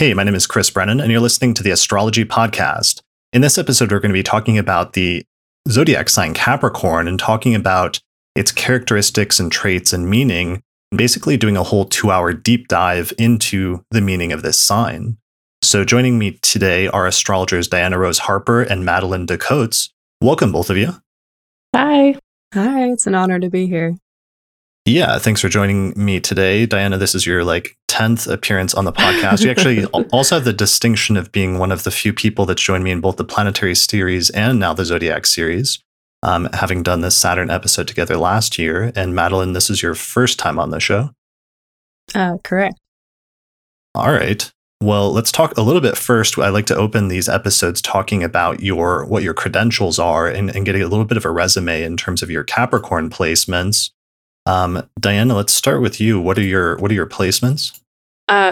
Hey, my name is Chris Brennan, and you're listening to the Astrology Podcast. In this episode, we're going to be talking about the zodiac sign Capricorn and talking about its characteristics and traits and meaning, and basically doing a whole 2-hour deep dive into the meaning of this sign. So joining me today are astrologers Diana Rose Harper and Madeline DeCotes. Welcome, both of you. Hi. Hi, it's an honor to be here. Yeah, thanks for joining me today. Diana, this is your 10th appearance on the podcast. You actually also have the distinction of being one of the few people that's joined me in both the planetary series and now the zodiac series, having done this Saturn episode together last year. And Madeline, this is your first time on the show. Correct. All right. Well, let's talk a little bit first. I like to open these episodes talking about what your credentials are and getting a little bit of a resume in terms of your Capricorn placements. Diana, let's start with you. What are your placements?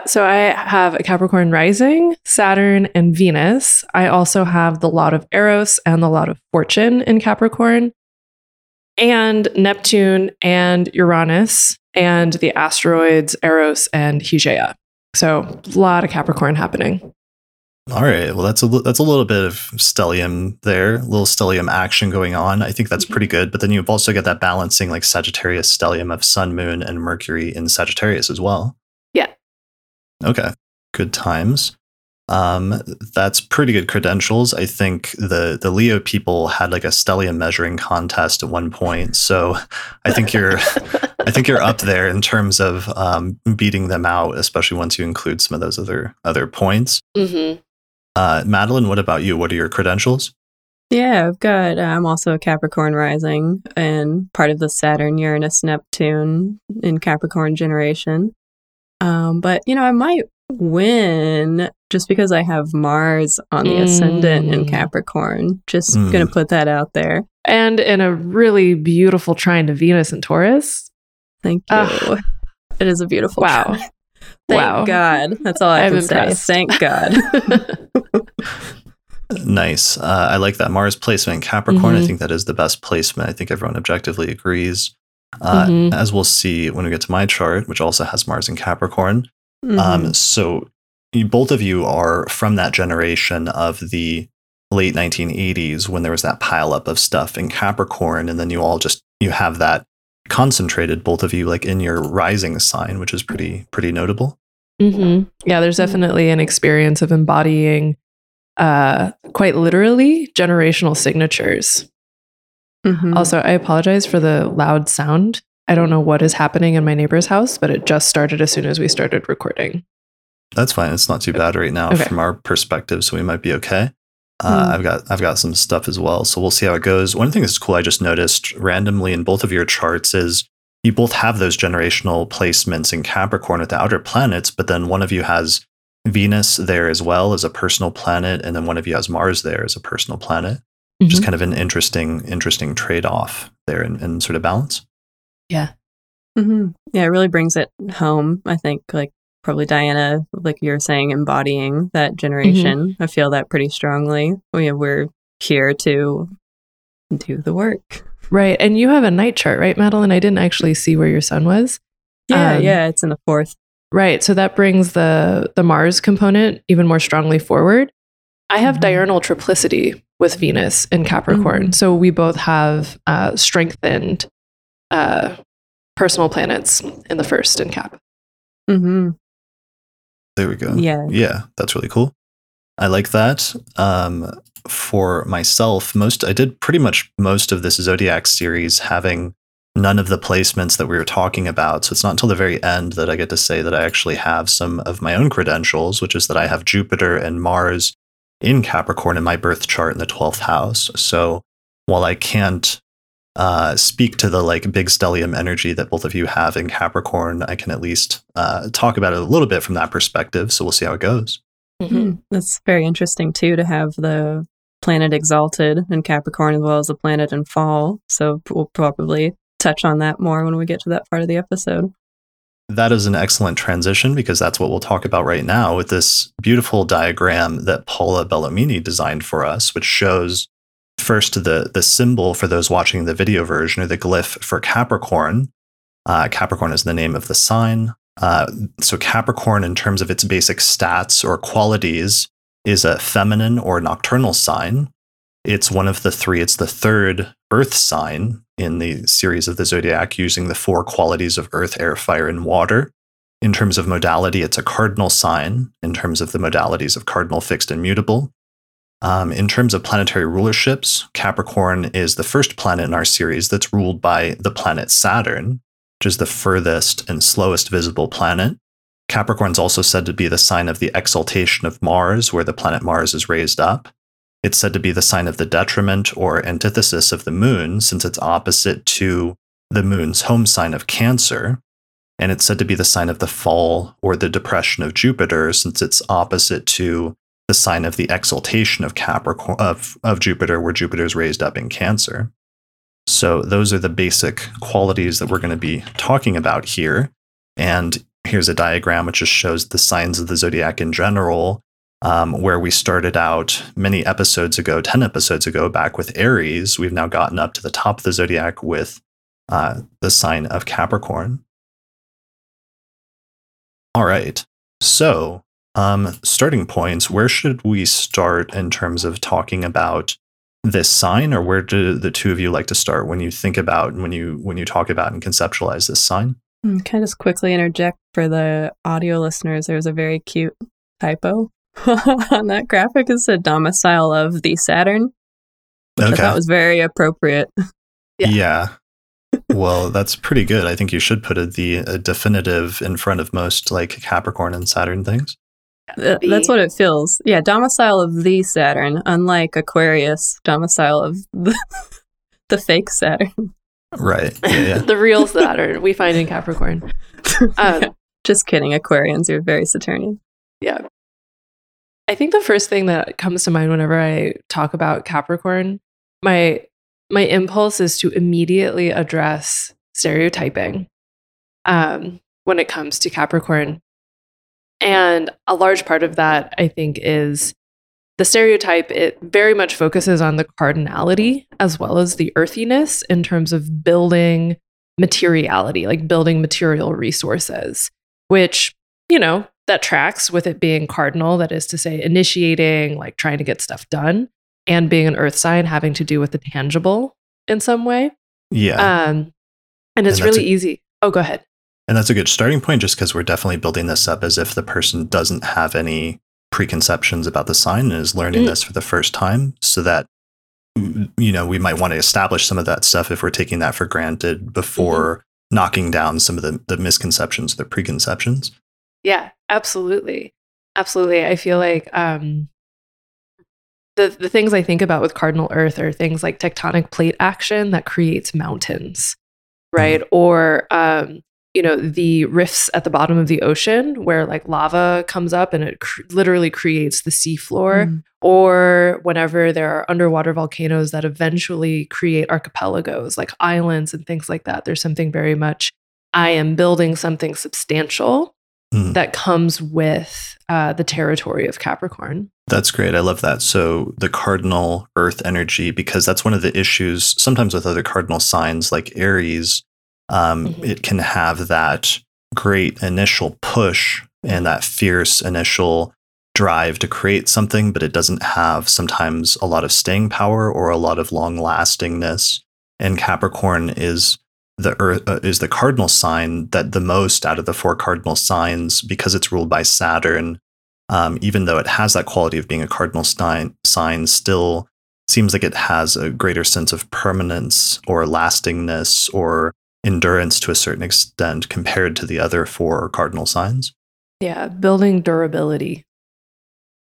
So I have a Capricorn rising, Saturn, and Venus. I also have the lot of Eros and the lot of Fortune in Capricorn, and Neptune and Uranus and the asteroids Eros and Hygieia. So a lot of Capricorn happening. All right. Well, that's a little bit of stellium there, a little stellium action going on. I think that's pretty good. But then you've also got that balancing Sagittarius stellium of Sun, Moon, and Mercury in Sagittarius as well. Yeah. Okay. Good times. That's pretty good credentials. I think the Leo people had a stellium measuring contest at one point. So I think you're up there in terms of beating them out, especially once you include some of those other points. Mm-hmm. Madeline, what about you? What are your credentials? Yeah, I've got, I'm also a Capricorn rising and part of the Saturn, Uranus, Neptune in Capricorn generation. But, I might win just because I have Mars on the ascendant in Capricorn. Just going to put that out there. And in a really beautiful trine to Venus and Taurus. Thank you. It is a beautiful trine. Thank God. That's all I can say. Thank God. Nice. I like that Mars placement in Capricorn. Mm-hmm. I think that is the best placement. I think everyone objectively agrees. As we'll see when we get to my chart, which also has Mars in Capricorn. Mm-hmm. So both of you are from that generation of the late 1980s when there was that pileup of stuff in Capricorn. And then you have that concentrated, both of you, in your rising sign, which is pretty notable. Mm-hmm. Yeah, there's definitely an experience of embodying, quite literally, generational signatures. Mm-hmm. Also, I apologize for the loud sound. I don't know what is happening in my neighbor's house, but it just started as soon as we started recording. That's fine. It's not too bad right now from our perspective, so we might be okay. I've got some stuff as well, so we'll see how it goes. One thing that's cool I just noticed randomly in both of your charts is you both have those generational placements in Capricorn with the outer planets, but then one of you has Venus there as well as a personal planet, and then one of you has Mars there as a personal planet, which is kind of an interesting trade-off there and sort of balance. Yeah. Mm-hmm. Yeah, it really brings it home, I think, probably Diana, you were saying, embodying that generation. Mm-hmm. I feel that pretty strongly. We're here to do the work. Right. And you have a night chart, right, Madeline? I didn't actually see where your sun was. Yeah, it's in the 4th. Right. So that brings the Mars component even more strongly forward. I have diurnal triplicity with Venus in Capricorn. Mm-hmm. So we both have strengthened personal planets in the 1st in Cap. Mm-hmm. There we go. Yeah, that's really cool. I like that. For myself, I did pretty much most of this zodiac series having none of the placements that we were talking about. So it's not until the very end that I get to say that I actually have some of my own credentials, which is that I have Jupiter and Mars in Capricorn in my birth chart in the 12th house. So while I can't speak to the big stellium energy that both of you have in Capricorn, I can at least talk about it a little bit from that perspective. So we'll see how it goes. Mm-hmm. That's very interesting too, to have the planet exalted in Capricorn as well as the planet in fall. So we'll probably touch on that more when we get to that part of the episode. That is an excellent transition because that's what we'll talk about right now with this beautiful diagram that Paula Bellomini designed for us, which shows first the symbol for those watching the video version, or the glyph for Capricorn. Capricorn is the name of the sign. So Capricorn, in terms of its basic stats or qualities, is a feminine or nocturnal sign. It's one of the three. It's the third earth sign in the series of the zodiac, using the four qualities of earth, air, fire, and water. In terms of modality, it's a cardinal sign in terms of the modalities of cardinal, fixed, and mutable. In terms of planetary rulerships, Capricorn is the first planet in our series that's ruled by the planet Saturn, which is the furthest and slowest visible planet. Capricorn's also said to be the sign of the exaltation of Mars, where the planet Mars is raised up. It's said to be the sign of the detriment or antithesis of the moon, since it's opposite to the moon's home sign of Cancer. And it's said to be the sign of the fall or the depression of Jupiter, since it's opposite to the sign of the exaltation of Capricorn of Jupiter, where Jupiter is raised up in Cancer. So those are the basic qualities that we're going to be talking about here. And here's a diagram which just shows the signs of the zodiac in general, where we started out many episodes ago, 10 episodes ago, back with Aries. We've now gotten up to the top of the zodiac with the sign of Capricorn. All right. So starting points, where should we start in terms of talking about this sign, or where do the two of you like to start when you think about and when you talk about and conceptualize this sign? Can I just quickly interject for the audio listeners? There was a very cute typo on that graphic. It said domicile of the Saturn, which I thought was very appropriate. Yeah. Well, that's pretty good. I think you should put a definitive in front of most like Capricorn and Saturn things. That's what it feels. Yeah, domicile of the Saturn, unlike Aquarius, domicile of the fake Saturn. Right. Yeah. The real Saturn we find in Capricorn. Just kidding, Aquarians, you're very Saturnian. Yeah. I think the first thing that comes to mind whenever I talk about Capricorn, my impulse is to immediately address stereotyping when it comes to Capricorn. And a large part of that, I think, is the stereotype. It very much focuses on the cardinality as well as the earthiness in terms of building materiality, like building material resources, which, that tracks with it being cardinal. That is to say, initiating, like trying to get stuff done, and being an earth sign having to do with the tangible in some way. Yeah. And it's really easy. Oh, go ahead. And that's a good starting point, just because we're definitely building this up as if the person doesn't have any preconceptions about the sign and is learning this for the first time, so that, we might want to establish some of that stuff if we're taking that for granted before knocking down some of the misconceptions, the preconceptions. Yeah, absolutely. Absolutely. I feel like the things I think about with cardinal earth are things like tectonic plate action that creates mountains, right? Or, the rifts at the bottom of the ocean where like lava comes up and it literally creates the seafloor, or whenever there are underwater volcanoes that eventually create archipelagos, like islands and things like that. There's something very much, I am building something substantial that comes with the territory of Capricorn. That's great. I love that. So the cardinal earth energy, because that's one of the issues sometimes with other cardinal signs like Aries. It can have that great initial push and that fierce initial drive to create something, but it doesn't have sometimes a lot of staying power or a lot of long lastingness. And Capricorn is the cardinal sign that the most out of the four cardinal signs, because it's ruled by Saturn. Even though it has that quality of being a cardinal sign, still seems like it has a greater sense of permanence or lastingness or endurance to a certain extent compared to the other four cardinal signs. Yeah, building durability.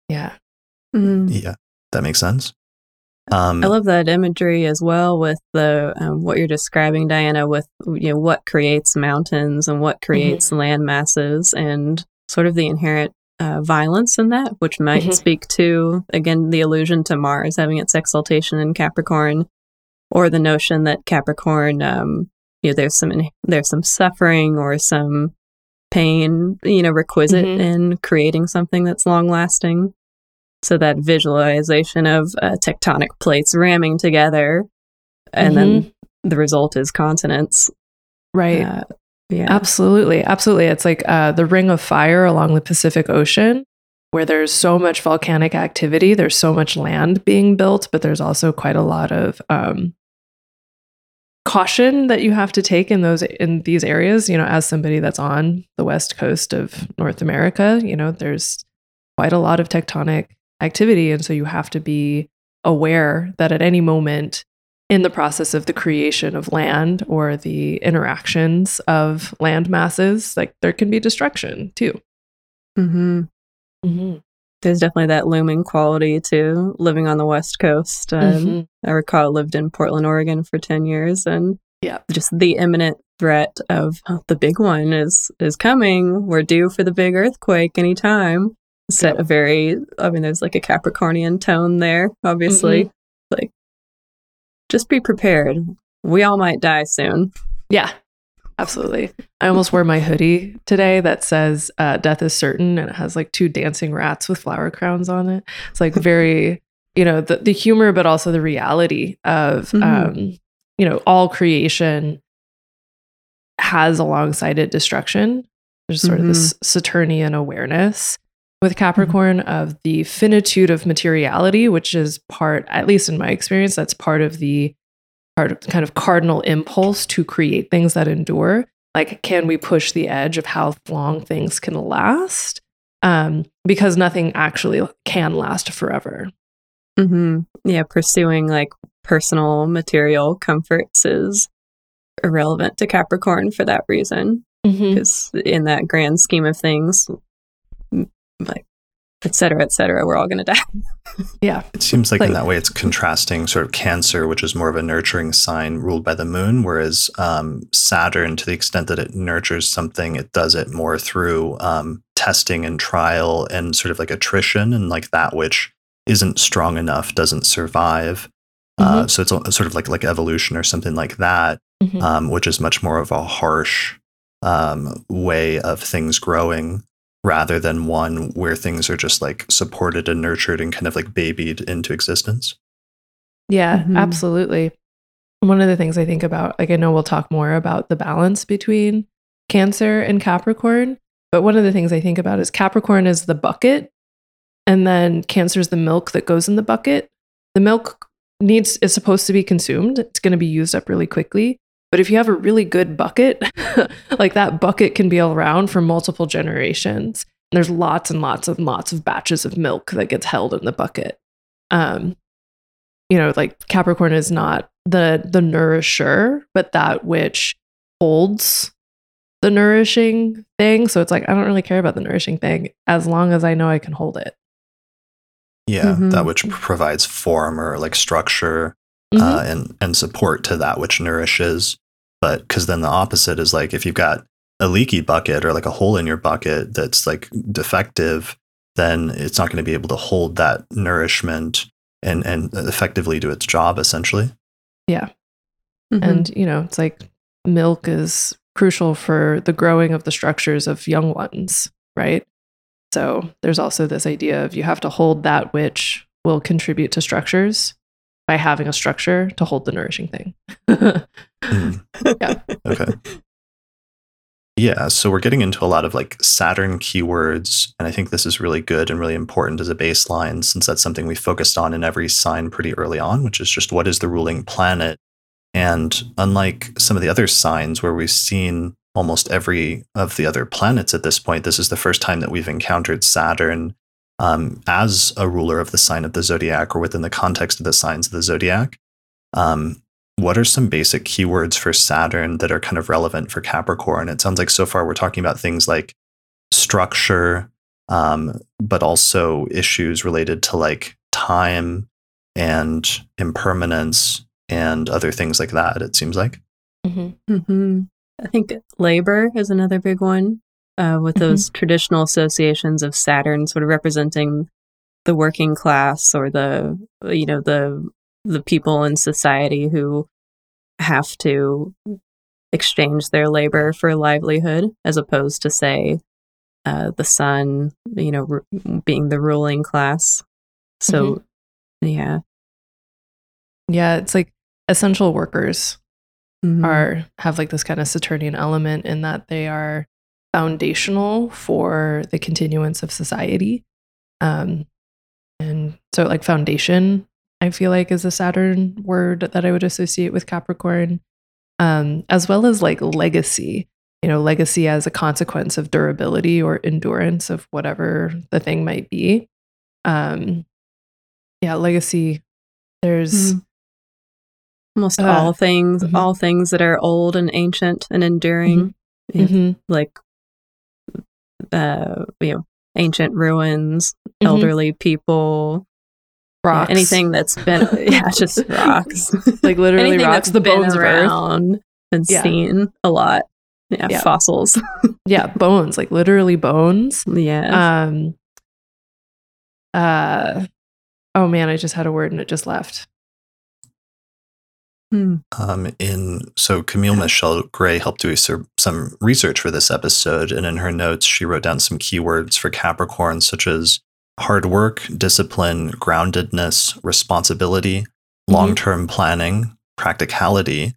Yeah. Yeah, that makes sense. I love that imagery as well with the what you're describing, Diana, with what creates mountains and what creates land masses, and sort of the inherent violence in that, which might speak to, again, the allusion to Mars having its exaltation in Capricorn, or the notion that Capricorn there's some suffering or some pain, requisite in creating something that's long lasting. So that visualization of tectonic plates ramming together, and then the result is continents. Right. Yeah, absolutely. Absolutely. It's like the Ring of Fire along the Pacific Ocean, where there's so much volcanic activity. There's so much land being built, but there's also quite a lot of caution that you have to take in these areas. You know, as somebody that's on the west coast of North America, you know, there's quite a lot of tectonic activity. And so you have to be aware that at any moment in the process of the creation of land or the interactions of land masses, like there can be destruction too. Mm-hmm. Mm-hmm. There's definitely that looming quality to living on the West Coast. Mm-hmm. I recall I lived in Portland, Oregon for 10 years and yeah, just the imminent threat of the big one is coming. We're due for the big earthquake anytime. Set a very, I mean, there's like a Capricornian tone there, obviously. Mm-hmm. Like, just be prepared. We all might die soon. Yeah, absolutely. I almost wore my hoodie today that says death is certain, and it has like two dancing rats with flower crowns on it. It's like very, you know, the humor, but also the reality of, you know, all creation has alongside it destruction. There's sort of this Saturnian awareness with Capricorn of the finitude of materiality, which is part, at least in my experience, that's part of kind of cardinal impulse to create things that endure. Like, can we push the edge of how long things can last? Because nothing actually can last forever. Mm-hmm. Yeah, pursuing like personal material comforts is irrelevant to Capricorn for that reason. Because in that grand scheme of things, like, et cetera, we're all going to die. Yeah. It seems like in that way, it's contrasting sort of Cancer, which is more of a nurturing sign ruled by the moon, whereas Saturn, to the extent that it nurtures something, it does it more through testing and trial and sort of like attrition, and like that which isn't strong enough doesn't survive. So it's sort of like evolution or something like that, which is much more of a harsh way of things growing, rather than one where things are just like supported and nurtured and kind of like babied into existence. Yeah, absolutely. One of the things I think about, like, I know we'll talk more about the balance between Cancer and Capricorn, but one of the things I think about is Capricorn is the bucket, and then Cancer is the milk that goes in the bucket. The milk is supposed to be consumed. It's going to be used up really quickly. But if you have a really good bucket, like that bucket can be around for multiple generations. And there's lots and lots and lots of batches of milk that gets held in the bucket. You know, like Capricorn is not the nourisher, but that which holds the nourishing thing. So it's like, I don't really care about the nourishing thing as long as I know I can hold it. Yeah, that which provides form or like structure and support to that which nourishes. But because then the opposite is like, if you've got a leaky bucket or like a hole in your bucket that's like defective, then it's not going to be able to hold that nourishment and effectively do its job, essentially. Yeah. And, you know, it's like milk is crucial for the growing of the structures of young ones, right? So there's also this idea of you have to hold that which will contribute to structures by having a structure to hold the nourishing thing. Yeah. Okay. Yeah. So we're getting into a lot of like Saturn keywords. And I think this is really good and really important as a baseline, since that's something we focused on in every sign pretty early on, which is just what is the ruling planet? And unlike some of the other signs where we've seen almost every of the other planets at this point, this is the first time that we've encountered Saturn as a ruler of the sign of the zodiac, or within the context of the signs of the zodiac. What are some basic keywords for Saturn that are kind of relevant for Capricorn? It sounds like so far we're talking about things like structure, but also issues related to like time and impermanence and other things like that, it seems like. I think labor is another big one. With those traditional associations of Saturn sort of representing the working class, or the, you know, the people in society who have to exchange their labor for livelihood, as opposed to, say, the sun, you know, being the ruling class. So, yeah. Yeah, it's like essential workers. mm-hmm. have like this kind of Saturnian element in that they are foundational for the continuance of society. And so like foundation, I feel like, is a Saturn word that I would associate with Capricorn, as well as like legacy, you know, legacy as a consequence of durability or endurance of whatever the thing might be. Yeah, legacy. There's almost all things that are old and ancient and enduring, mm-hmm. Yeah, mm-hmm. Like, you know, ancient ruins, mm-hmm. elderly people, rocks, yeah, anything that's been, yeah, just rocks, like literally anything rocks, the bones around and yeah. seen a lot, yeah, yeah. fossils, yeah, bones, like literally bones, yeah. Oh man, I just had a word and it just left. Camille Michelle Gray helped do some research for this episode, and in her notes, she wrote down some keywords for Capricorn, such as hard work, discipline, groundedness, responsibility, mm-hmm. long-term planning, practicality,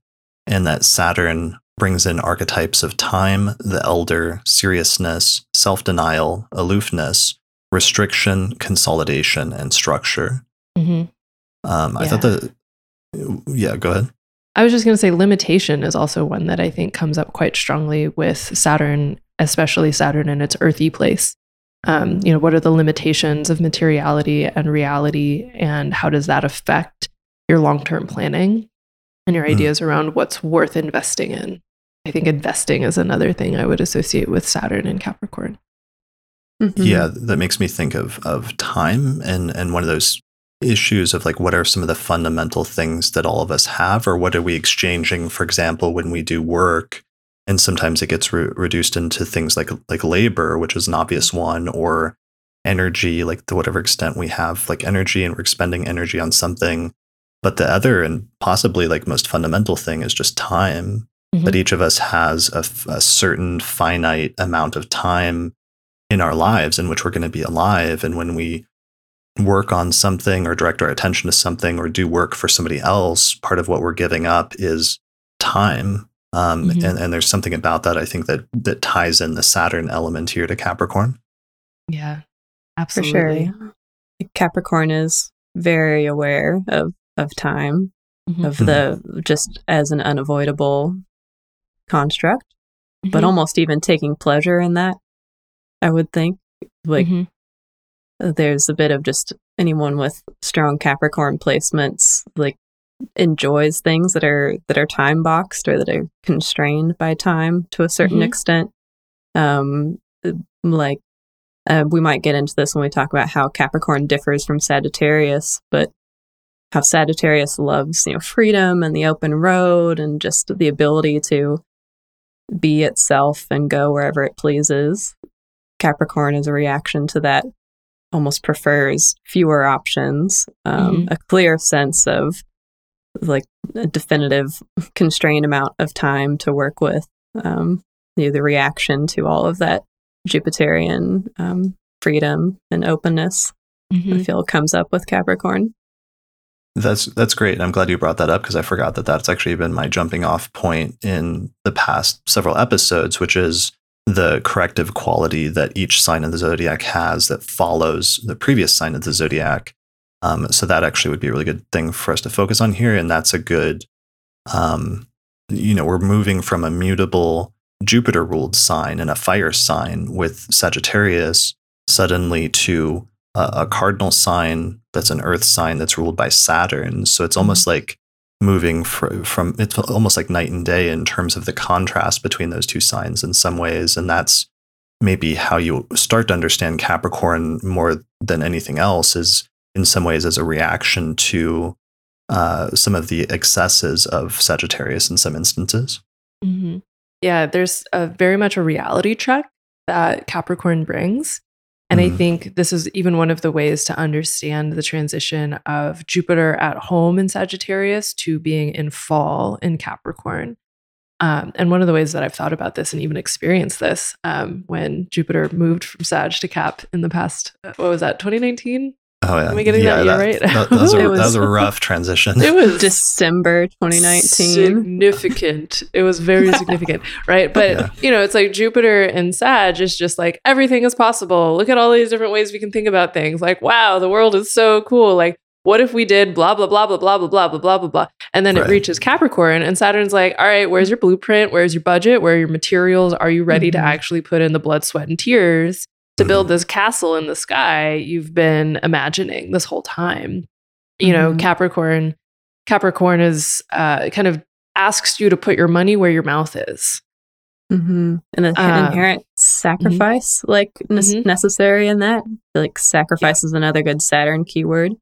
and that Saturn brings in archetypes of time, the elder, seriousness, self-denial, aloofness, restriction, consolidation, and structure. Mm-hmm. I thought that... Yeah, go ahead. I was just going to say limitation is also one that I think comes up quite strongly with Saturn, especially Saturn in its earthy place. You know, what are the limitations of materiality and reality, and how does that affect your long-term planning and your ideas around what's worth investing in? I think investing is another thing I would associate with Saturn and Capricorn. Mm-hmm. Yeah, that makes me think of time and one of those issues of like, what are some of the fundamental things that all of us have, or what are we exchanging, for example, when we do work? And sometimes it gets reduced into things like labor, which is an obvious one, or energy, like to whatever extent we have like energy and we're expending energy on something. But the other and possibly like most fundamental thing is just time, mm-hmm. that each of us has a certain finite amount of time in our lives in which we're going to be alive. And when we work on something or direct our attention to something or do work for somebody else, part of what we're giving up is time. Mm-hmm. and there's something about that, I think, that ties in the Saturn element here to Capricorn. Yeah, absolutely. For sure. Capricorn is very aware of time, mm-hmm. of the just as an unavoidable construct, mm-hmm. but almost even taking pleasure in that, I would think. Like, mm-hmm. there's a bit of just anyone with strong Capricorn placements like enjoys things that are time boxed or that are constrained by time to a certain mm-hmm. extent. We might get into this when we talk about how Capricorn differs from Sagittarius, but how Sagittarius loves, you know, freedom and the open road and just the ability to be itself and go wherever it pleases. Capricorn is a reaction to that. Almost prefers fewer options, mm-hmm. a clear sense of like a definitive constrained amount of time to work with, you know, the reaction to all of that Jupiterian freedom and openness, mm-hmm. I feel, comes up with Capricorn. That's great. And I'm glad you brought that up, because I forgot that that's actually been my jumping off point in the past several episodes, which is the corrective quality that each sign of the zodiac has that follows the previous sign of the zodiac. So that actually would be a really good thing for us to focus on here. And that's a good, you know, we're moving from a mutable Jupiter ruled sign and a fire sign with Sagittarius suddenly to a cardinal sign that's an earth sign that's ruled by Saturn. So it's almost like moving from it's almost like night and day in terms of the contrast between those two signs in some ways. And that's maybe how you start to understand Capricorn more than anything else, is in some ways as a reaction to some of the excesses of Sagittarius in some instances. Mm-hmm. Yeah, there's very much a reality check that Capricorn brings. And I think this is even one of the ways to understand the transition of Jupiter at home in Sagittarius to being in fall in Capricorn. And one of the ways that I've thought about this and even experienced this, when Jupiter moved from Sag to Cap in the past, 2019? Oh, yeah. Am I getting that year right? That was a rough transition. It was December 2019. Significant. It was very significant, right? But, you know, it's like Jupiter and Sag is just like, everything is possible. Look at all these different ways we can think about things. Like, wow, the world is so cool. Like, what if we did blah, blah, blah, blah, blah, blah, blah, blah, blah, blah, blah. And then it reaches Capricorn and Saturn's like, all right, where's your blueprint? Where's your budget? Where are your materials? Are you ready to actually put in the blood, sweat, and tears to build this castle in the sky you've been imagining this whole time? You know, Capricorn is kind of asks you to put your money where your mouth is. And an inherent sacrifice, like necessary in that. Like sacrifice is another good Saturn keyword.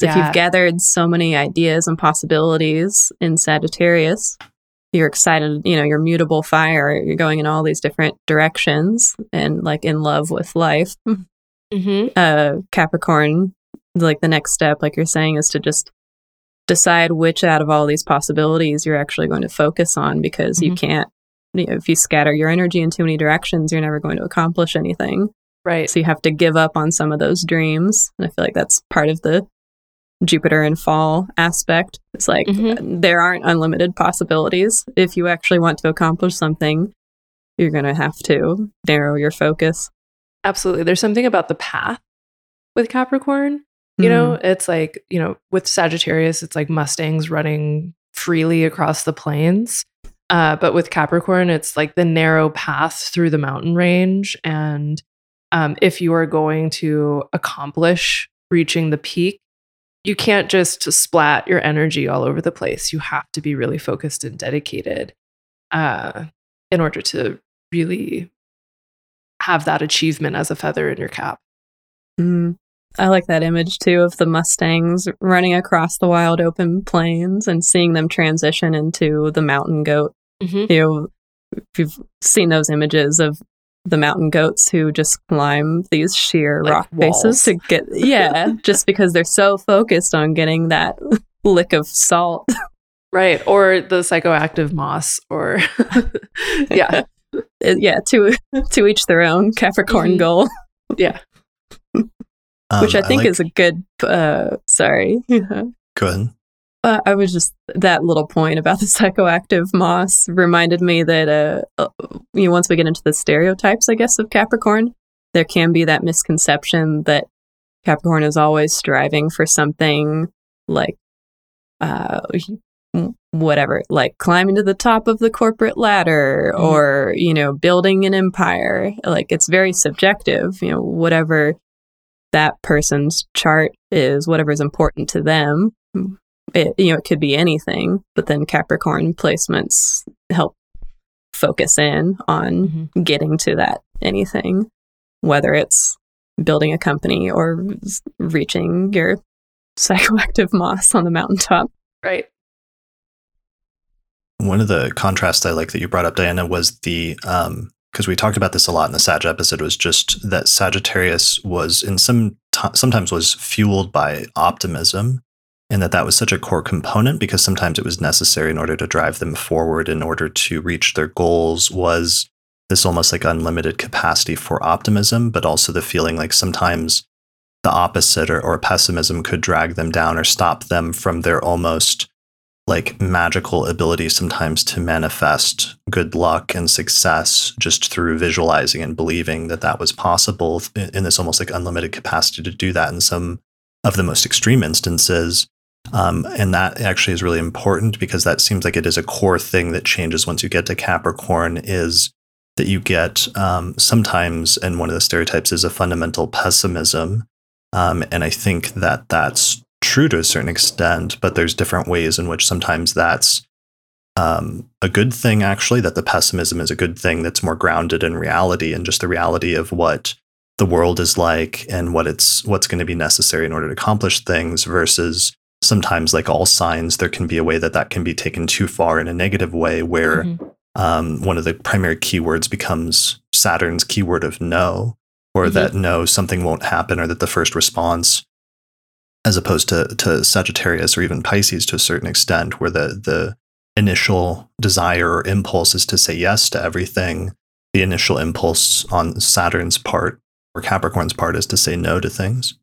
So if you've gathered so many ideas and possibilities in Sagittarius, you're excited, you know, you're mutable fire, you're going in all these different directions and like in love with life. Capricorn, like the next step, like you're saying, is to just decide which out of all these possibilities you're actually going to focus on, because you can't, you know, if you scatter your energy in too many directions, you're never going to accomplish anything. Right. So you have to give up on some of those dreams. And I feel like that's part of the Jupiter and fall aspect. It's like there aren't unlimited possibilities. If you actually want to accomplish something, you're going to have to narrow your focus. Absolutely. There's something about the path with Capricorn. You know, it's like, you know, with Sagittarius, it's like Mustangs running freely across the plains. But with Capricorn, it's like the narrow path through the mountain range. And if you are going to accomplish reaching the peak, you can't just splat your energy all over the place. You have to be really focused and dedicated in order to really have that achievement as a feather in your cap. I like that image too of the Mustangs running across the wild open plains and seeing them transition into the mountain goat. You know, if you've seen those images of the mountain goats who just climb these sheer like rock faces to get, just because they're so focused on getting that lick of salt. Right. Or the psychoactive moss or, to each their own Capricorn goal. Which I think is a good, Go ahead. I was just, that little point about the psychoactive moss reminded me that you know, once we get into the stereotypes, I guess, of Capricorn, there can be that misconception that Capricorn is always striving for something like whatever, like climbing to the top of the corporate ladder or, you know, building an empire. Like it's very subjective, you know, whatever that person's chart is, whatever is important to them. It, you know, it could be anything, but then Capricorn placements help focus in on getting to that anything, whether it's building a company or reaching your psychoactive moss on the mountaintop. Right. One of the contrasts I like that you brought up, Diana, was the, because we talked about this a lot in the Sag episode, was just that Sagittarius was in sometimes was fueled by optimism. And that was such a core component because sometimes it was necessary in order to drive them forward, in order to reach their goals, was this almost like unlimited capacity for optimism, but also the feeling like sometimes the opposite or pessimism could drag them down or stop them from their almost like magical ability sometimes to manifest good luck and success just through visualizing and believing that was possible in this almost like unlimited capacity to do that in some of the most extreme instances. And that actually is really important because that seems like it is a core thing that changes once you get to Capricorn, is that you get sometimes, and one of the stereotypes is a fundamental pessimism. And I think that's true to a certain extent, but there's different ways in which sometimes that's a good thing, actually, that the pessimism is a good thing that's more grounded in reality and just the reality of what the world is like and what's going to be necessary in order to accomplish things, versus sometimes, like all signs, there can be a way that can be taken too far in a negative way, where one of the primary keywords becomes Saturn's keyword of no, or that no, something won't happen, or that the first response, as opposed to Sagittarius or even Pisces to a certain extent, where the initial desire or impulse is to say yes to everything, the initial impulse on Saturn's part or Capricorn's part is to say no to things.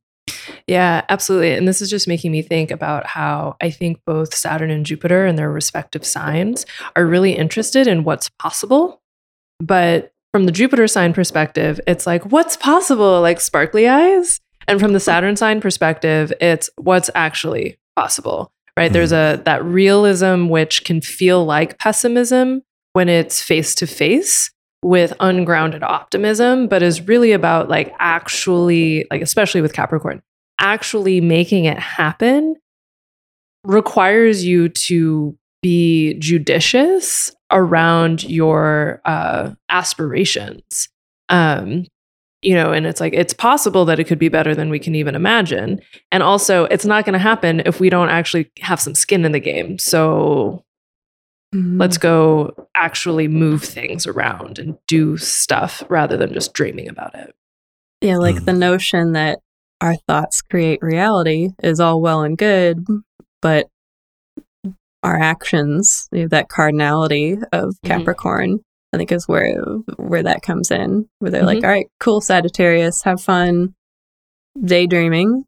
Yeah, absolutely. And this is just making me think about how I think both Saturn and Jupiter and their respective signs are really interested in what's possible. But from the Jupiter sign perspective, it's like, what's possible? Like sparkly eyes? And from the Saturn sign perspective, it's what's actually possible, right? Mm-hmm. There's that realism which can feel like pessimism when it's face to face with ungrounded optimism, but is really about like actually, like especially with Capricorn, actually making it happen requires you to be judicious around your aspirations. And it's like, it's possible that it could be better than we can even imagine. And also, it's not going to happen if we don't actually have some skin in the game. So let's go actually move things around and do stuff rather than just dreaming about it. Yeah, like the notion that our thoughts create reality is all well and good, but our actions, you know, that cardinality of Capricorn, I think is where that comes in, where they're like, all right, cool, Sagittarius, have fun daydreaming.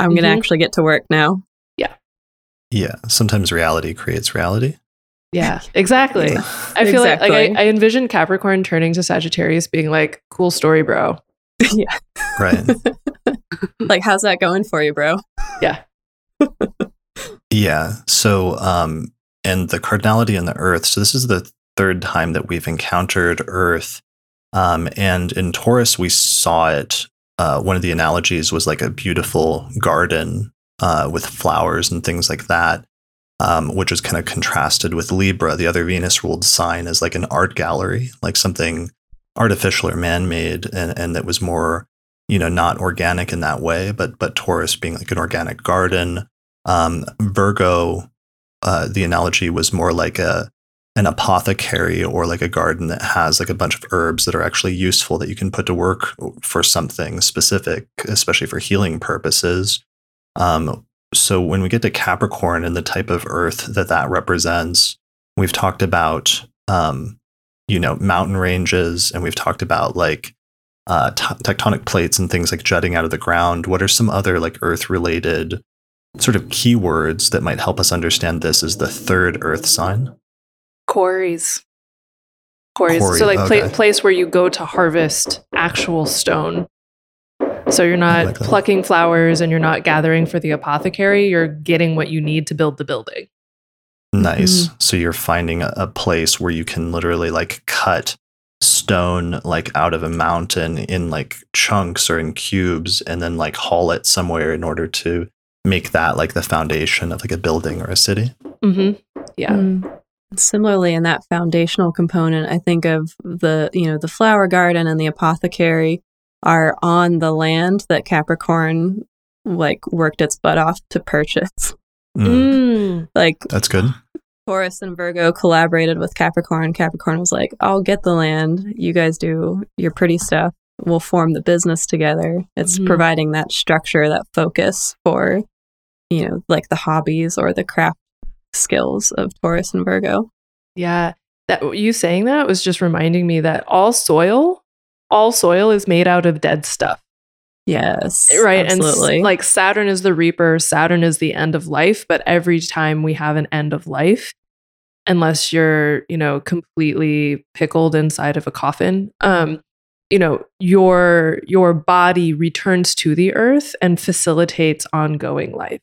I'm going to actually get to work now. Yeah. Yeah. Sometimes reality creates reality. Yeah, exactly. I feel like I envision Capricorn turning to Sagittarius being like, cool story, bro. Yeah. Right. Like, how's that going for you, bro? Yeah. Yeah. So, and the cardinality and the Earth. So this is the third time that we've encountered Earth. And in Taurus, we saw it. One of the analogies was like a beautiful garden with flowers and things like that, which is kind of contrasted with Libra, the other Venus-ruled sign, as like an art gallery, like something artificial or man-made, and that was more, you know, not organic in that way, but Taurus being like an organic garden. Virgo, the analogy was more like an apothecary or like a garden that has like a bunch of herbs that are actually useful that you can put to work for something specific, especially for healing purposes. So when we get to Capricorn and the type of earth that represents, we've talked about, mountain ranges, and we've talked about like tectonic plates and things like jutting out of the ground. What are some other like earth related sort of keywords that might help us understand this as the third earth sign? Quarries. So like place where you go to harvest actual stone. So you're not plucking flowers and you're not gathering for the apothecary. You're getting what you need to build the building. Nice. Mm-hmm. So you're finding a place where you can literally like cut stone like out of a mountain in like chunks or in cubes, and then like haul it somewhere in order to make that like the foundation of like a building or a city. Mm-hmm. Yeah. Mm-hmm. Similarly, in that foundational component, I think of the flower garden and the apothecary are on the land that Capricorn like worked its butt off to purchase. Mm. Like, that's good. Taurus and Virgo collaborated with Capricorn. Capricorn was like, I'll get the land. You guys do your pretty stuff. We'll form the business together. It's providing that structure, that focus for, you know, like the hobbies or the craft skills of Taurus and Virgo. Yeah. That you saying that was just reminding me that all soil is made out of dead stuff. Yes. Right. Absolutely. And like Saturn is the reaper. Saturn is the end of life. But every time we have an end of life, unless you're, you know, completely pickled inside of a coffin, you know, your body returns to the earth and facilitates ongoing life.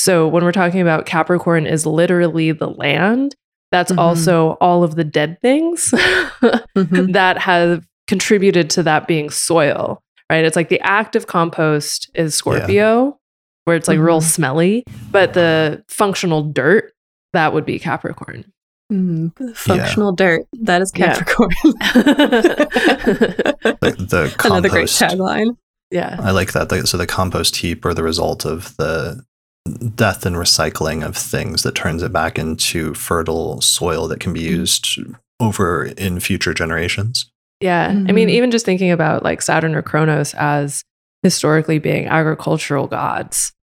So when we're talking about Capricorn is literally the land, that's also all of the dead things that have contributed to that being soil, right? It's like the active compost is Scorpio, where it's like real smelly, but the functional dirt, that would be Capricorn. Functional dirt, that is Capricorn. Yeah. the compost. Another great tagline. Yeah, I like that. So the compost heap are the result of the death and recycling of things that turns it back into fertile soil that can be used over in future generations. Yeah. I mean, even just thinking about like Saturn or Kronos as historically being agricultural gods,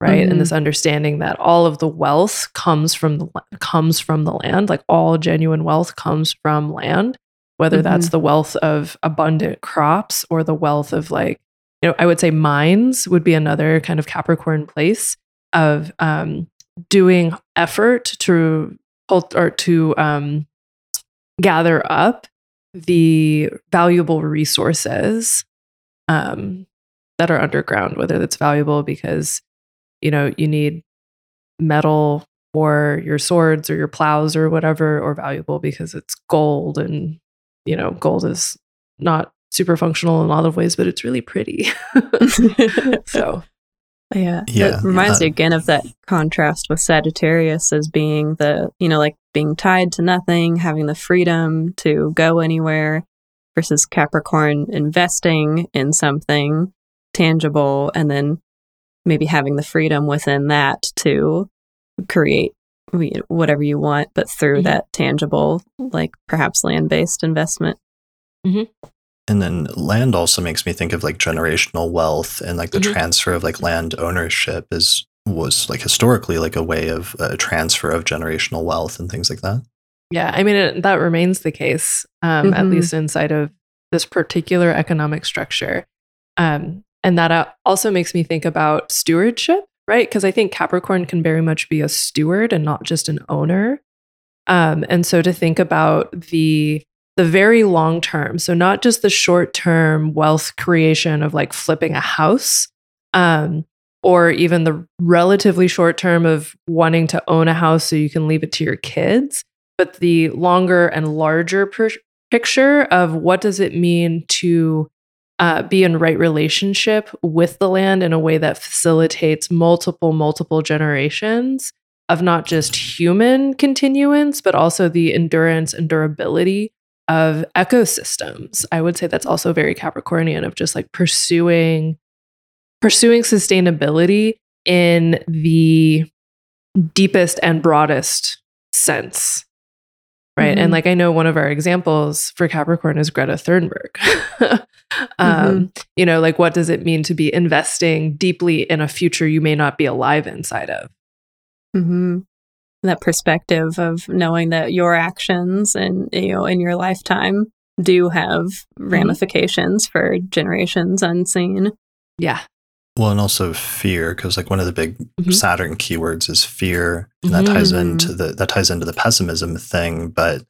right? And this understanding that all of the wealth comes from the land, like all genuine wealth comes from land, whether that's the wealth of abundant crops or the wealth of like you know, I would say mines would be another kind of Capricorn place of doing effort to gather up the valuable resources that are underground, whether that's valuable because, you know, you need metal for your swords or your plows or whatever, or valuable because it's gold, and, you know, gold is not super functional in a lot of ways, but it's really pretty. So yeah, it reminds me again of that contrast with Sagittarius as being the, you know, like being tied to nothing, having the freedom to go anywhere, versus Capricorn investing in something tangible and then maybe having the freedom within that to create whatever you want, but through that tangible, like perhaps land-based investment. Mm-hmm. And then land also makes me think of like generational wealth, and like the transfer of like land ownership was like historically like a way of transfer of generational wealth and things like that. Yeah, I mean, that remains the case, at least inside of this particular economic structure. And that also makes me think about stewardship, right? Because I think Capricorn can very much be a steward and not just an owner. And so to think about the very long term, so not just the short term wealth creation of like flipping a house, or even the relatively short term of wanting to own a house so you can leave it to your kids, but the longer and larger picture of what does it mean to be in right relationship with the land in a way that facilitates multiple generations of not just human continuance, but also the endurance and durability of ecosystems. I would say that's also very Capricornian, of just like pursuing sustainability in the deepest and broadest sense, right? Mm-hmm. And like, I know one of our examples for Capricorn is Greta Thunberg. You know, like, what does it mean to be investing deeply in a future you may not be alive inside of? Mm-hmm. That perspective of knowing that your actions and, you know, in your lifetime do have ramifications for generations unseen. Yeah. Well, and also fear, because like one of the big Saturn keywords is fear, and that ties into the pessimism thing. But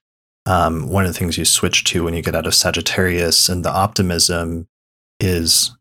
one of the things you switch to when you get out of Sagittarius and the optimism is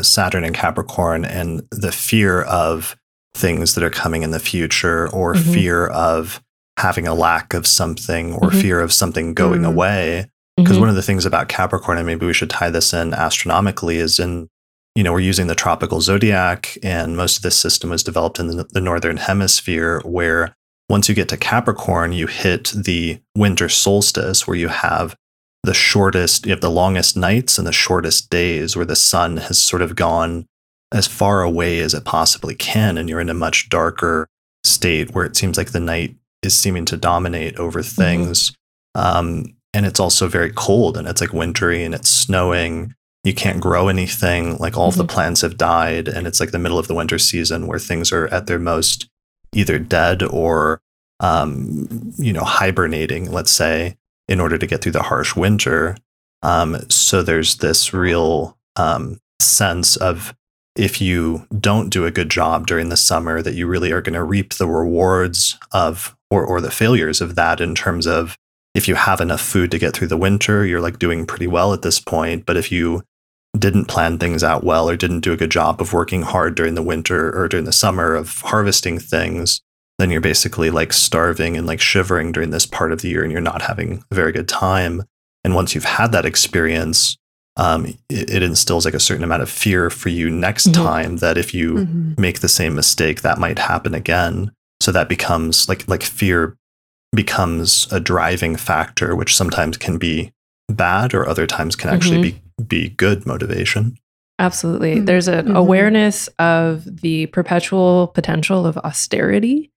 Saturn and Capricorn, and the fear of things that are coming in the future, or fear of having a lack of something, or fear of something going away. Because one of the things about Capricorn, and maybe we should tie this in astronomically, is in, you know, we're using the tropical zodiac, and most of this system was developed in the northern hemisphere, where once you get to Capricorn, you hit the winter solstice, where you have the longest nights and the shortest days, where the sun has sort of gone as far away as it possibly can, and you're in a much darker state where it seems like the night is seeming to dominate over things. And it's also very cold, and it's like wintry, and it's snowing. You can't grow anything, like all of the plants have died, and it's like the middle of the winter season where things are at their most either dead or hibernating, let's say, in order to get through the harsh winter. So there's this real sense of, if you don't do a good job during the summer, that you really are going to reap the rewards of, or the failures of that, in terms of, if you have enough food to get through the winter, you're like doing pretty well at this point. But if you didn't plan things out well, or didn't do a good job of working hard during the winter or during the summer of harvesting things, then you're basically like starving and like shivering during this part of the year, and you're not having a very good time. And once you've had that experience, it instills like a certain amount of fear for you next time, that if you make the same mistake, that might happen again. So that becomes like fear becomes a driving factor, which sometimes can be bad, or other times can actually be good motivation. Absolutely. There's an awareness of the perpetual potential of austerity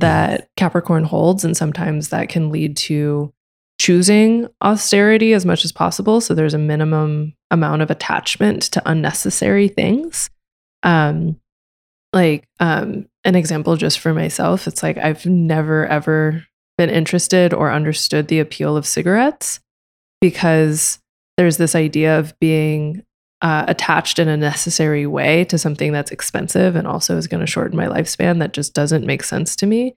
that Capricorn holds, and sometimes that can lead to choosing austerity as much as possible. So there's a minimum amount of attachment to unnecessary things. An example just for myself, it's like I've never ever been interested or understood the appeal of cigarettes, because there's this idea of being attached in a necessary way to something that's expensive and also is going to shorten my lifespan. That just doesn't make sense to me.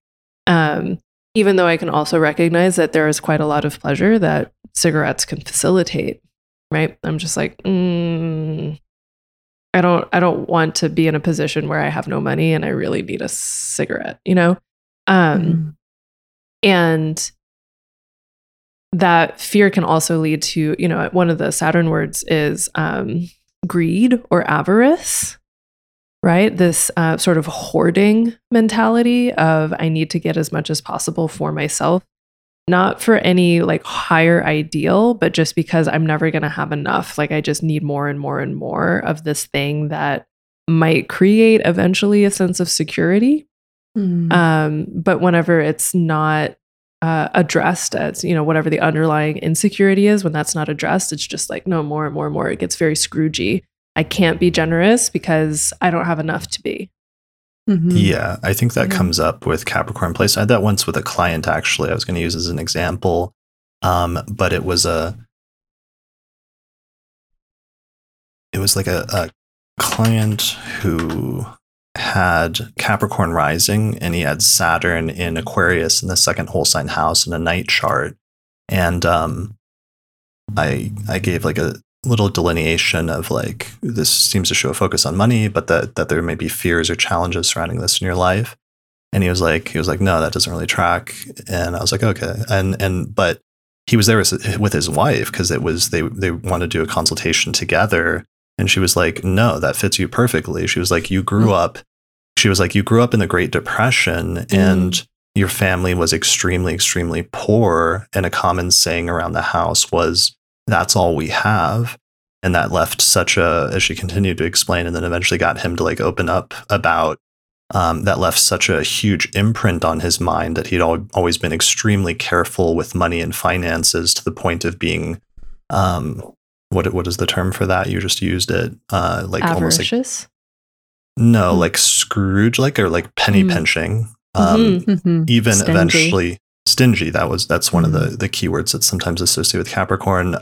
Even though I can also recognize that there is quite a lot of pleasure that cigarettes can facilitate, right? I'm just like, I don't want to be in a position where I have no money and I really need a cigarette, you know? And that fear can also lead to, you know, one of the Saturn words is greed or avarice, right? This sort of hoarding mentality of I need to get as much as possible for myself, not for any like higher ideal, but just because I'm never going to have enough. Like I just need more and more and more of this thing that might create eventually a sense of security. But whenever it's not addressed as, you know, whatever the underlying insecurity is, when that's not addressed, it's just like, no, more and more and more. It gets very Scroogey. I can't be generous because I don't have enough to be. Mm-hmm. Yeah, I think that comes up with Capricorn place. I had that once with a client, actually, I was going to use as an example, but it was like a client who had Capricorn rising and he had Saturn in Aquarius in the second whole sign house in a night chart. And I gave like a little delineation of like, this seems to show a focus on money, but that there may be fears or challenges surrounding this in your life. And he was like, no, that doesn't really track. And I was like, okay. But he was there with his wife because it was, they wanted to do a consultation together. And she was like, no, that fits you perfectly. She was like, you grew up in the Great Depression and your family was extremely, extremely poor. And a common saying around the house was, that's all we have. And that left such a, as she continued to explain, and then eventually got him to like open up about, that left such a huge imprint on his mind that he'd always been extremely careful with money and finances to the point of being, what is the term for that? You just used it, like avaricious? Almost like, no, like Scrooge, like, or like penny pinching, even stingy. Eventually stingy. That's one of the keywords that's sometimes associated with Capricorn.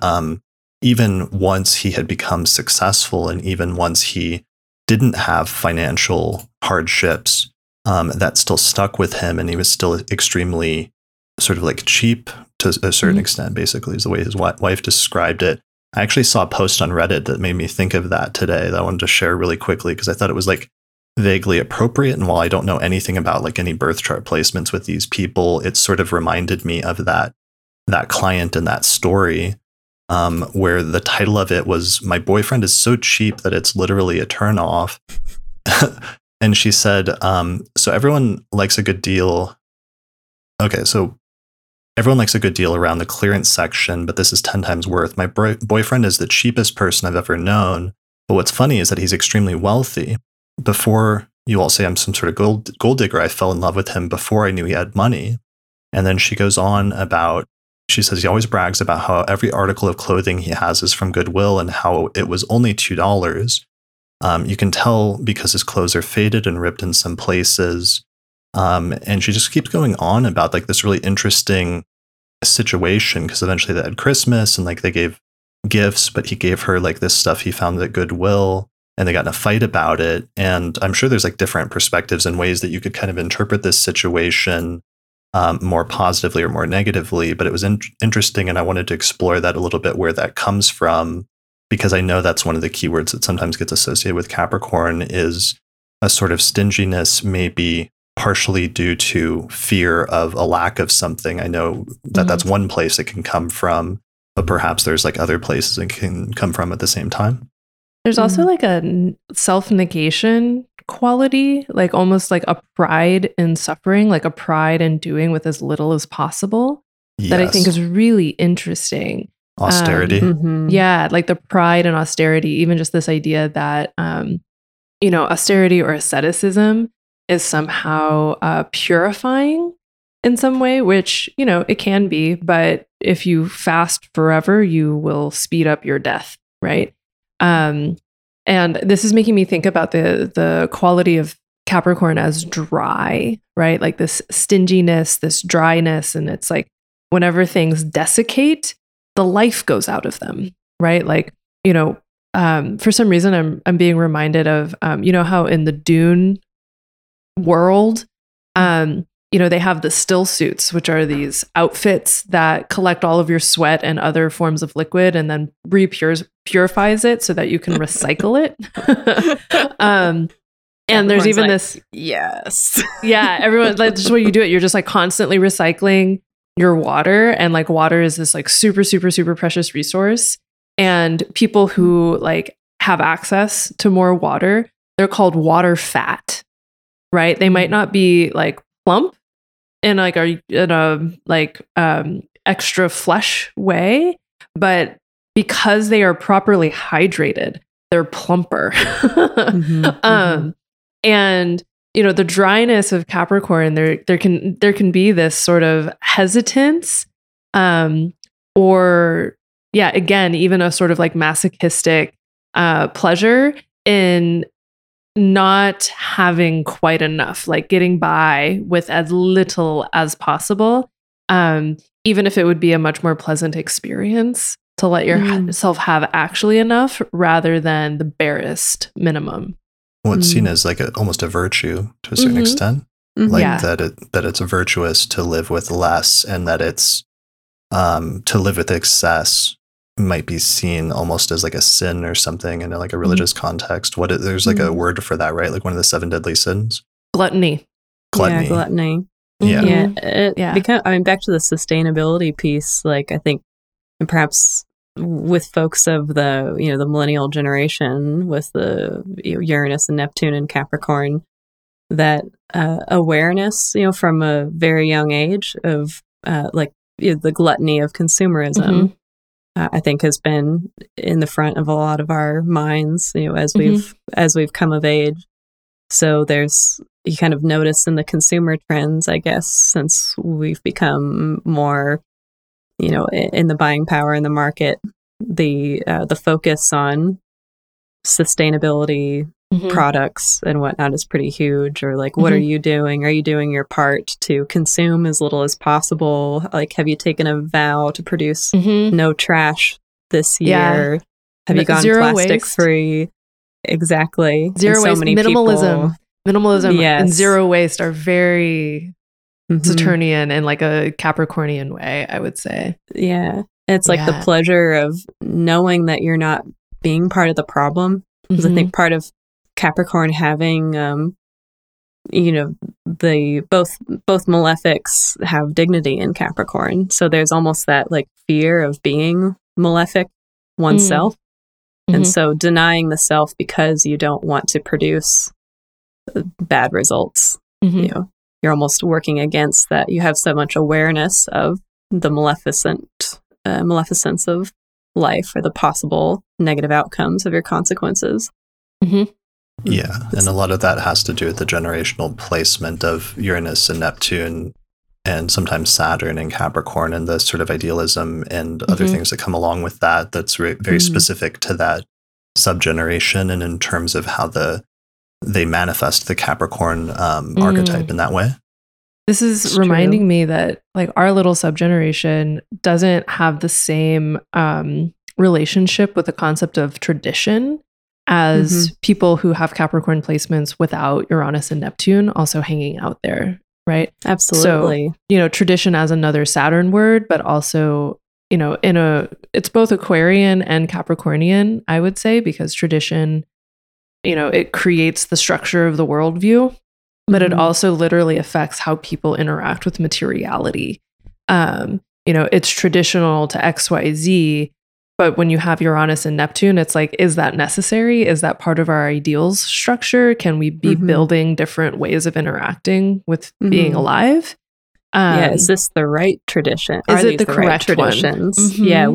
Even once he had become successful and even once he didn't have financial hardships, that still stuck with him. And he was still extremely sort of like cheap to a certain extent, basically is the way his wife described it. I actually saw a post on Reddit that made me think of that today that I wanted to share really quickly because I thought it was like vaguely appropriate. And while I don't know anything about like any birth chart placements with these people, it sort of reminded me of that client and that story, where the title of it was "My boyfriend is so cheap that it's literally a turnoff." And she said, "So everyone likes a good deal." Okay, so. Everyone likes a good deal around the clearance section, but this is 10 times worth. My boyfriend is the cheapest person I've ever known, but what's funny is that he's extremely wealthy. Before you all say I'm some sort of gold digger, I fell in love with him before I knew he had money. And then she goes on about, she says he always brags about how every article of clothing he has is from Goodwill and how it was only $2. You can tell because his clothes are faded and ripped in some places. And she just keeps going on about like this really interesting situation because eventually they had Christmas and like they gave gifts, but he gave her like this stuff he found at Goodwill and they got in a fight about it. And I'm sure there's like different perspectives and ways that you could kind of interpret this situation more positively or more negatively, but it was interesting. And I wanted to explore that a little bit, where that comes from, because I know that's one of the keywords that sometimes gets associated with Capricorn is a sort of stinginess, maybe partially due to fear of a lack of something. I know that that's one place it can come from, but perhaps there's like other places it can come from at the same time. There's also like a self-negation quality, like almost like a pride in suffering, like a pride in doing with as little as possible that I think is really interesting. Austerity. Yeah, like the pride and austerity, even just this idea that, you know, austerity or asceticism is somehow purifying in some way, which, you know, it can be, but if you fast forever, you will speed up your death, right? And this is making me think about the quality of Capricorn as dry, right? Like this stinginess, this dryness, and it's like whenever things desiccate, the life goes out of them, right? Like, you know, for some reason, I'm being reminded of, you know, how in the Dune world, you know, they have the still suits, which are these outfits that collect all of your sweat and other forms of liquid and then purifies it so that you can recycle it. And everyone's there's even like, this. Yes. Yeah. Everyone, like, just when you do it, you're just like constantly recycling your water. And like water is this like super, super, super precious resource. And people who like have access to more water, they're called water fat, right? They might not be like plump in like a extra flesh way, but because they are properly hydrated, they're plumper. Mm-hmm, and you know, the dryness of Capricorn, there can be this sort of hesitance, or yeah, again, even a sort of like masochistic pleasure in not having quite enough, like getting by with as little as possible, even if it would be a much more pleasant experience to let yourself have actually enough rather than the barest minimum. Well, it's seen as like almost a virtue to a certain extent, like that it's virtuous to live with less, and that it's to live with excess might be seen almost as like a sin or something in like a religious context. There's like a word for that, right? Like one of the 7 deadly sins. Gluttony. Yeah, gluttony. Yeah. Back to the sustainability piece, like I think, and perhaps with folks of the, you know, the millennial generation with the Uranus and Neptune and Capricorn, that awareness, you know, from a very young age of the gluttony of consumerism, I think has been in the front of a lot of our minds, you know, as we've come of age. So you kind of notice in the consumer trends, I guess, since we've become more, you know, in the buying power in the market, the focus on sustainability products and whatnot is pretty huge. Or like, what are you doing? Are you doing your part to consume as little as possible? Like, have you taken a vow to produce no trash this year? Yeah. Have you gone zero plastic waste. Free? Exactly. Zero waste. Minimalism and zero waste are very Saturnian in like a Capricornian way, I would say. Yeah. It's like the pleasure of knowing that you're not being part of the problem. Because I think part of Capricorn having, you know, the both malefics have dignity in Capricorn. So there's almost that like fear of being malefic oneself. And so denying the self because you don't want to produce bad results, you know. You're almost working against that. You have so much awareness of the maleficence of life or the possible negative outcomes of your consequences. Yeah, and a lot of that has to do with the generational placement of Uranus and Neptune and sometimes Saturn and Capricorn and the sort of idealism and other things that come along with that that's very specific to that subgeneration and in terms of how they manifest the Capricorn archetype in that way. This is reminding me that like our little subgeneration doesn't have the same relationship with the concept of tradition as people who have Capricorn placements without Uranus and Neptune also hanging out there, right? Absolutely. So, you know, tradition as another Saturn word, but also, you know, it's both Aquarian and Capricornian, I would say, because tradition, you know, it creates the structure of the worldview, but it also literally affects how people interact with materiality. You know, it's traditional to XYZ, but when you have Uranus and Neptune, it's like, is that necessary? Is that part of our ideals structure? Can we be building different ways of interacting with being alive? Is this the right tradition? Is it the correct right traditions? Yeah,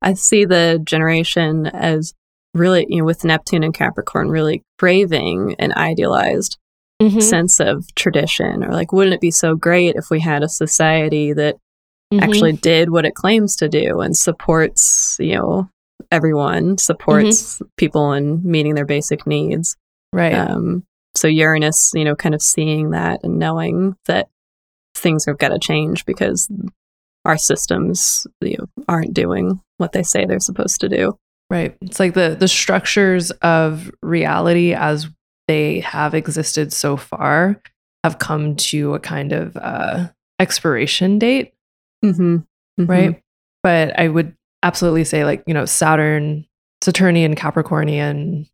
I see the generation as really, you know, with Neptune and Capricorn, really craving an idealized sense of tradition, or like, wouldn't it be so great if we had a society that actually did what it claims to do and supports, you know, everyone, supports people in meeting their basic needs. Right. So Uranus, you know, kind of seeing that and knowing that things have got to change because our systems, you know, aren't doing what they say they're supposed to do. Right. It's like the structures of reality as they have existed so far have come to a kind of expiration date. Mm-hmm. Mm-hmm. Right. But I would absolutely say, like, you know, Saturnian, Capricornian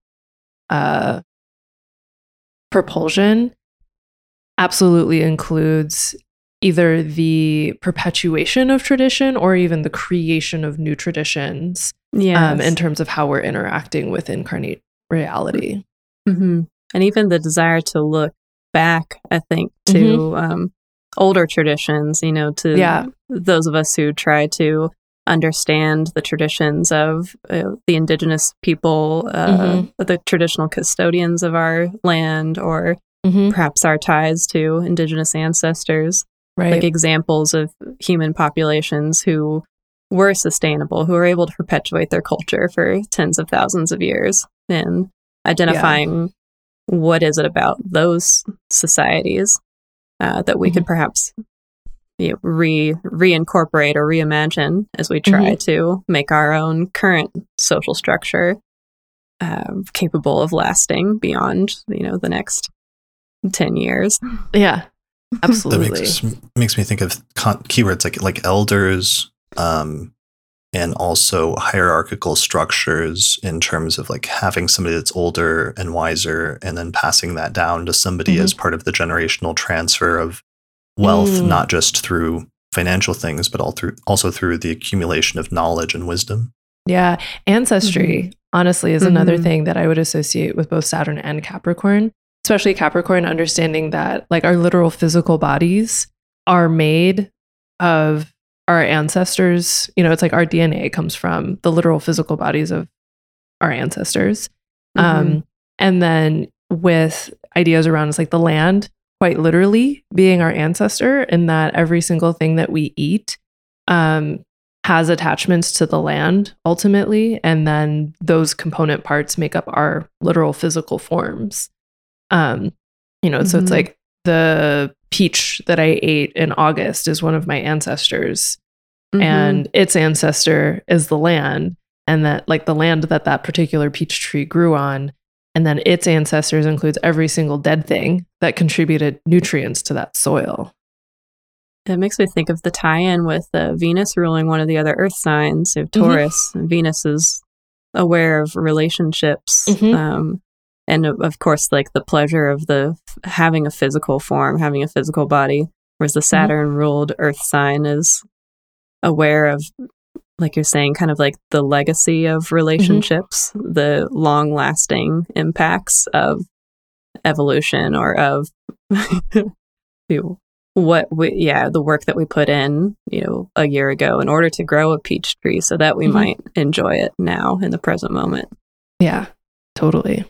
propulsion absolutely includes either the perpetuation of tradition or even the creation of new traditions. Yes. In terms of how we're interacting with incarnate reality. Mm-hmm. And even the desire to look back, I think, to mm-hmm. Older traditions, you know, to those of us who try to understand the traditions of the indigenous people, mm-hmm. the traditional custodians of our land, or mm-hmm. perhaps our ties to indigenous ancestors. Right. Like examples of human populations who were sustainable, who were able to perpetuate their culture for tens of thousands of years, and identifying what is it about those societies that we mm-hmm. could perhaps reincorporate or reimagine as we try mm-hmm. to make our own current social structure capable of lasting beyond, you know, the next 10 years. Yeah. Absolutely. That makes me think of keywords like elders, and also hierarchical structures in terms of like having somebody that's older and wiser and then passing that down to somebody mm-hmm. as part of the generational transfer of wealth, not just through financial things, but also through the accumulation of knowledge and wisdom. Yeah. Ancestry, mm-hmm. honestly, is mm-hmm. another thing that I would associate with both Saturn and Capricorn. Especially Capricorn, understanding that like our literal physical bodies are made of our ancestors. You know, it's like our DNA comes from the literal physical bodies of our ancestors. Mm-hmm. And then with ideas around, it's like the land, quite literally being our ancestor, and that every single thing that we eat has attachments to the land ultimately. And then those component parts make up our literal physical forms. You know, mm-hmm. so it's like the peach that I ate in August is one of my ancestors, mm-hmm. and its ancestor is the land, and that like the land that particular peach tree grew on, and then its ancestors includes every single dead thing that contributed nutrients to that soil. It makes me think of the tie-in with Venus ruling one of the other Earth signs of Taurus. Mm-hmm. Venus is aware of relationships. Mm-hmm. And of course, like the pleasure of having a physical form, having a physical body, whereas the Saturn-ruled Earth sign is aware of, like you're saying, kind of like the legacy of relationships, mm-hmm. the long-lasting impacts of evolution or of the work that we put in, you know, a year ago in order to grow a peach tree so that we mm-hmm. might enjoy it now in the present moment. Yeah, totally.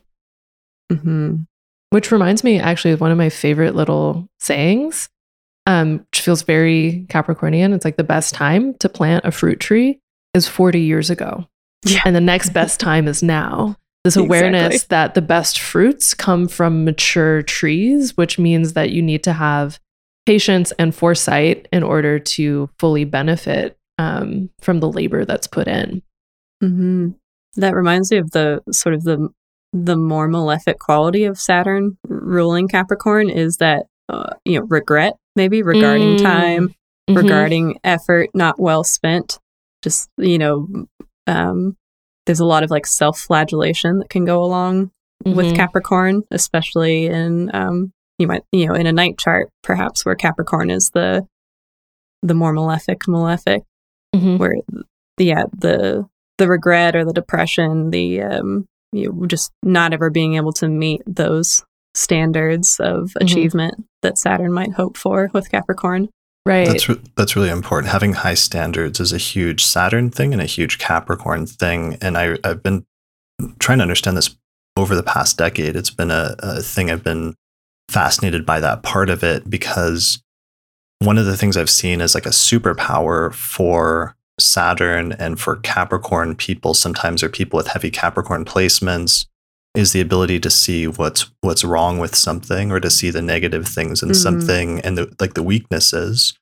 Mm-hmm. Which reminds me actually of one of my favorite little sayings, which feels very Capricornian. It's like the best time to plant a fruit tree is 40 years ago. Yeah. And the next best time is now. This awareness exactly. that the best fruits come from mature trees, which means that you need to have patience and foresight in order to fully benefit from the labor that's put in. Mm-hmm. That reminds me of the sort of the more malefic quality of Saturn ruling Capricorn is that, regret, maybe regarding time, mm-hmm. regarding effort not well spent. Just, there's a lot of like self-flagellation that can go along mm-hmm. with Capricorn, especially in, in a night chart, perhaps, where Capricorn is the more malefic, mm-hmm. where, the regret or the depression, just not ever being able to meet those standards of mm-hmm. achievement that Saturn might hope for with Capricorn. Right. That's really important. Having high standards is a huge Saturn thing and a huge Capricorn thing. And I've been trying to understand this over the past decade. It's been a thing I've been fascinated by, that part of it, because one of the things I've seen is like a superpower for Saturn and for Capricorn people sometimes, or people with heavy Capricorn placements, is the ability to see what's wrong with something, or to see the negative things in mm-hmm. something, and the weaknesses,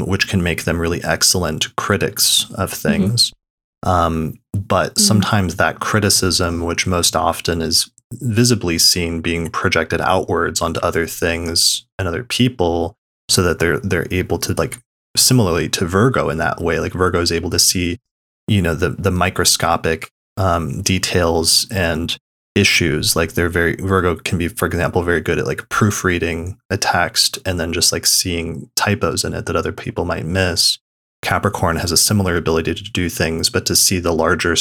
which can make them really excellent critics of things. But sometimes that criticism, which most often is visibly seen being projected outwards onto other things and other people, so that they're able to, like, similarly to Virgo in that way, like Virgo is able to see, you know, the microscopic details and issues. Like Virgo can be, for example, very good at like proofreading a text and then just like seeing typos in it that other people might miss. Capricorn has a similar ability to do things, but to see the larger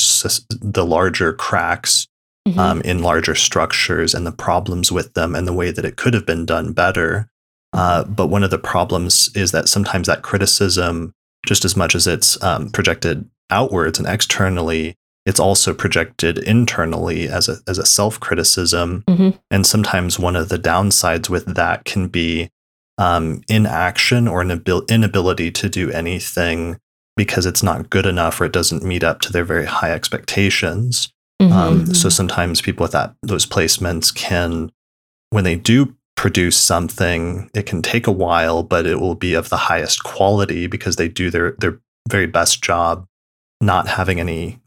cracks in larger structures and the problems with them and the way that it could have been done better. But one of the problems is that sometimes that criticism, just as much as it's projected outwards and externally, it's also projected internally as a self-criticism. And sometimes one of the downsides with that can be inaction or an inability to do anything because it's not good enough or it doesn't meet up to their very high expectations. So sometimes people with those placements can, when they do produce something, it can take a while, but it will be of the highest quality because they do their very best job, not having any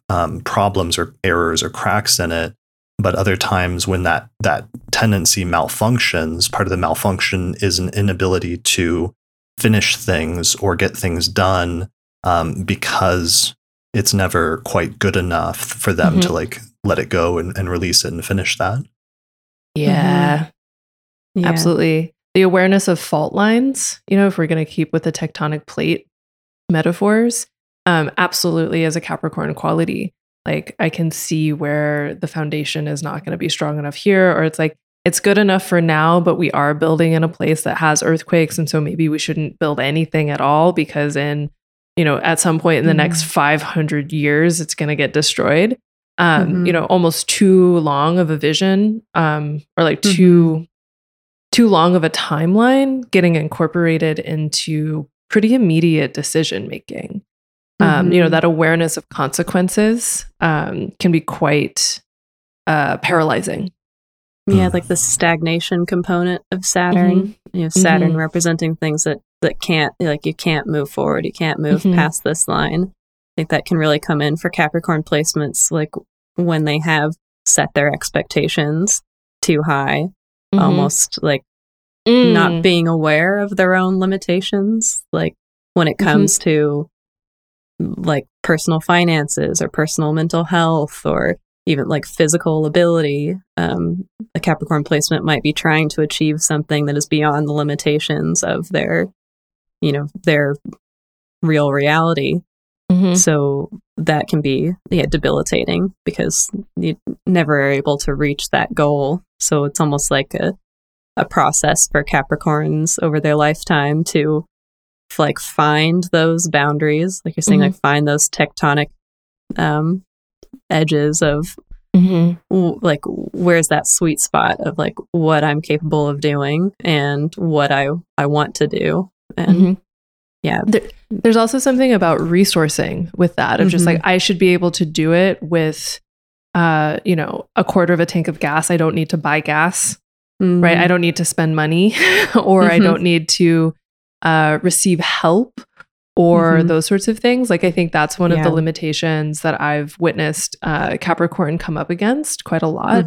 problems or errors or cracks in it. But other times when that tendency malfunctions, part of the malfunction is an inability to finish things or get things done because it's never quite good enough for them to like let it go and release it and finish that. Yeah, absolutely. The awareness of fault lines, you know, if we're going to keep with the tectonic plate metaphors, absolutely is a Capricorn quality. Like, I can see where the foundation is not going to be strong enough here, or it's like, it's good enough for now, but we are building in a place that has earthquakes. And so maybe we shouldn't build anything at all because at some point in the next 500 years, it's going to get destroyed. You know, almost too long of a vision, or like too long of a timeline getting incorporated into pretty immediate decision-making. You know, that awareness of consequences can be quite paralyzing. Yeah, like the stagnation component of Saturn. You know, Saturn representing things that can't, like, you can't move forward, you can't move past this line. I think that can really come in for Capricorn placements, like when they have set their expectations too high, almost like not being aware of their own limitations, like when it comes to like personal finances or personal mental health or even like physical ability. A Capricorn placement might be trying to achieve something that is beyond the limitations of their, you know, their real reality. So that can be debilitating because you never are able to reach that goal. So it's almost like a process for Capricorns over their lifetime to like find those boundaries, like you're saying, like find those tectonic edges of like where's that sweet spot of like what I'm capable of doing and what I want to do. And there's also something about resourcing with that of just like, I should be able to do it with you know, a quarter of a tank of gas. I don't need to buy gas, right? I don't need to spend money or I don't need to receive help or those sorts of things. Like, I think that's one of the limitations that I've witnessed Capricorn come up against quite a lot,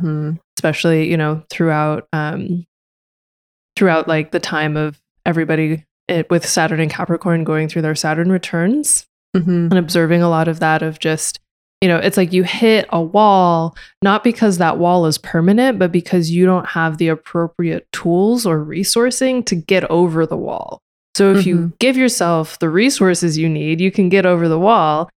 especially, you know, throughout like the time of everybody with Saturn and Capricorn going through their Saturn returns and observing a lot of that of just, you know, it's like you hit a wall, not because that wall is permanent, but because you don't have the appropriate tools or resourcing to get over the wall. So if you give yourself the resources you need, you can get over the wall.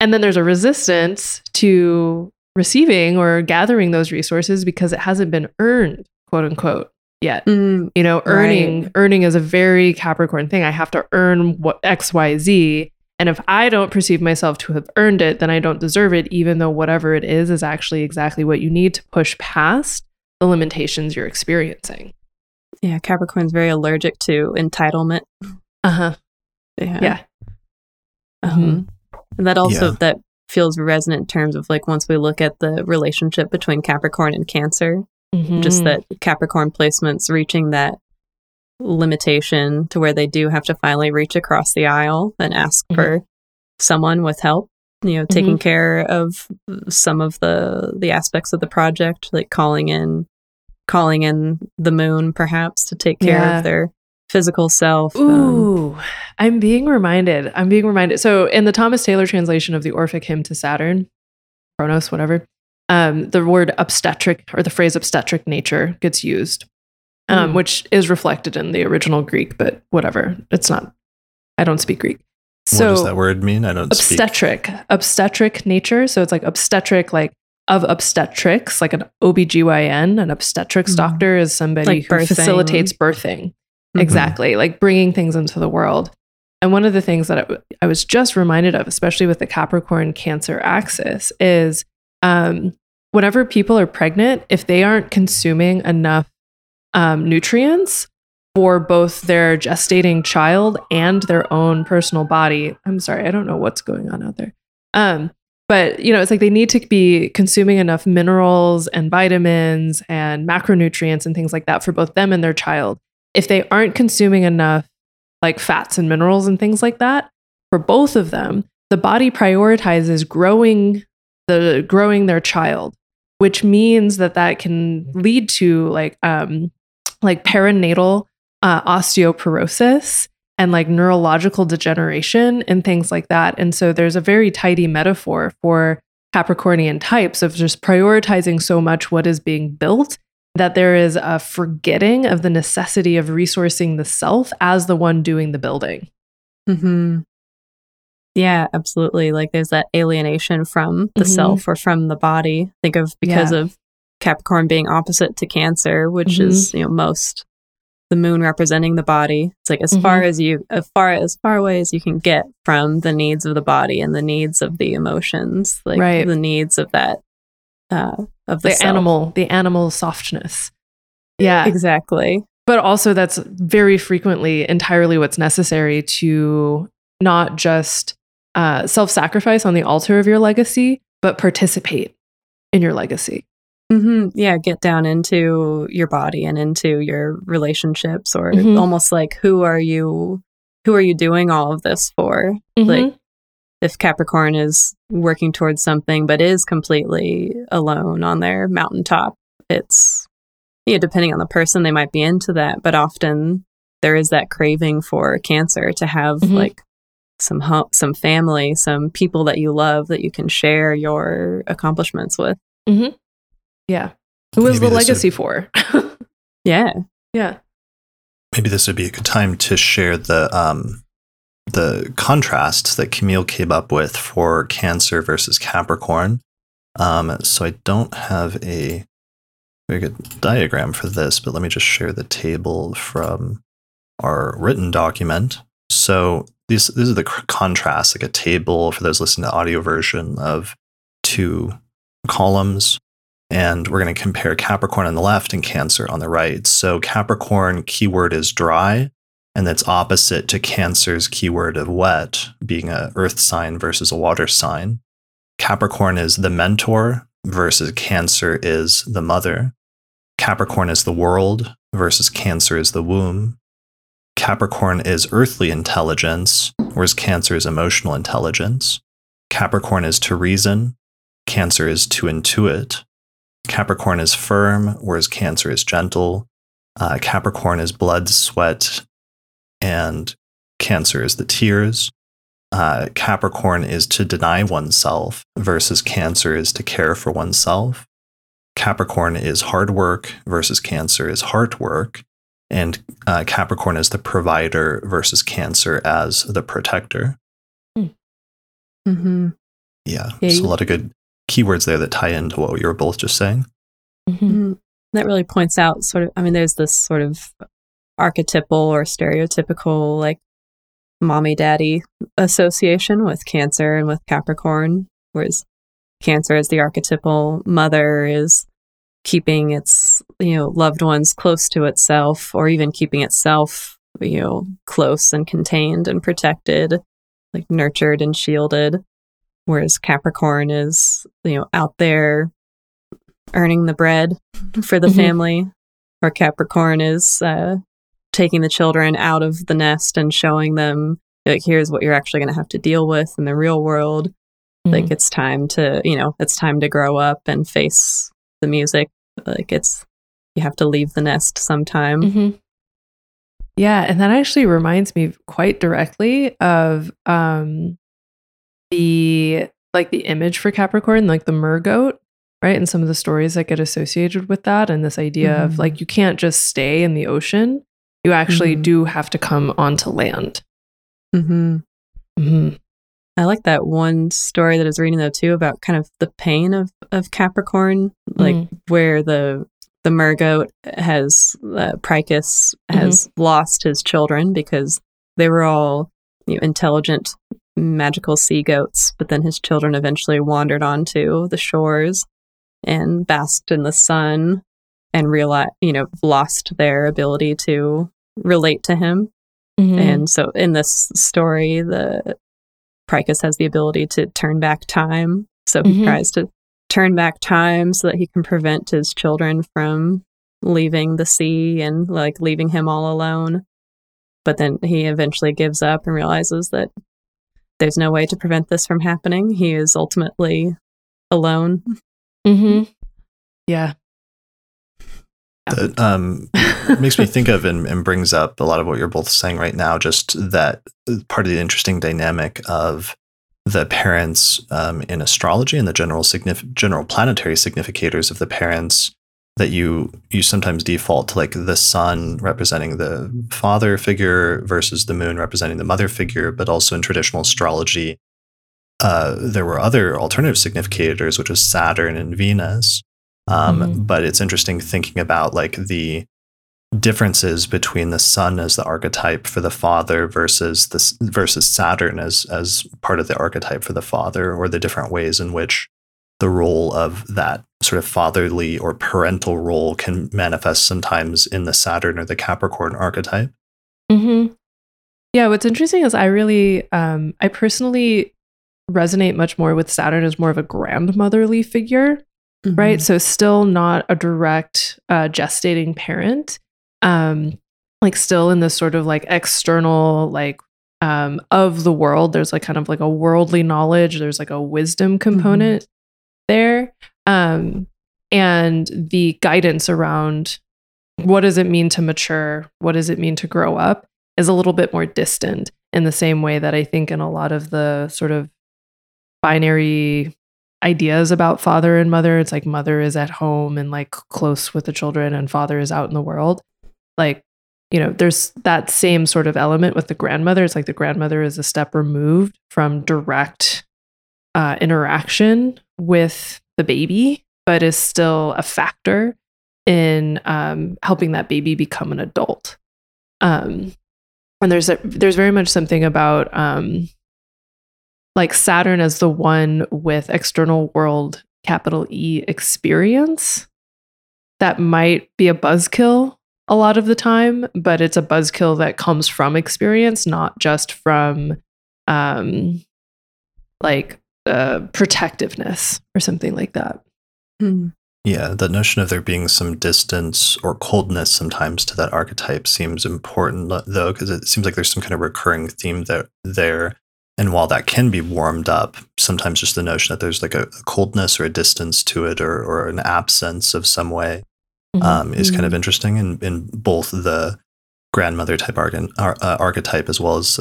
And then there's a resistance to receiving or gathering those resources because it hasn't been earned, quote unquote, yet. You know, earning is a very Capricorn thing. I have to earn what X, Y, Z. And if I don't perceive myself to have earned it, then I don't deserve it, even though whatever it is actually exactly what you need to push past the limitations you're experiencing. Yeah, Capricorn's very allergic to entitlement. And that also that feels resonant in terms of like once we look at the relationship between Capricorn and Cancer, just that Capricorn placements reaching that limitation to where they do have to finally reach across the aisle and ask for someone with help you know, taking mm-hmm. care of some of the aspects of the project, like calling in the moon perhaps to take care yeah. of their physical self. Ooh, I'm being reminded. So in the Thomas Taylor translation of the Orphic hymn to Saturn, Kronos, whatever, the word obstetric, or the phrase obstetric nature, gets used, which is reflected in the original Greek, but whatever. It's not, I don't speak Greek. So what does that word mean? I don't obstetric, speak. Obstetric nature. So it's like obstetric, like of obstetrics, like an OBGYN, an obstetrics doctor is somebody like who facilitates birthing. Mm-hmm. Exactly. Like bringing things into the world. And one of the things that I was just reminded of, especially with the Capricorn Cancer axis, is whenever people are pregnant, if they aren't consuming enough nutrients for both their gestating child and their own personal body. I'm sorry, I don't know what's going on out there. But, you know, it's like they need to be consuming enough minerals and vitamins and macronutrients and things like that for both them and their child. If they aren't consuming enough like fats and minerals and things like that for both of them, the body prioritizes growing their child, which means that can lead to like perinatal osteoporosis and like neurological degeneration and things like that. And so there's a very tidy metaphor for Capricornian types of just prioritizing so much what is being built that there is a forgetting of the necessity of resourcing the self as the one doing the building. Mm-hmm. Yeah, absolutely. Like there's that alienation from the mm-hmm. self or from the body. Think of because yeah. of Capricorn being opposite to Cancer, which mm-hmm. is, you know, most the moon representing the body. It's like as mm-hmm. far away as you can get from the needs of the body and the needs of the emotions, like right. the needs of that of the self. the animal softness. Yeah, exactly. But also that's very frequently entirely what's necessary to not just self-sacrifice on the altar of your legacy, but participate in your legacy. Mm-hmm. Yeah, get down into your body and into your relationships, or mm-hmm. almost like who are you doing all of this for? Mm-hmm. Like if Capricorn is working towards something but is completely alone on their mountaintop, it's, you know, depending on the person, they might be into that, but often there is that craving for Cancer to have mm-hmm. like some family, some people that you love that you can share your accomplishments with. Mm-hmm. Yeah. Who is the legacy for? Yeah. Yeah. Maybe this would be a good time to share the contrast that Camille came up with for Cancer versus Capricorn. So I don't have a very good diagram for this, but let me just share the table from our written document. So these are the contrasts, like a table for those listening to the audio version, of two columns. And we're going to compare Capricorn on the left and Cancer on the right. So Capricorn, keyword is dry, and that's opposite to Cancer's keyword of wet, being an earth sign versus a water sign. Capricorn is the mentor versus Cancer is the mother. Capricorn is the world versus Cancer is the womb. Capricorn is earthly intelligence, whereas Cancer is emotional intelligence. Capricorn is to reason. Cancer is to intuit. Capricorn is firm, whereas Cancer is gentle. Capricorn is blood, sweat, and Cancer is the tears. Capricorn is to deny oneself, versus Cancer is to care for oneself. Capricorn is hard work, versus Cancer is heart work. And Capricorn is the provider, versus Cancer as the protector. Mm-hmm. Yeah, there's a lot of good keywords there that tie into what you were both just saying. Mm-hmm. That really points out sort of, I mean, there's this sort of archetypal or stereotypical like mommy daddy association with Cancer and with Capricorn, whereas Cancer as the archetypal mother is keeping its, you know, loved ones close to itself, or even keeping itself, you know, close and contained and protected, like nurtured and shielded. Whereas Capricorn is, you know, out there earning the bread for the mm-hmm. family, or Capricorn is taking the children out of the nest and showing them, like, here's what you're actually going to have to deal with in the real world. Like, it's time to, you know, it's time to grow up and face the music. Like, it's, you have to leave the nest sometime. Mm-hmm. Yeah. And that actually reminds me quite directly of the image for Capricorn, like the mergoat, right? And some of the stories that get associated with that. And this idea of like, you can't just stay in the ocean. You actually do have to come onto land. Mm-hmm. Mm-hmm. I like that one story that I was reading though too about kind of the pain of Capricorn, like where the mergoat has Pricus has lost his children because they were all, you know, intelligent, magical sea goats, but then his children eventually wandered onto the shores and basked in the sun and realized, you know, lost their ability to relate to him. Mm-hmm. And so in this story, the Pricus has the ability to turn back time. So he tries to turn back time so that he can prevent his children from leaving the sea and like leaving him all alone. But then he eventually gives up and realizes that there's no way to prevent this from happening. He is ultimately alone. Mm-hmm. Yeah. That makes me think of and brings up a lot of what you're both saying right now, just that part of the interesting dynamic of the parents in astrology and the general planetary significators of the parents, that you sometimes default to like the sun representing the father figure versus the moon representing the mother figure. But also in traditional astrology, there were other alternative significators, which was Saturn and Venus. But it's interesting thinking about like the differences between the sun as the archetype for the father versus Saturn as part of the archetype for the father, or the different ways in which the role of that sort of fatherly or parental role can manifest sometimes in the Saturn or the Capricorn archetype. Mm-hmm. Yeah. What's interesting is I personally resonate much more with Saturn as more of a grandmotherly figure. Right. So still not a direct gestating parent, like still in this sort of like external, like of the world. There's like kind of like a worldly knowledge. There's like a wisdom component there. And the guidance around what does it mean to mature? What does it mean to grow up is a little bit more distant, in the same way that I think in a lot of the sort of binary ideas about father and mother, it's like mother is at home and like close with the children and father is out in the world. Like, you know, there's that same sort of element with the grandmother. It's like the grandmother is a step removed from direct interaction with the baby, but is still a factor in helping that baby become an adult. And there's very much something about like Saturn as the one with external world, capital E, experience, that might be a buzzkill a lot of the time, but it's a buzzkill that comes from experience, not just from protectiveness or something like that. Yeah, the notion of there being some distance or coldness sometimes to that archetype seems important, though, because it seems like there's some kind of recurring theme that there. And while that can be warmed up, sometimes just the notion that there's like a coldness or a distance to it, or an absence of some way, is kind of interesting in both the grandmother type archetype as well as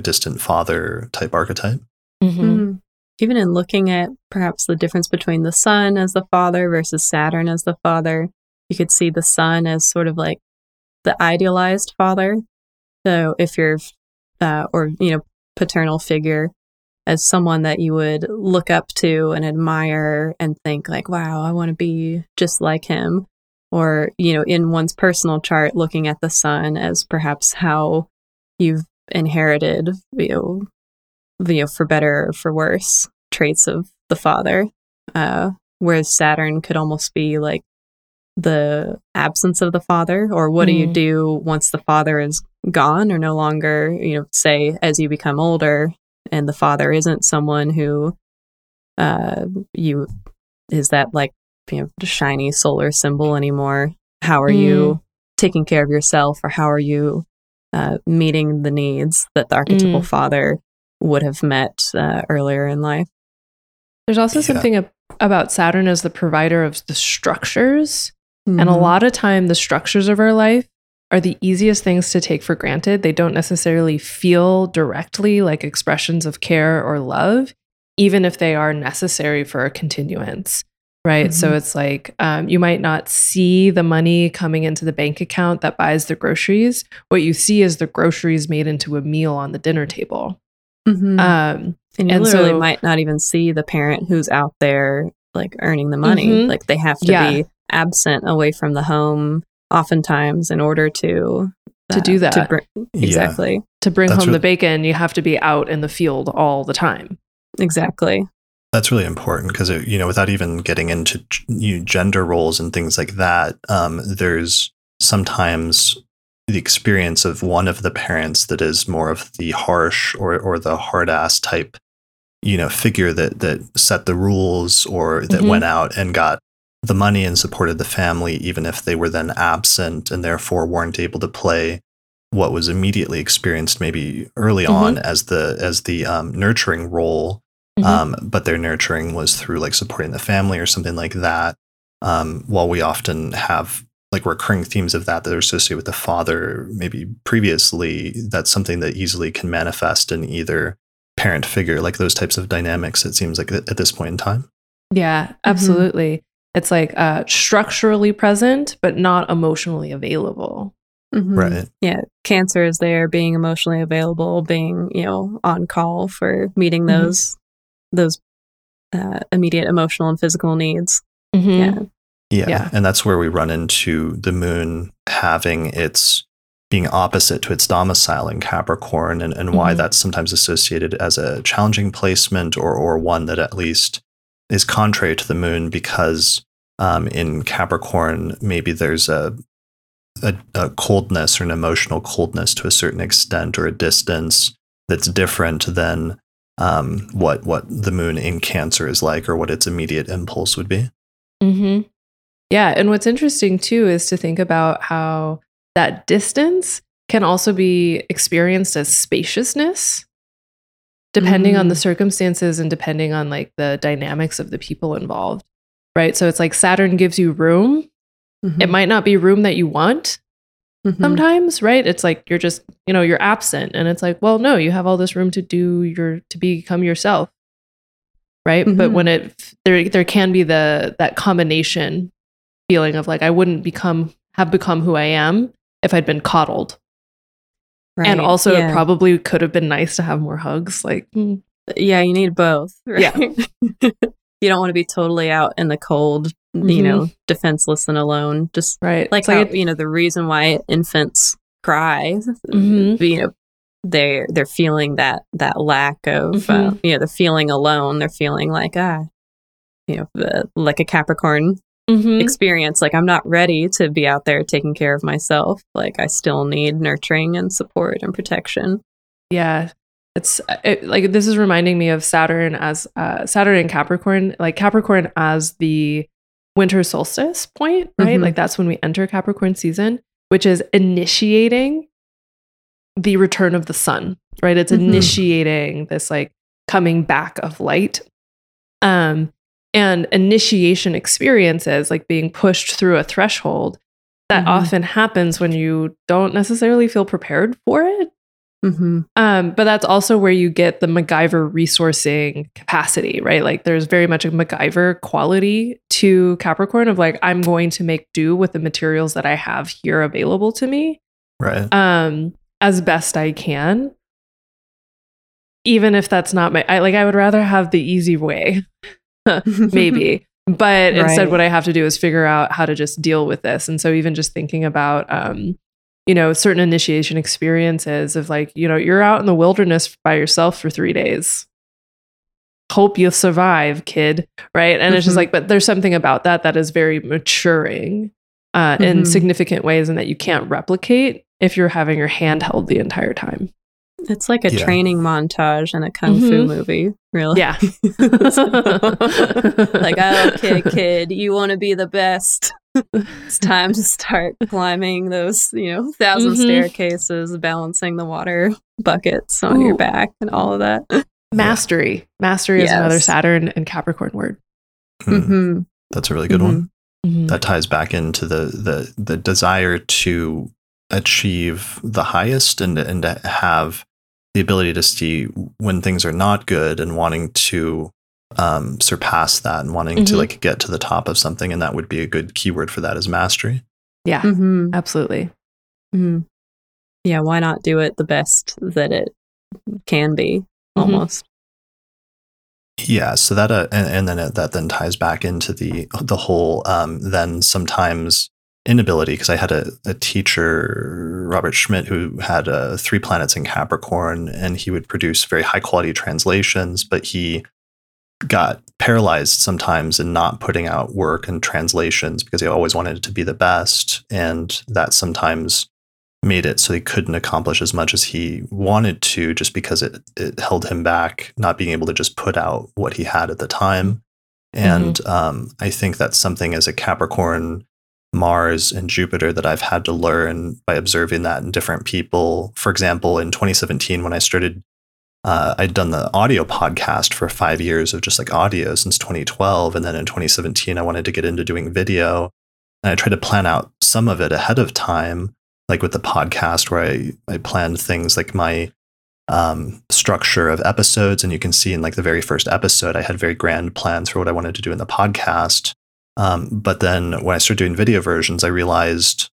distant father type archetype. Even in looking at perhaps the difference between the sun as the father versus Saturn as the father, you could see the sun as sort of like the idealized father. So if you're paternal figure as someone that you would look up to and admire and think like, wow, I want to be just like him. Or, you know, in one's personal chart, looking at the sun as perhaps how you've inherited, for better or for worse, traits of the father. Whereas Saturn could almost be like the absence of the father, or what do you do once the father is gone or no longer, say as you become older and the father isn't someone who shiny solar symbol anymore. How are you taking care of yourself, or how are you meeting the needs that the archetypal father would have met earlier in life. There's also something about Saturn as the provider of the structures. Mm-hmm. And a lot of time, the structures of our life are the easiest things to take for granted. They don't necessarily feel directly like expressions of care or love, even if they are necessary for a continuance, right? Mm-hmm. So it's like, you might not see the money coming into the bank account that buys the groceries. What you see is the groceries made into a meal on the dinner table. Mm-hmm. And you literally might not even see the parent who's out there like earning the money. Mm-hmm. Like they have to be absent away from the home oftentimes in order to do that. To bring home the bacon, you have to be out in the field all the time. Exactly. That's really important because, you know, without even getting into gender roles and things like that, there's sometimes the experience of one of the parents that is more of the harsh or the hard ass type, you know, figure that set the rules or that mm-hmm. went out and got the money and supported the family, even if they were then absent and therefore weren't able to play what was immediately experienced maybe early mm-hmm. on as the nurturing role. Mm-hmm. But their nurturing was through like supporting the family or something like that. While we often have like recurring themes of that are associated with the father, maybe previously, that's something that easily can manifest in either parent figure, like those types of dynamics, it seems like at this point in time. Yeah, absolutely. Mm-hmm. It's like structurally present, but not emotionally available. Mm-hmm. Right. Yeah. Cancer is there, being emotionally available, being, you know, on call for meeting those immediate emotional and physical needs. Mm-hmm. Yeah. And that's where we run into the moon having its being opposite to its domicile in Capricorn and mm-hmm. why that's sometimes associated as a challenging placement or one that at least is contrary to the moon because in Capricorn, maybe there's a coldness or an emotional coldness to a certain extent or a distance that's different than what the moon in Cancer is like or what its immediate impulse would be. Mm-hmm. Yeah. And what's interesting too is to think about how that distance can also be experienced as spaciousness, depending on the circumstances and depending on like the dynamics of the people involved, right? So it's like Saturn gives you room. Mm-hmm. It might not be room that you want sometimes, right? It's like you're just, you know, you're absent. And it's like, well, no, you have all this room to become yourself, right? Mm-hmm. But when there can be that combination feeling of like, I wouldn't have become who I am if I'd been coddled. Right. And also it probably could have been nice to have more hugs. Like, yeah, you need both, right? Yeah. You don't want to be totally out in the cold, you know, defenseless and alone. Just like how, you know, the reason why infants cry, you know, they're feeling that lack of, you know, they're feeling alone. They're feeling like, you know, like a Capricorn experience. Like I'm not ready to be out there taking care of myself. Like I still need nurturing and support and protection. Yeah. Like this is reminding me of Saturn and Capricorn, like Capricorn as the winter solstice point, right? Like that's when we enter Capricorn season, which is initiating the return of the sun, right? It's initiating this like coming back of light. And initiation experiences, like being pushed through a threshold, that often happens when you don't necessarily feel prepared for it. Mm-hmm. But that's also where you get the MacGyver resourcing capacity, right? Like there's very much a MacGyver quality to Capricorn of like, I'm going to make do with the materials that I have here available to me, right? As best I can. Even if that's not I would rather have the easy way, maybe. But instead what I have to do is figure out how to just deal with this. And so even just thinking about, you know, certain initiation experiences of like, you know, you're out in the wilderness by yourself for 3 days. Hope you survive, kid. Right. And it's just like, but there's something about that is very maturing in significant ways and that you can't replicate if you're having your hand held the entire time. It's like a training montage in a kung fu movie, really. Yeah. Like, okay, kid, you want to be the best. It's time to start climbing those, 1,000 staircases, balancing the water buckets on your back and all of that. Mastery. Mastery is another Saturn and Capricorn word. Mm-hmm. That's a really good one. Mm-hmm. That ties back into the desire to achieve the highest and to have the ability to see when things are not good and wanting to surpass that and wanting to get to the top of something. And that would be a good keyword for that is mastery. Yeah, absolutely. Mm-hmm. Yeah. Why not do it the best that it can be almost? Yeah, so that and then ties back into the whole then sometimes inability, because I had a teacher, Robert Schmidt, who had 3 planets in Capricorn, and he would produce very high quality translations, but he got paralyzed sometimes in not putting out work and translations because he always wanted it to be the best, and that sometimes made it so he couldn't accomplish as much as he wanted to, just because it held him back, not being able to just put out what he had at the time. And I think that's something as a Capricorn, Mars and Jupiter that I've had to learn by observing that in different people. For example, in 2017, when I started, I'd done the audio podcast for 5 years of just like audio since 2012. And then in 2017, I wanted to get into doing video. And I tried to plan out some of it ahead of time. Like with the podcast where I planned things like my structure of episodes. And you can see in like the very first episode, I had very grand plans for what I wanted to do in the podcast. But then when I started doing video versions, I realized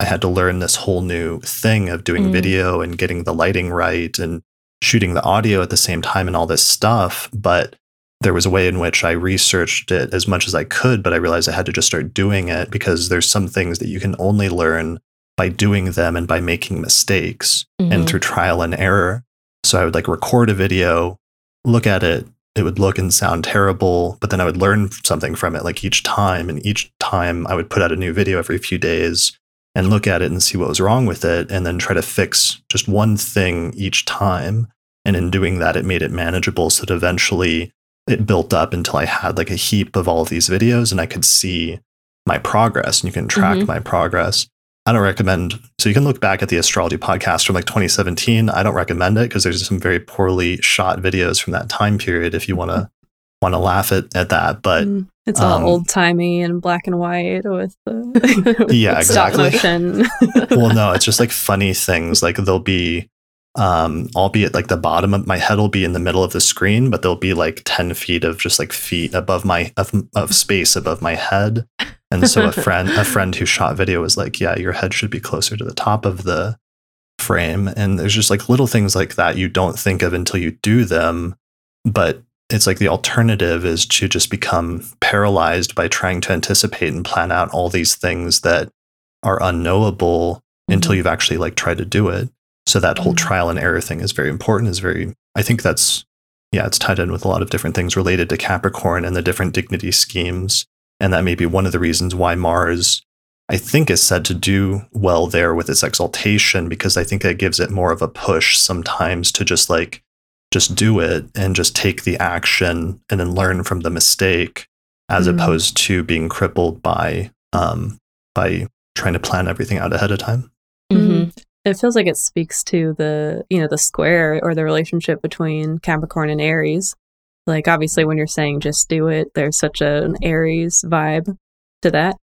I had to learn this whole new thing of doing video and getting the lighting right and shooting the audio at the same time and all this stuff. But there was a way in which I researched it as much as I could, but I realized I had to just start doing it, because there's some things that you can only learn by doing them and by making mistakes and through trial and error. So I would like record a video, look at it, it would look and sound terrible, but then I would learn something from it like each time. And each time I would put out a new video every few days and look at it and see what was wrong with it and then try to fix just one thing each time. And in doing that, it made it manageable, so that eventually it built up until I had like a heap of all of these videos and I could see my progress, and you can track my progress. I don't recommend, so you can look back at the astrology podcast from like 2017. I don't recommend it because there's some very poorly shot videos from that time period if you want to laugh at that. But it's all old timey and black and white with yeah, exactly. Well, no, it's just like funny things. Like there'll be, I'll be at like the bottom of my head will be in the middle of the screen, but there'll be like 10 feet of just like feet above my of space above my head. And so a friend who shot video was like, yeah, your head should be closer to the top of the frame. And there's just like little things like that you don't think of until you do them. But it's like the alternative is to just become paralyzed by trying to anticipate and plan out all these things that are unknowable until you've actually like tried to do it. So that whole trial and error thing is very important. I think that's, it's tied in with a lot of different things related to Capricorn and the different dignity schemes. And that may be one of the reasons why Mars, I think, is said to do well there with its exaltation, because I think that gives it more of a push sometimes to just do it and just take the action and then learn from the mistake, as opposed to being crippled by trying to plan everything out ahead of time. Mm-hmm. It feels like it speaks to the, the square or the relationship between Capricorn and Aries. Like, obviously, when you're saying just do it, there's such an Aries vibe to that.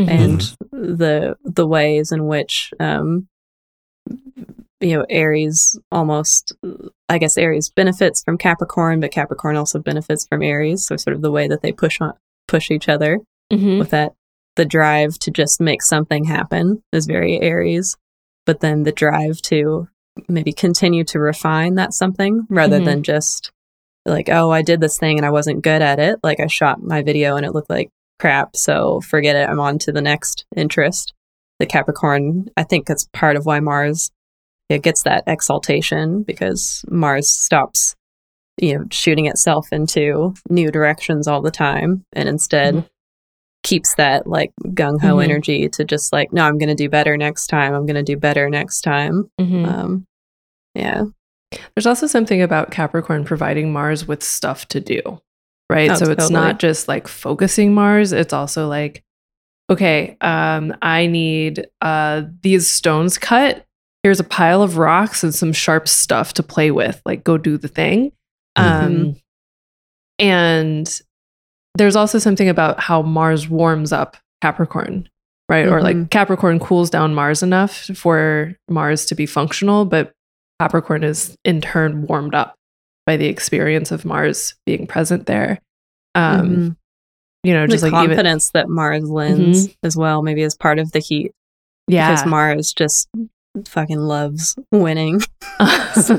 And the ways in which, Aries Aries benefits from Capricorn, but Capricorn also benefits from Aries. So sort of the way that they push each other with that. The drive to just make something happen is very Aries. But then the drive to maybe continue to refine that something rather than just like, oh, I did this thing and I wasn't good at it. Like, I shot my video and it looked like crap, so forget it. I'm on to the next interest. The Capricorn, I think that's part of why Mars gets that exaltation, because Mars stops, shooting itself into new directions all the time, and instead keeps that like gung-ho energy to just like, no, I'm going to do better next time. I'm going to do better next time. Yeah. There's also something about Capricorn providing Mars with stuff to do, right? Oh, so it's totally not just like focusing Mars. It's also like okay, I need these stones cut. Here's a pile of rocks and some sharp stuff to play with. Like, go do the thing. Mm-hmm. And there's also something about how Mars warms up Capricorn, right? Mm-hmm. Or like Capricorn cools down Mars enough for Mars to be functional, but Capricorn is in turn warmed up by the experience of Mars being present there. Mm-hmm. You know, just the like confidence that Mars lends mm-hmm. as well, maybe as part of the heat. Yeah. Because Mars just fucking loves winning. So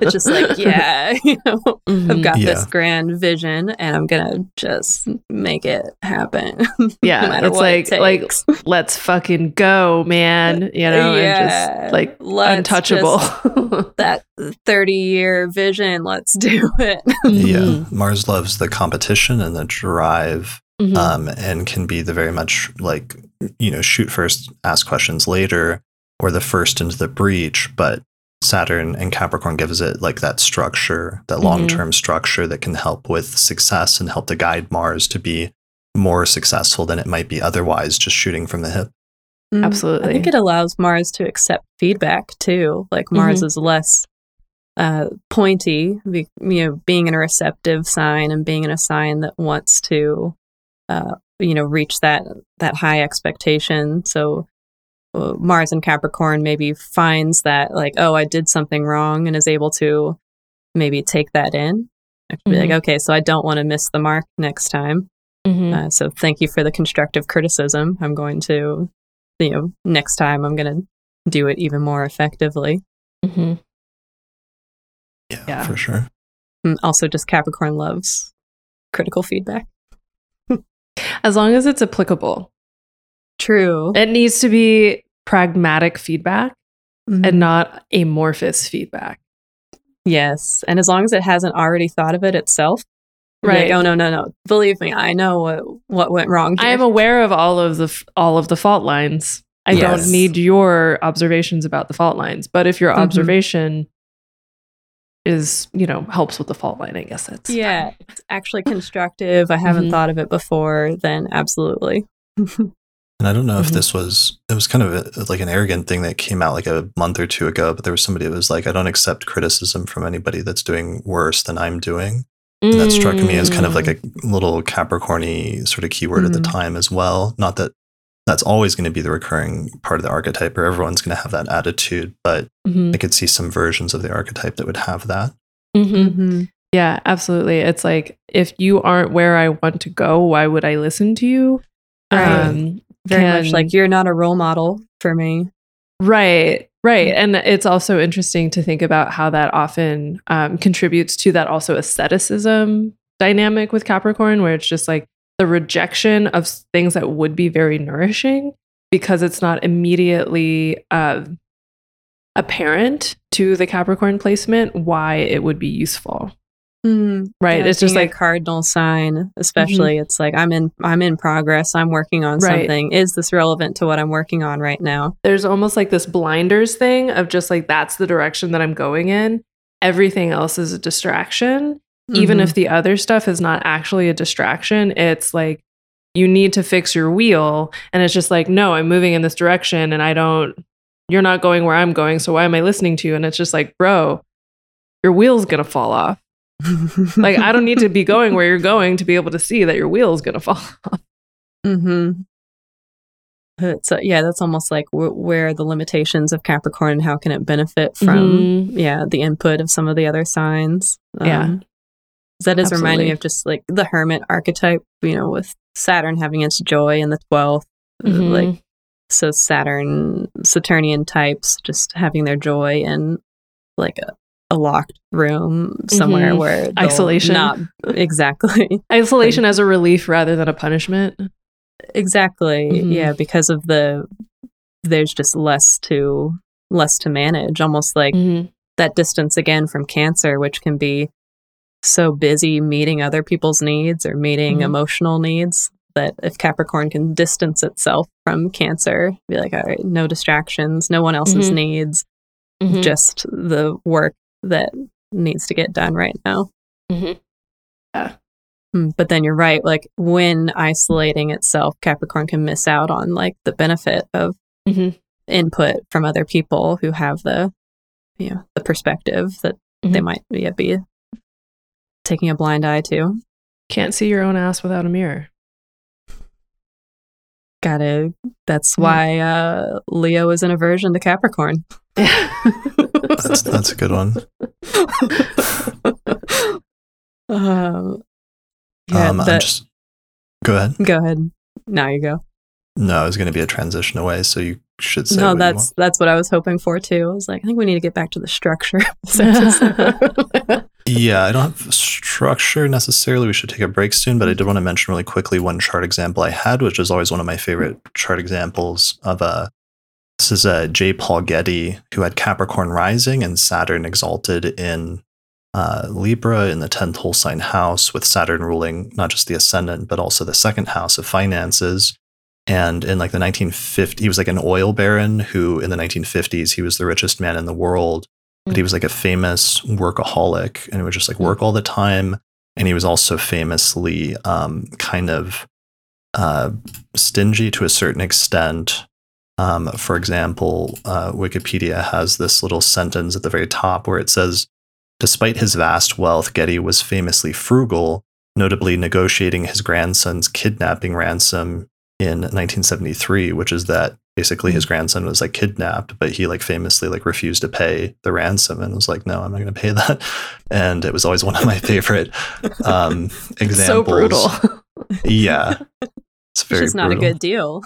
it's just like, yeah, you know, mm-hmm. I've got this grand vision and I'm gonna just make it happen. Yeah. No matter what it takes. Like, let's fucking go, man. You know, yeah. And just like untouchable. Just, that 30-year vision, let's do it. Yeah. Mars loves the competition and the drive. Mm-hmm. And can be the very much like, you know, shoot first, ask questions later, or the first into the breach, but Saturn and Capricorn gives it like that structure, that long-term mm-hmm. structure that can help with success and help to guide Mars to be more successful than it might be otherwise, just shooting from the hip. Mm-hmm. Absolutely. I think it allows Mars to accept feedback too. Like Mars mm-hmm. is less pointy, being in a receptive sign and being in a sign that wants to, reach that high expectation. So Mars and Capricorn maybe finds that like, oh, I did something wrong, and is able to maybe take that in. Mm-hmm. Be like, okay, so I don't want to miss the mark next time. Mm-hmm. So thank you for the constructive criticism. I'm going to, next time I'm going to do it even more effectively. Mm-hmm. Yeah, for sure. And also just Capricorn loves critical feedback. As long as it's applicable. True. It needs to be pragmatic feedback mm-hmm. and not amorphous feedback. Yes. And as long as it hasn't already thought of it itself. Right. Like, oh, no. Believe me, I know what went wrong here. I am aware of all of the fault lines. I yes. don't need your observations about the fault lines. But if your mm-hmm. observation is, helps with the fault line, I guess that's... Yeah. It's actually constructive. I haven't mm-hmm. thought of it before. Then absolutely. And I don't know mm-hmm. if it was kind of like an arrogant thing that came out like a month or two ago, but there was somebody who was like, I don't accept criticism from anybody that's doing worse than I'm doing. Mm. And that struck me as kind of like a little Capricorn-y sort of keyword mm-hmm. at the time as well. Not that that's always going to be the recurring part of the archetype, or everyone's going to have that attitude, but mm-hmm. I could see some versions of the archetype that would have that. Mm-hmm. Mm-hmm. Yeah, absolutely. It's like, if you aren't where I want to go, why would I listen to you? Right. Very much like, you're not a role model for me. Right. And it's also interesting to think about how that often contributes to that also asceticism dynamic with Capricorn, where it's just like the rejection of things that would be very nourishing because it's not immediately apparent to the Capricorn placement why it would be useful. Mm, right, yeah, it's just like a cardinal sign, especially. Mm-hmm. It's like I'm in progress. I'm working on right. something. Is this relevant to what I'm working on right now? There's almost like this blinders thing of just like, that's the direction that I'm going in. Everything else is a distraction, mm-hmm. even if the other stuff is not actually a distraction. It's like, you need to fix your wheel, and it's just like, no, I'm moving in this direction, and you're not going where I'm going. So why am I listening to you? And it's just like, bro, your wheel's gonna fall off. Like, I don't need to be going where you're going to be able to see that your wheel is going to fall off. Mm-hmm. So yeah, that's almost like where are the limitations of Capricorn and how can it benefit from mm-hmm. The input of some of the other signs. That is absolutely. Reminding me of just like the hermit archetype, with Saturn having its joy in the 12th, mm-hmm. like, so Saturnian types just having their joy in like a locked room somewhere mm-hmm. where isolation, not exactly isolation as a relief rather than a punishment. Exactly. Mm-hmm. Yeah. Because of there's just less to manage, almost like mm-hmm. that distance again from Cancer, which can be so busy meeting other people's needs or meeting mm-hmm. emotional needs, that if Capricorn can distance itself from Cancer, be like, all right, no distractions, no one else's mm-hmm. needs, mm-hmm. just the work that needs to get done right now. Mm-hmm. Yeah. But then you're right, like when isolating itself, Capricorn can miss out on like the benefit of input from other people who have the, you know, the perspective that they might be taking a blind eye to. Can't see your own ass without a mirror. Gotta. That's why Leo is an aversion to Capricorn. That's a good one. Go ahead. Go ahead. Now you go. No, it was going to be a transition away, so you should say. No, that's what I was hoping for too. I was like, I think we need to get back to the structure. Yeah, I don't have structure necessarily. We should take a break soon, but I did want to mention really quickly one chart example I had, which is always one of my favorite chart examples of a. This is a J. Paul Getty who had Capricorn rising and Saturn exalted in Libra in the 10th whole sign house, with Saturn ruling not just the ascendant, but also the second house of finances. And in like the 1950s, he was like an oil baron who in the 1950s, he was the richest man in the world, but he was like a famous workaholic and he would just like work all the time. And he was also famously kind of stingy to a certain extent. For example, Wikipedia has this little sentence at the very top where it says, despite his vast wealth, Getty was famously frugal, notably negotiating his grandson's kidnapping ransom in 1973, which is that basically his grandson was like kidnapped, but he like famously like refused to pay the ransom and was like, no, I'm not going to pay that. And it was always one of my favorite examples. So brutal. Yeah. It's very It's not brutal. A good deal.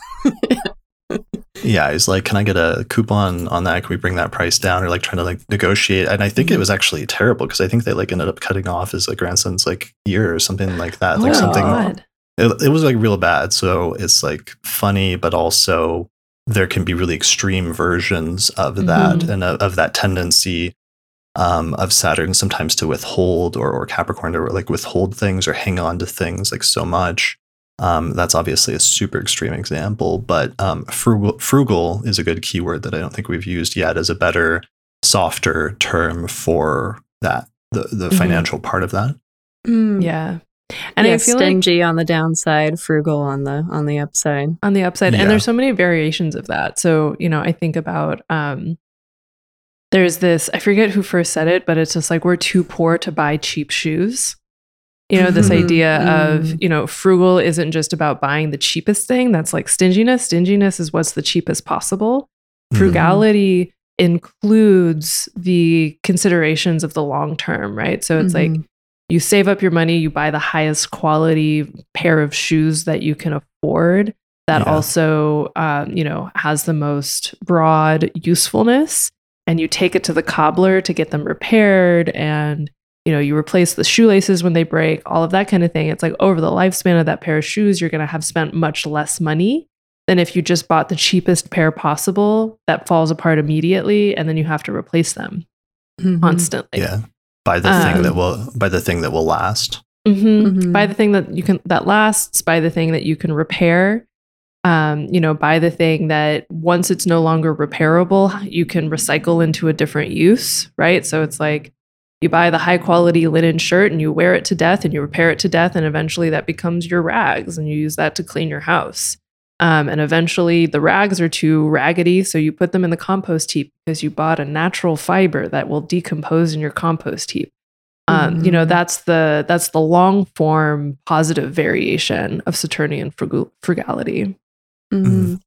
Yeah, he's like, can I get a coupon on that? Can we bring that price down? Or like trying to like negotiate. And I think it was actually terrible because I think they like ended up cutting off his like grandson's like ear or something like that. Like God. It was like real bad. So it's like funny, but also there can be really extreme versions of that and of that tendency of Saturn sometimes to withhold or Capricorn to like withhold things or hang on to things like so much. That's obviously a super extreme example, but frugal is a good keyword that I don't think we've used yet as a better, softer term for that, the financial part of that. Yeah. And yeah, I feel stingy like, on the downside, frugal on the upside. On the upside. Yeah. And there's so many variations of that. So, you know, I think about there's this, I forget who first said it, but it's just like we're too poor to buy cheap shoes. You know, this idea of, you know, frugal isn't just about buying the cheapest thing. That's like stinginess. Stinginess is what's the cheapest possible. Frugality includes the considerations of the long term, right? So it's like you save up your money, you buy the highest quality pair of shoes that you can afford. That also, you know, has the most broad usefulness. And you take it to the cobbler to get them repaired and, you know, you replace the shoelaces when they break, all of that kind of thing. It's like over the lifespan of that pair of shoes, you're going to have spent much less money than if you just bought the cheapest pair possible that falls apart immediately. And then you have to replace them constantly. Yeah. By the thing that will last. By the thing that you can, that lasts, by the thing that you can repair, you know, by the thing that once it's no longer repairable, you can recycle into a different use. Right. So it's like, you buy the high quality linen shirt and you wear it to death and you repair it to death. And eventually that becomes your rags and you use that to clean your house. And eventually the rags are too raggedy. So you put them in the compost heap because you bought a natural fiber that will decompose in your compost heap. You know, that's the long form positive variation of Saturnian frugality. It's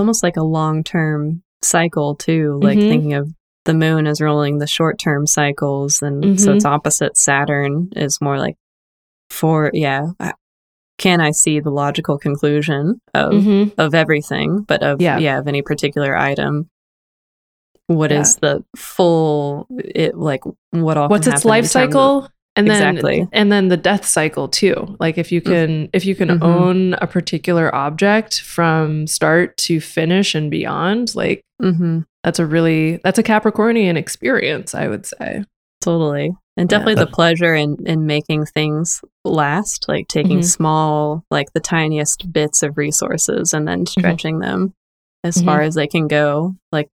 almost like a long term cycle too, like thinking of the moon is ruling the short-term cycles, and so it's opposite. Saturn is more like can I see the logical conclusion of everything, but of any particular item? What is the full what's its life cycle? And then the death cycle too. Like if you can own a particular object from start to finish and beyond, like that's a Capricornian experience, I would say. Totally. And definitely the pleasure in making things last, like taking small, like the tiniest bits of resources and then stretching them as far as they can go. Like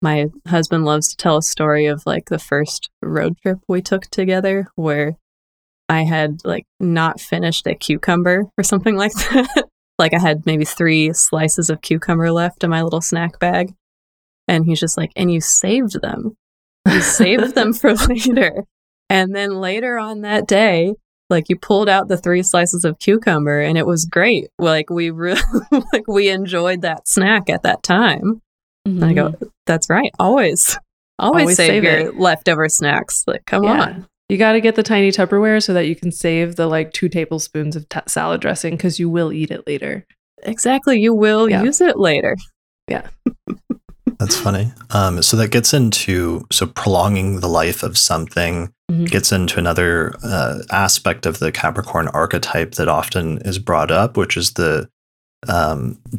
my husband loves to tell a story of like the first road trip we took together where I had like not finished a cucumber or something like that. Like I had maybe 3 slices of cucumber left in my little snack bag. And he's just like, and you saved them. You saved them for later. And then later on that day, like you pulled out the 3 slices of cucumber and it was great. Like we really, like we enjoyed that snack at that time. Mm-hmm. And I go, that's right. Always save your leftover snacks. Like, come on. You got to get the tiny Tupperware so that you can save the like 2 tablespoons of salad dressing because you will eat it later. Exactly. You will use it later. Yeah. That's funny. So that gets into, prolonging the life of something gets into another aspect of the Capricorn archetype that often is brought up, which is the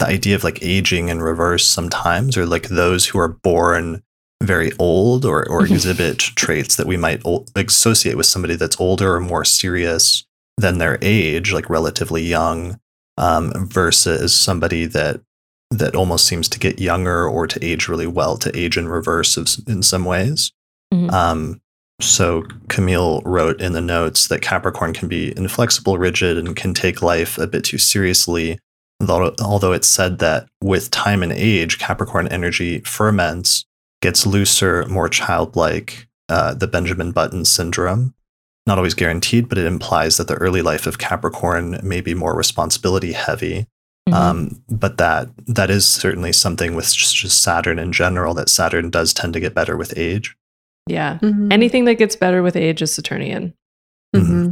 idea of like aging in reverse sometimes, or like those who are born very old or exhibit traits that we might associate with somebody that's older or more serious than their age, like relatively young, versus somebody that almost seems to get younger or to age really well, to age in reverse in some ways. Mm-hmm. So Camille wrote in the notes that Capricorn can be inflexible, rigid, and can take life a bit too seriously, although it's said that with time and age, Capricorn energy ferments, gets looser, more childlike, the Benjamin Button syndrome. Not always guaranteed, but it implies that the early life of Capricorn may be more responsibility heavy. Mm-hmm. But that is certainly something with just Saturn in general, that Saturn does tend to get better with age. Yeah. Mm-hmm. Anything that gets better with age is Saturnian. Mm-hmm.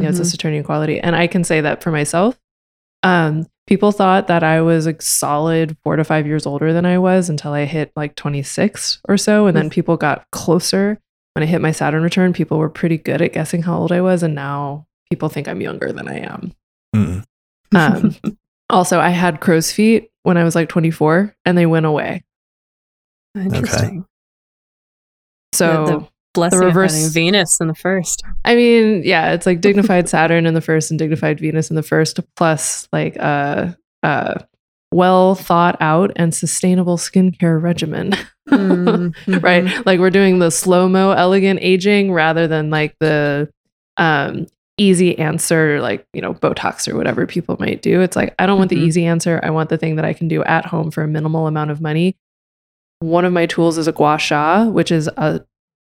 Yeah, it's a Saturnian quality. And I can say that for myself. People thought that I was a solid 4 to 5 years older than I was until I hit like 26 or so. And then people got closer. When I hit my Saturn return, people were pretty good at guessing how old I was. And now people think I'm younger than I am. Also, I had crow's feet when I was like 24 and they went away. Interesting. Okay. So the blessing the reverse, of having Venus in the first. I mean, yeah, it's like dignified Saturn in the first and dignified Venus in the first, plus like a well thought out and sustainable skincare regimen. Mm-hmm. Right? Like we're doing the slow-mo elegant aging rather than like the easy answer, like, you know, Botox or whatever people might do. It's like, I don't want the easy answer. I want the thing that I can do at home for a minimal amount of money. One of my tools is a gua sha, which is a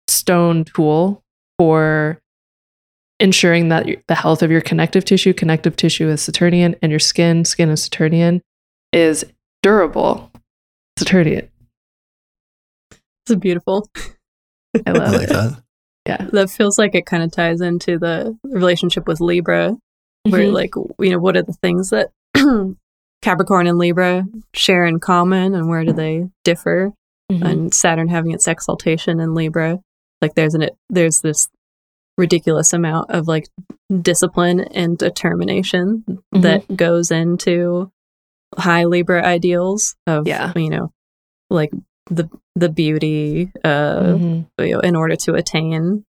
stone tool for ensuring that the health of your connective tissue is Saturnian, and your skin is Saturnian, is durable Saturnian. It's beautiful. I love it. I like that. Yeah, that feels like it kind of ties into the relationship with Libra, where like, you know, what are the things that Capricorn and Libra share in common and where do they differ? And Saturn having its exaltation in Libra, like there's this ridiculous amount of like discipline and determination that goes into high Libra ideals of, you know, like the beauty, you know, in order to attain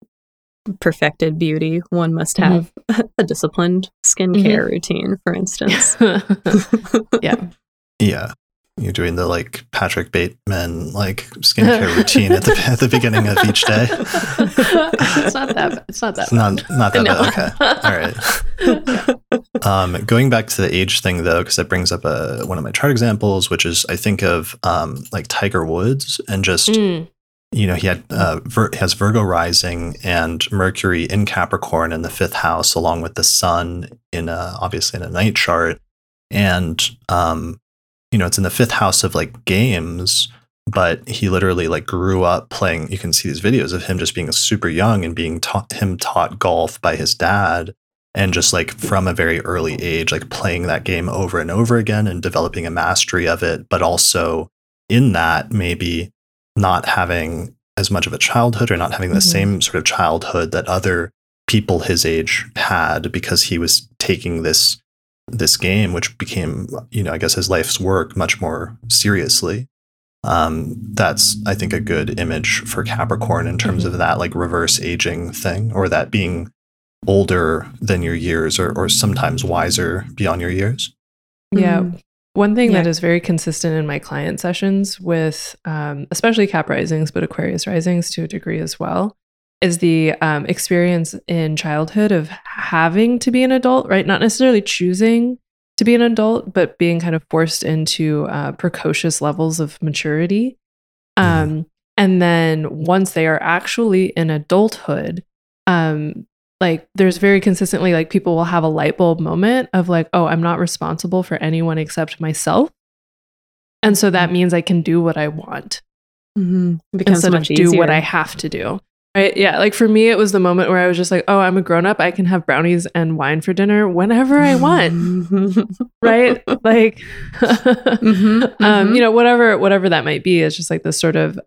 perfected beauty, one must have a disciplined skincare routine, for instance. Yeah. You're doing the like Patrick Bateman like skincare routine at the beginning of each day. It's not that bad. Okay. All right. Going back to the age thing though, because that brings up one of my chart examples, which is I think of like Tiger Woods and just you know, he had has Virgo rising and Mercury in Capricorn in the 5th house, along with the Sun in obviously in a night chart, and you know, it's in the 5th house of like games, but he literally like grew up playing. You can see these videos of him just being super young and being taught golf by his dad, and just like from a very early age, like playing that game over and over again and developing a mastery of it. But also in that, maybe not having as much of a childhood, or not having the same sort of childhood that other people his age had, because he was taking this game, which became, you know, I guess his life's work, much more seriously. That's, I think, a good image for Capricorn in terms of that like reverse aging thing, or that being older than your years, or sometimes wiser beyond your years. Yeah. One thing that is very consistent in my client sessions with especially Cap risings, but Aquarius risings to a degree as well, is the experience in childhood of having to be an adult, right? Not necessarily choosing to be an adult, but being kind of forced into precocious levels of maturity. And then once they are actually in adulthood, like there's very consistently like people will have a light bulb moment of like, oh, I'm not responsible for anyone except myself. And so that means I can do what I want instead of do what I have to do. Right? Yeah. Like for me, it was the moment where I was just like, oh, I'm a grown up. I can have brownies and wine for dinner whenever I want. Right? Like, you know, whatever that might be, it's just like this sort of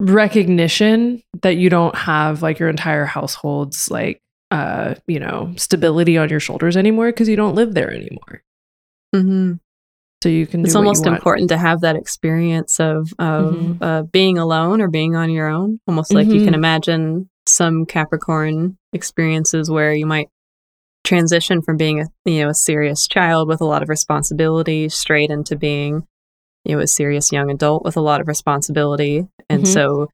recognition that you don't have like your entire household's like, you know, stability on your shoulders anymore because you don't live there anymore. So you can. It's almost important to have that experience of being alone or being on your own. Almost like you can imagine some Capricorn experiences where you might transition from being a serious child with a lot of responsibility straight into being a serious young adult with a lot of responsibility. And so,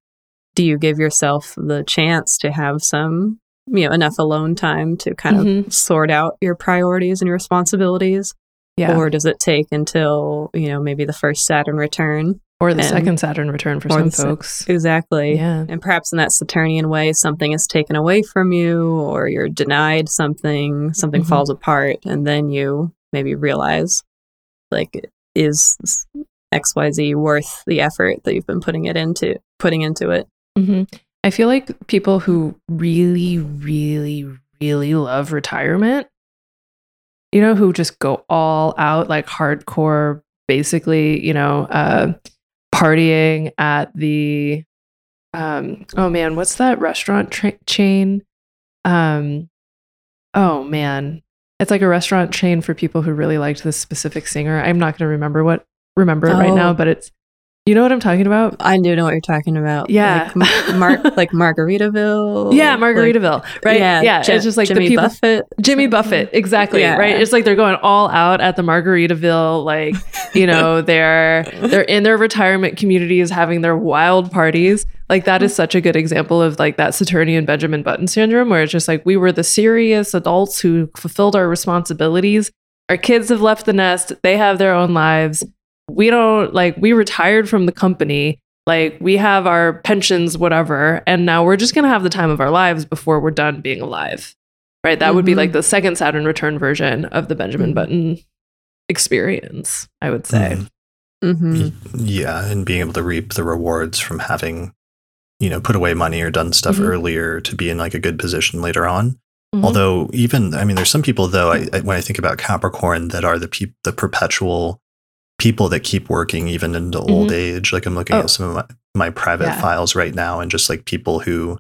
do you give yourself the chance to have some enough alone time to kind of sort out your priorities and your responsibilities? Yeah. Or does it take until, maybe the first Saturn return? Or the second Saturn return for some folks. Exactly. Yeah. And perhaps in that Saturnian way, something is taken away from you or you're denied something falls apart. And then you maybe realize, like, is XYZ worth the effort that you've been putting into it? I feel like people who really, really, really love retirement, who just go all out, like hardcore, basically, partying at the, what's that restaurant chain? It's like a restaurant chain for people who really liked this specific singer. I'm not going to remember it right now, but it's, you know what I'm talking about? I do know what you're talking about. Yeah. Like, like Margaritaville. Yeah, Margaritaville. Like, right? Yeah. It's just like Jimmy the people. Buffett. Jimmy Buffett. Exactly. Yeah. Right? It's like they're going all out at the Margaritaville. Like, they're in their retirement communities having their wild parties. Like that is such a good example of like that Saturnian Benjamin Button syndrome where it's just like we were the serious adults who fulfilled our responsibilities. Our kids have left the nest. They have their own lives. We don't we retired from the company, like we have our pensions, whatever. And now we're just going to have the time of our lives before we're done being alive. Right. That would be like the second Saturn return version of the Benjamin Button experience, I would say. Yeah. And being able to reap the rewards from having, put away money or done stuff earlier to be in like a good position later on. Although there's some people though, when I think about Capricorn that are the perpetual people that keep working even into old age. Like I'm looking at some of my private files right now and just like people who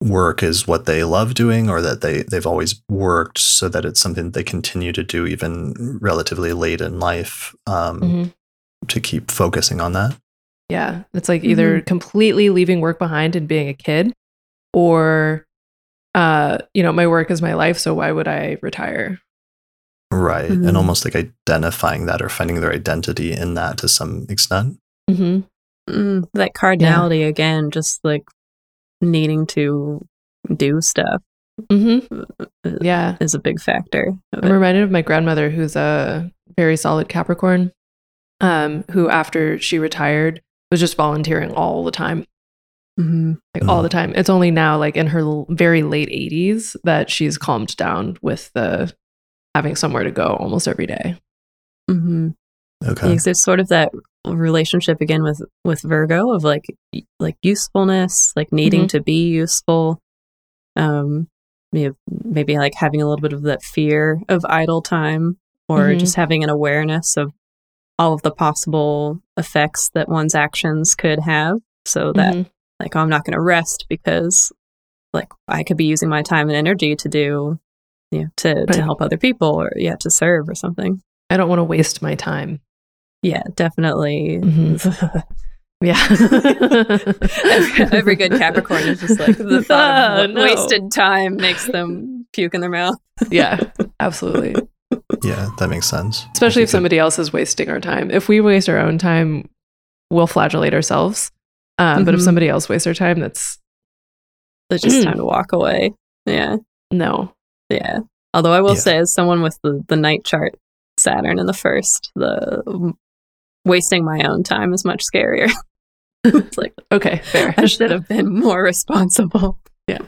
work is what they love doing or that they've always worked so that it's something they continue to do even relatively late in life to keep focusing on that. Yeah. It's like either completely leaving work behind and being a kid or, my work is my life. So why would I retire? Right. And almost like identifying that or finding their identity in that to some extent. That cardinality again, just like needing to do stuff. Yeah. Is a big factor. I'm reminded of my grandmother, who's a very solid Capricorn, who after she retired was just volunteering all the time. All the time. It's only now like in her very late 80s that she's calmed down with the having somewhere to go almost every day. Okay. Because there's sort of that relationship again with Virgo of like usefulness, like needing to be useful. Maybe like having a little bit of that fear of idle time or just having an awareness of all of the possible effects that one's actions could have. So that like, oh, I'm not going to rest because like I could be using my time and energy to do to help other people or to serve or something. I don't want to waste my time. Yeah, definitely. Every good Capricorn is just like the thought of wasted time makes them puke in their mouth. Yeah, absolutely. Yeah, that makes sense. Especially if somebody else is wasting our time. If we waste our own time, we'll flagellate ourselves. But if somebody else wastes their time, that's just time to walk away. Yeah. No. Yeah. Although I will say, as someone with the night chart, Saturn in the first, the wasting my own time is much scarier. It's like, okay, fair. I should have been more responsible. Yeah.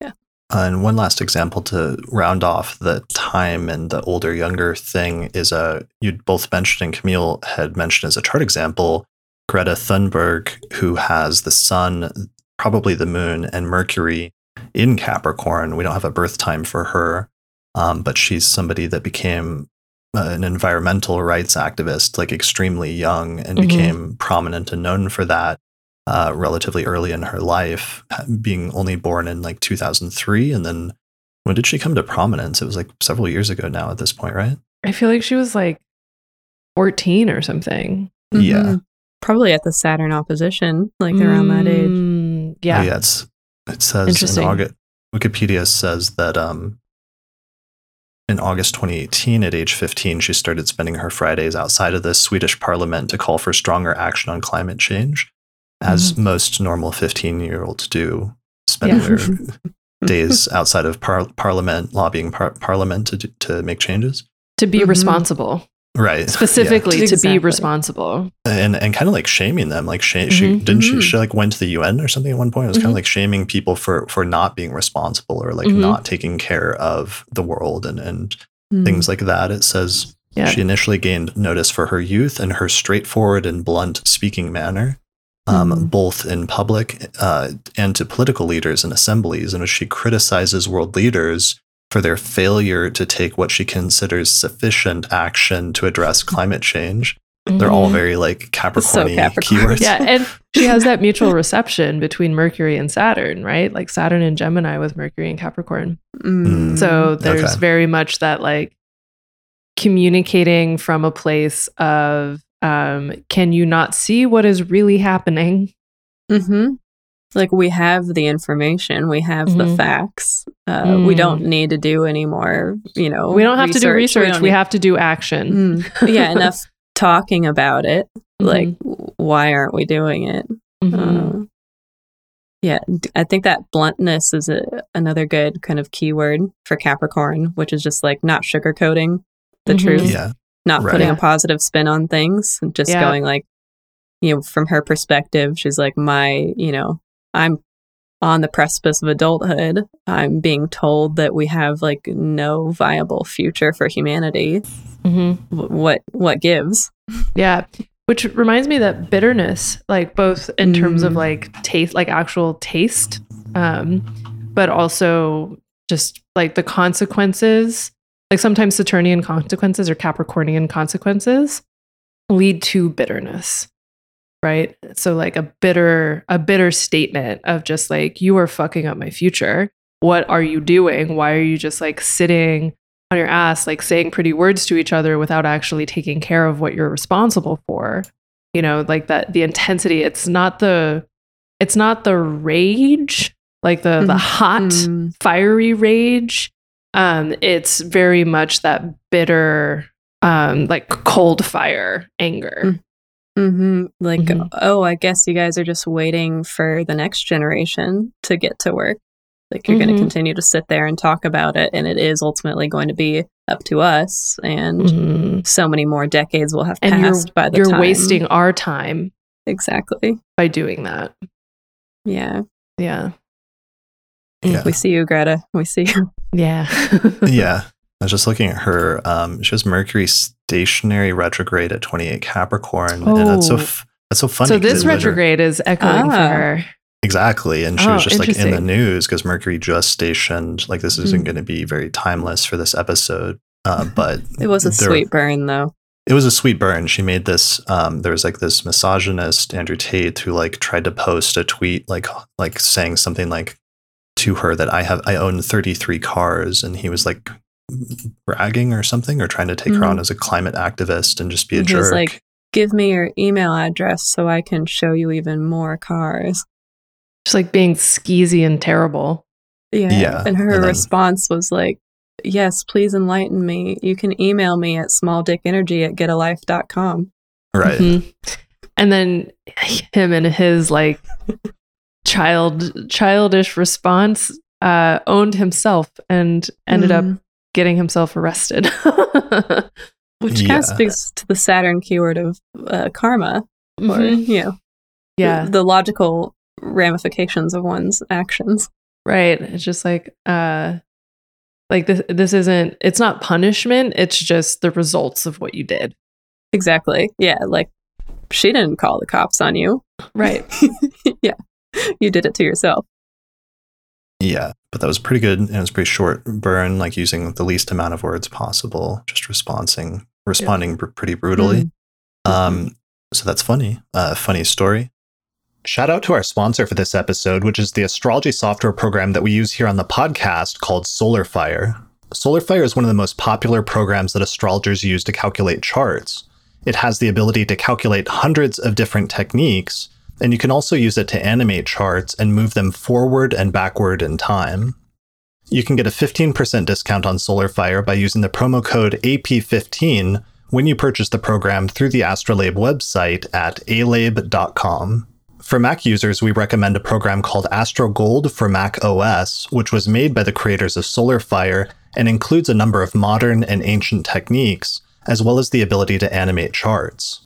Yeah. And one last example to round off the time and the older, younger thing is you'd both mentioned, and Camille had mentioned as a chart example, Greta Thunberg, who has the sun, probably the moon, and Mercury in Capricorn. We don't have a birth time for her, but she's somebody that became an environmental rights activist, like extremely young, and became prominent and known for that relatively early in her life, being only born in like 2003. And then when did she come to prominence? It was like several years ago now at this point, right? I feel like she was like 14 or something. Mm-hmm. Yeah. Probably at the Saturn opposition, like around that age. Yeah. Oh, yeah, it says in August, Wikipedia says that in August 2018, at age 15, she started spending her Fridays outside of the Swedish parliament to call for stronger action on climate change, as most normal 15-year-olds do, spend their days outside of parliament, lobbying parliament to make changes. To be responsible. Right. Specifically to be responsible. And kind of like shaming them. Like she like went to the UN or something at one point. It was kind of like shaming people for not being responsible or like not taking care of the world and things like that. It says she initially gained notice for her youth and her straightforward and blunt speaking manner, both in public and to political leaders and assemblies, in which she criticizes world leaders for their failure to take what she considers sufficient action to address climate change. They're all very like Capricorn-y keywords. Yeah, and she has that mutual reception between Mercury and Saturn, right? Like Saturn and Gemini with Mercury and Capricorn. So there's very much that like communicating from a place of, can you not see what is really happening? Like, we have the information, we have the facts. We don't need to do any more, we don't have to do research. We have to do action. Yeah, enough talking about it. Like, why aren't we doing it? Yeah, I think that bluntness is another good kind of keyword for Capricorn, which is just like not sugarcoating the truth, not putting a positive spin on things, and just going like, from her perspective, she's like, I'm on the precipice of adulthood. I'm being told that we have like no viable future for humanity. What gives? Yeah. Which reminds me that bitterness, like both in terms of like taste, like actual taste, but also just like the consequences, like sometimes Saturnian consequences or Capricornian consequences lead to bitterness. Right. So like a bitter statement of just like, you are fucking up my future. What are you doing? Why are you just like sitting on your ass, like saying pretty words to each other without actually taking care of what you're responsible for? You know, like that, the intensity, it's not the rage, like the hot, fiery rage. It's very much that bitter, like cold fire anger. Like, oh, I guess you guys are just waiting for the next generation to get to work. Like, you're going to continue to sit there and talk about it, and it is ultimately going to be up to us, and so many more decades will have passed by the time. You're wasting our time. Exactly. By doing that. Yeah. Yeah. Yeah. We see you, Greta. We see you. Yeah. Yeah. I was just looking at her. She was Mercury stationary retrograde at 28 Capricorn. Oh. And that's so funny. So this retrograde is echoing for her. Exactly. And she was just like in the news because Mercury just stationed. Like, this isn't going to be very timeless for this episode. But it was a sweet burn, though. It was a sweet burn. She made this, there was like this misogynist, Andrew Tate, who like tried to post a tweet, like saying something like to her that I own 33 cars. And he was like, bragging or something, or trying to take her on as a climate activist and just be a jerk. He's like, give me your email address so I can show you even more cars. Just like being skeezy and terrible. Yeah. And her response was like, yes, please enlighten me. You can email me at smalldickenergy@getalife.com. Right. And then him and his like childish response owned himself and ended up getting himself arrested. Which kind of speaks to the Saturn keyword of karma, or the logical ramifications of one's actions. Right. It's just like this isn't, it's not punishment. It's just the results of what you did. Exactly. Yeah. Like she didn't call the cops on you. Right. Yeah. You did it to yourself. Yeah. But that was pretty good. And it was pretty short burn, like using the least amount of words possible, just responding pretty brutally. Mm-hmm. So that's funny. Funny story. Shout out to our sponsor for this episode, which is the astrology software program that we use here on the podcast called Solar Fire. Solar Fire is one of the most popular programs that astrologers use to calculate charts. It has the ability to calculate hundreds of different techniques, and you can also use it to animate charts and move them forward and backward in time. You can get a 15% discount on Solar Fire by using the promo code AP15 when you purchase the program through the Astrolabe website at alabe.com. For Mac users, we recommend a program called AstroGold for Mac OS, which was made by the creators of Solar Fire and includes a number of modern and ancient techniques, as well as the ability to animate charts.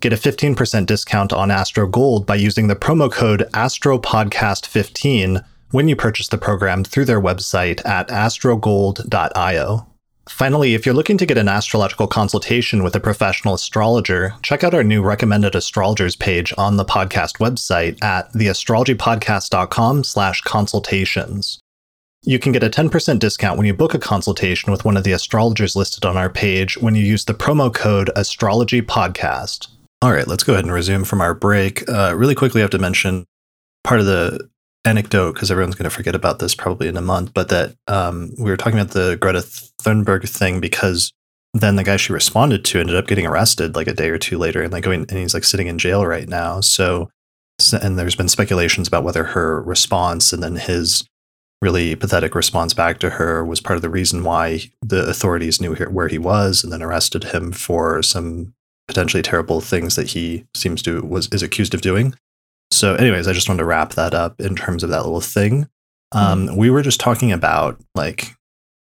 Get a 15% discount on AstroGold by using the promo code AstroPodcast15 when you purchase the program through their website at astrogold.io. Finally, if you're looking to get an astrological consultation with a professional astrologer, check out our new recommended astrologers page on the podcast website at theastrologypodcast.com/consultations. You can get a 10% discount when you book a consultation with one of the astrologers listed on our page when you use the promo code AstrologyPodcast. All right, let's go ahead and resume from our break. Really quickly, I have to mention part of the anecdote, because everyone's going to forget about this probably in a month, but that we were talking about the Greta Thunberg thing, because then the guy she responded to ended up getting arrested like a day or two later, and like going, and he's like sitting in jail right now. So and there's been speculations about whether her response and then his really pathetic response back to her was part of the reason why the authorities knew where he was and then arrested him for some potentially terrible things that he seems to is accused of doing. So anyways, I just wanted to wrap that up in terms of that little thing. We were just talking about like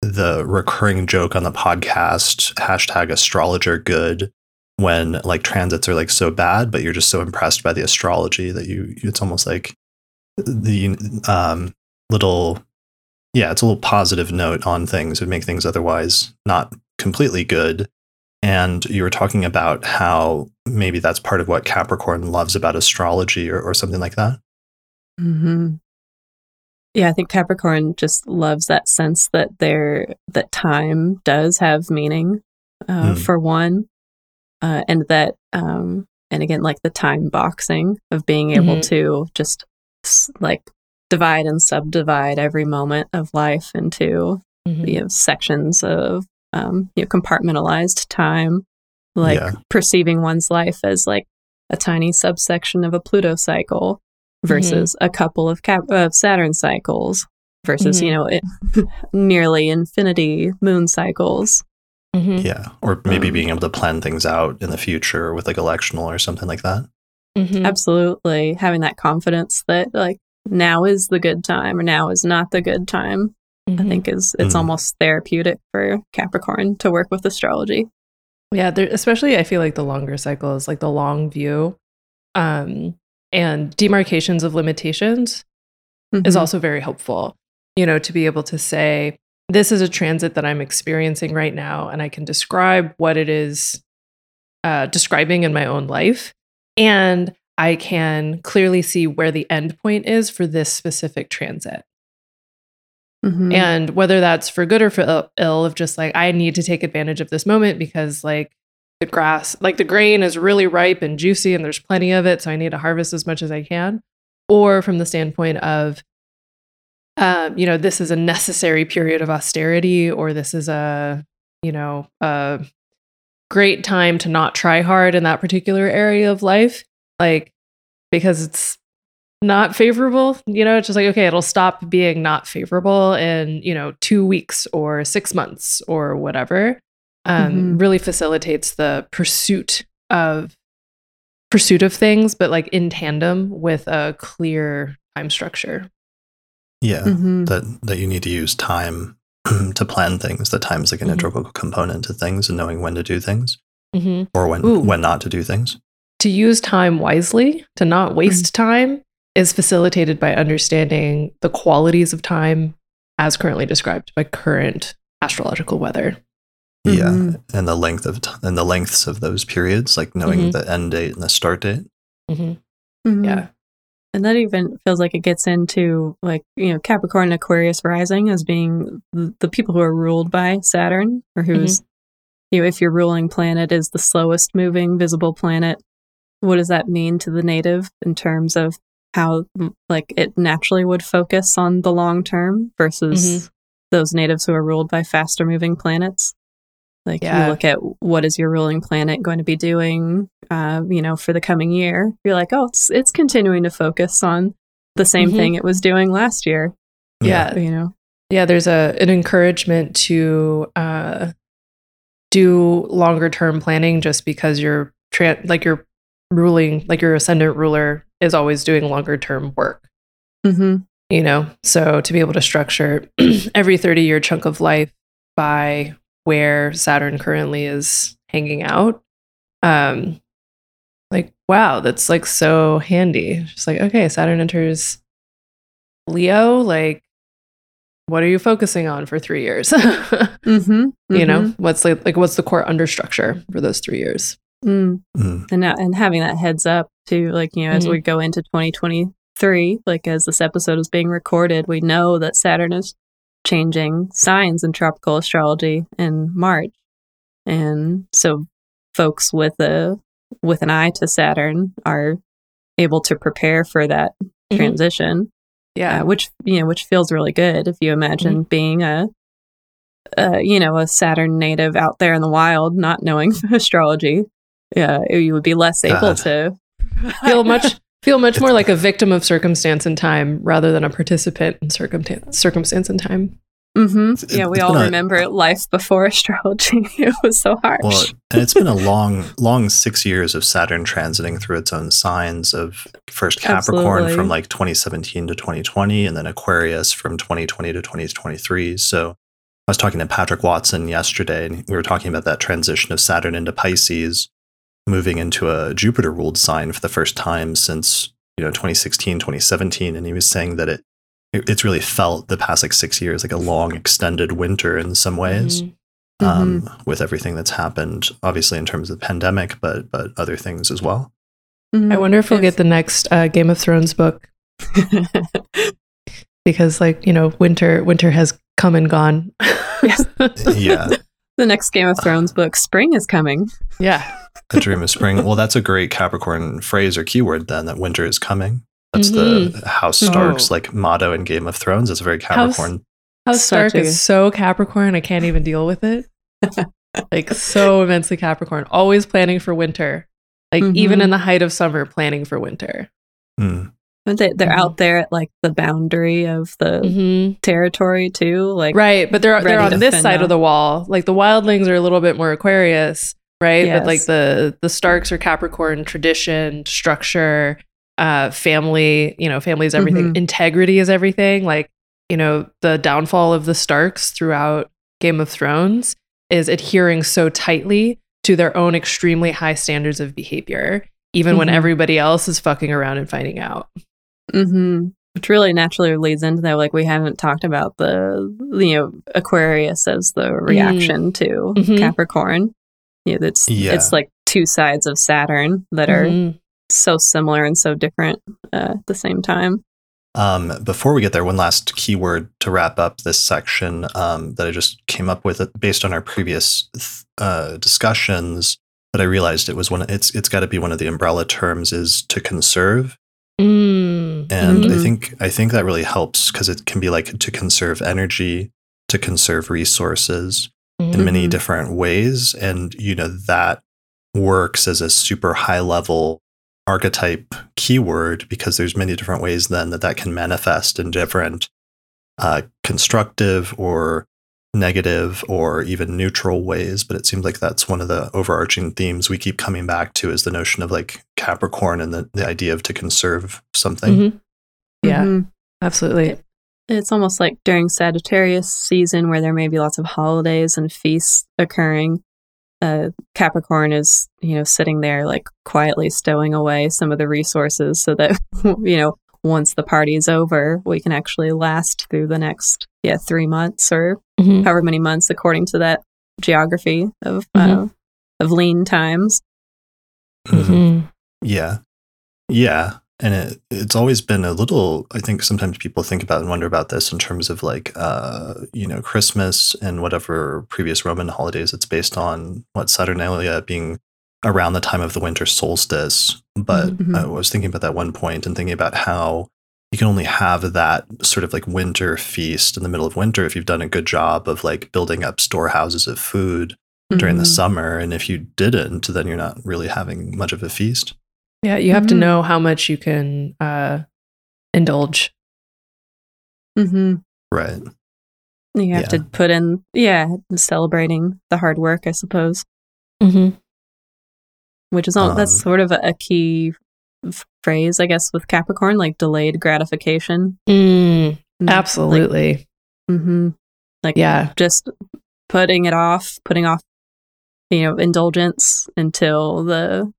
the recurring joke on the podcast, #astrologergood, when like transits are like so bad, but you're just so impressed by the astrology that it's almost like the it's a little positive note on things. It would make things otherwise not completely good. And you were talking about how maybe that's part of what Capricorn loves about astrology or something like that. Mm-hmm. Yeah, I think Capricorn just loves that sense that time does have meaning, for one. And that, and again, like the time boxing of being able to just like divide and subdivide every moment of life into sections of compartmentalized time, like perceiving one's life as like a tiny subsection of a Pluto cycle versus a couple of Saturn cycles versus nearly infinity moon cycles. Mm-hmm. Yeah, or maybe being able to plan things out in the future with like electional or something like that. Mm-hmm. Absolutely, having that confidence that like now is the good time or now is not the good time. I think it's almost therapeutic for Capricorn to work with astrology. Yeah, especially I feel like the longer cycle is like the long view, and demarcations of limitations is also very helpful. You know, to be able to say this is a transit that I'm experiencing right now, and I can describe what it is describing in my own life, and I can clearly see where the end point is for this specific transit. Mm-hmm. And whether that's for good or for ill, of just like, I need to take advantage of this moment because like the grain is really ripe and juicy and there's plenty of it. So I need to harvest as much as I can. Or from the standpoint of, this is a necessary period of austerity, or this is a great time to not try hard in that particular area of life. Like, because it's not favorable, it's just like, okay, it'll stop being not favorable in 2 weeks or 6 months or whatever. Really facilitates the pursuit of pursuit of things, but like in tandem with a clear time structure. Yeah, mm-hmm. that you need to use time to plan things. That time is like an integral component to things, and knowing when to do things or when not to do things. To use time wisely, to not waste time, is facilitated by understanding the qualities of time as currently described by current astrological weather. Yeah, and the length of and the lengths of those periods, like knowing the end date and the start date. Yeah. And that even feels like it gets into, like, you know, Capricorn, Aquarius rising as being the people who are ruled by Saturn, or who's, you know, if your ruling planet is the slowest moving visible planet, what does that mean to the native in terms of how, like, it naturally would focus on the long term versus those natives who are ruled by faster moving planets? Like, you look at what is your ruling planet going to be doing, you know, for the coming year. You're like, oh, it's continuing to focus on the same thing it was doing last year. Yeah. You know? Yeah, there's an encouragement to do longer term planning, just because your ruling, like your ascendant ruler is always doing longer term work, you know? So to be able to structure every 30-year chunk of life by where Saturn currently is hanging out, like, wow, that's like so handy. Just like, okay, Saturn enters Leo, like, what are you focusing on for 3 years? You know, what's like what's the core understructure for those 3 years? And having that heads up to, like, you know, as we go into 2023, like as this episode is being recorded, we know that Saturn is changing signs in tropical astrology in March, and so folks with an eye to Saturn are able to prepare for that transition. Which feels really good if you imagine being a Saturn native out there in the wild, not knowing astrology. You would be less able to feel much more like a victim of circumstance and time rather than a participant in circumstance and time. Yeah, we all remember life before astrology. It was so harsh. Well, and it's been a long 6 years of Saturn transiting through its own signs, of first Capricorn from like 2017 to 2020, and then Aquarius from 2020 to 2023. So I was talking to Patrick Watson yesterday, and we were talking about that transition of Saturn into Pisces, moving into a Jupiter-ruled sign for the first time since, you know, 2016, 2017. And he was saying that it's really felt the past like 6 years, like a long extended winter in some ways, with everything that's happened, obviously in terms of the pandemic, but other things as well. I wonder if we'll get the next Game of Thrones book. Because, like, you know, winter has come and gone. Yeah. The next Game of Thrones book, spring is coming. Yeah. A dream of spring. Well, that's a great Capricorn phrase or keyword then, that winter is coming. That's the House Stark's like motto in Game of Thrones. It's very Capricorn. House Stark is so Capricorn. I can't even deal with it. Like, so immensely Capricorn. Always planning for winter. Like, even in the height of summer, planning for winter. They're out there at, like, the boundary of the territory too. Like, right, but they're on this side of the wall. Like, the wildlings are a little bit more Aquarius, right? Yes. But like the Starks are Capricorn, tradition, structure, family. You know, family is everything. Integrity is everything. Like, you know, the downfall of the Starks throughout Game of Thrones is adhering so tightly to their own extremely high standards of behavior, even when everybody else is fucking around and finding out. Which really naturally leads into that, like, we haven't talked about the, you know, Aquarius as the reaction to Capricorn. You know, it's like two sides of Saturn that are so similar and so different at the same time. Before we get there, one last keyword to wrap up this section that I just came up with based on our previous discussions, but I realized it was it's got to be one of the umbrella terms, is to conserve. And I think that really helps, because it can be like to conserve energy, to conserve resources in many different ways. And, you know, that works as a super high level archetype keyword, because there's many different ways then that can manifest in different constructive or negative or even neutral ways, but it seems like that's one of the overarching themes we keep coming back to, is the notion of like Capricorn and the idea of to conserve something. Mm-hmm. Yeah, mm-hmm. Absolutely. It's almost like during Sagittarius season, where there may be lots of holidays and feasts occurring, Capricorn is, sitting there like quietly stowing away some of the resources so that, once the party's over, we can actually last through the next 3 months or mm-hmm. however many months, according to that geography of lean times. Mm-hmm. Mm-hmm. Yeah. Yeah. And it's always been a little, I think sometimes people think about and wonder about this in terms of like, Christmas and whatever previous Roman holidays it's based on, what, Saturnalia being around the time of the winter solstice. But mm-hmm. I was thinking about that one point and thinking about how you can only have that sort of like winter feast in the middle of winter if you've done a good job of like building up storehouses of food mm-hmm. during the summer. And if you didn't, then you're not really having much of a feast. Yeah, you have mm-hmm. to know how much you can indulge. Mm-hmm. Right. You have to put in, celebrating the hard work, I suppose. Mm-hmm. Which is all, that's sort of a key phrase, I guess, with Capricorn, like delayed gratification. Mm-hmm. Absolutely. Like, mm-hmm. Just putting off, indulgence until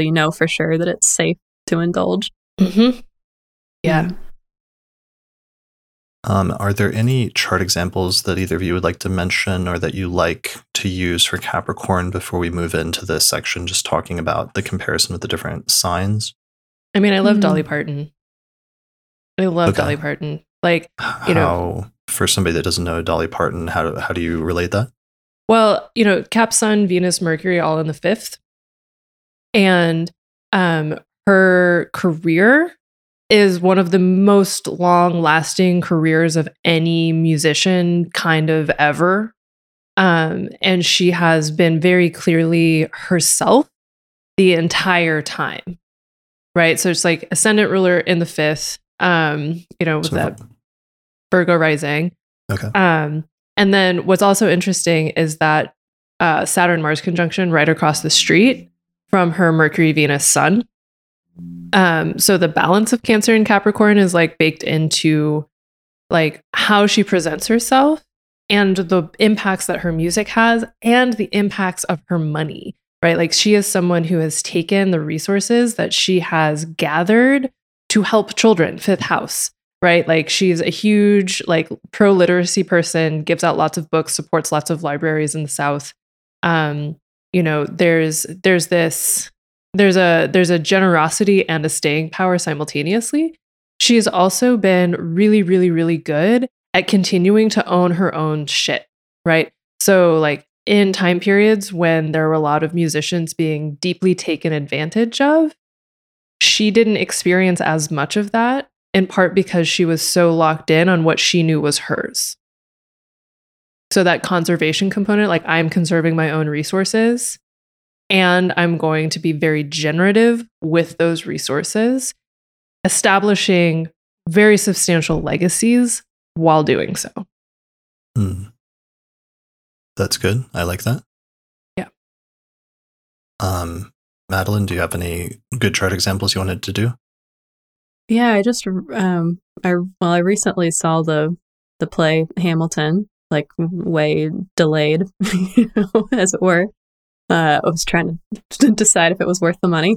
you know for sure that it's safe to indulge. Mm-hmm. Yeah. Are there any chart examples that either of you would like to mention or that you like to use for Capricorn before we move into this section, just talking about the comparison with the different signs? I mean, I love Dolly Parton. Dolly Parton. Like, for somebody that doesn't know Dolly Parton, how do you relate that? Well, Cap, Sun, Venus, Mercury, all in the fifth. And her career is one of the most long-lasting careers of any musician kind of ever. And she has been very clearly herself the entire time, right? So it's like ascendant ruler in the fifth, with that Virgo rising. Okay. And then what's also interesting is that Saturn-Mars conjunction right across the street from her Mercury, Venus, Sun. So the balance of Cancer and Capricorn is like baked into like how she presents herself and the impacts that her music has and the impacts of her money, right? Like she is someone who has taken the resources that she has gathered to help children, fifth house, right? Like she's a huge like pro-literacy person, gives out lots of books, supports lots of libraries in the South. There's a generosity and a staying power simultaneously. She has also been really, really, really good at continuing to own her own shit, right? So like in time periods when there were a lot of musicians being deeply taken advantage of, she didn't experience as much of that, in part because she was so locked in on what she knew was hers. So that conservation component, like I'm conserving my own resources and I'm going to be very generative with those resources, establishing very substantial legacies while doing so. Mm. That's good. I like that. Yeah. Madeline, do you have any good chart examples you wanted to do? Yeah, I just, I recently saw the play Hamilton, like way delayed, as it were. I was trying to decide if it was worth the money.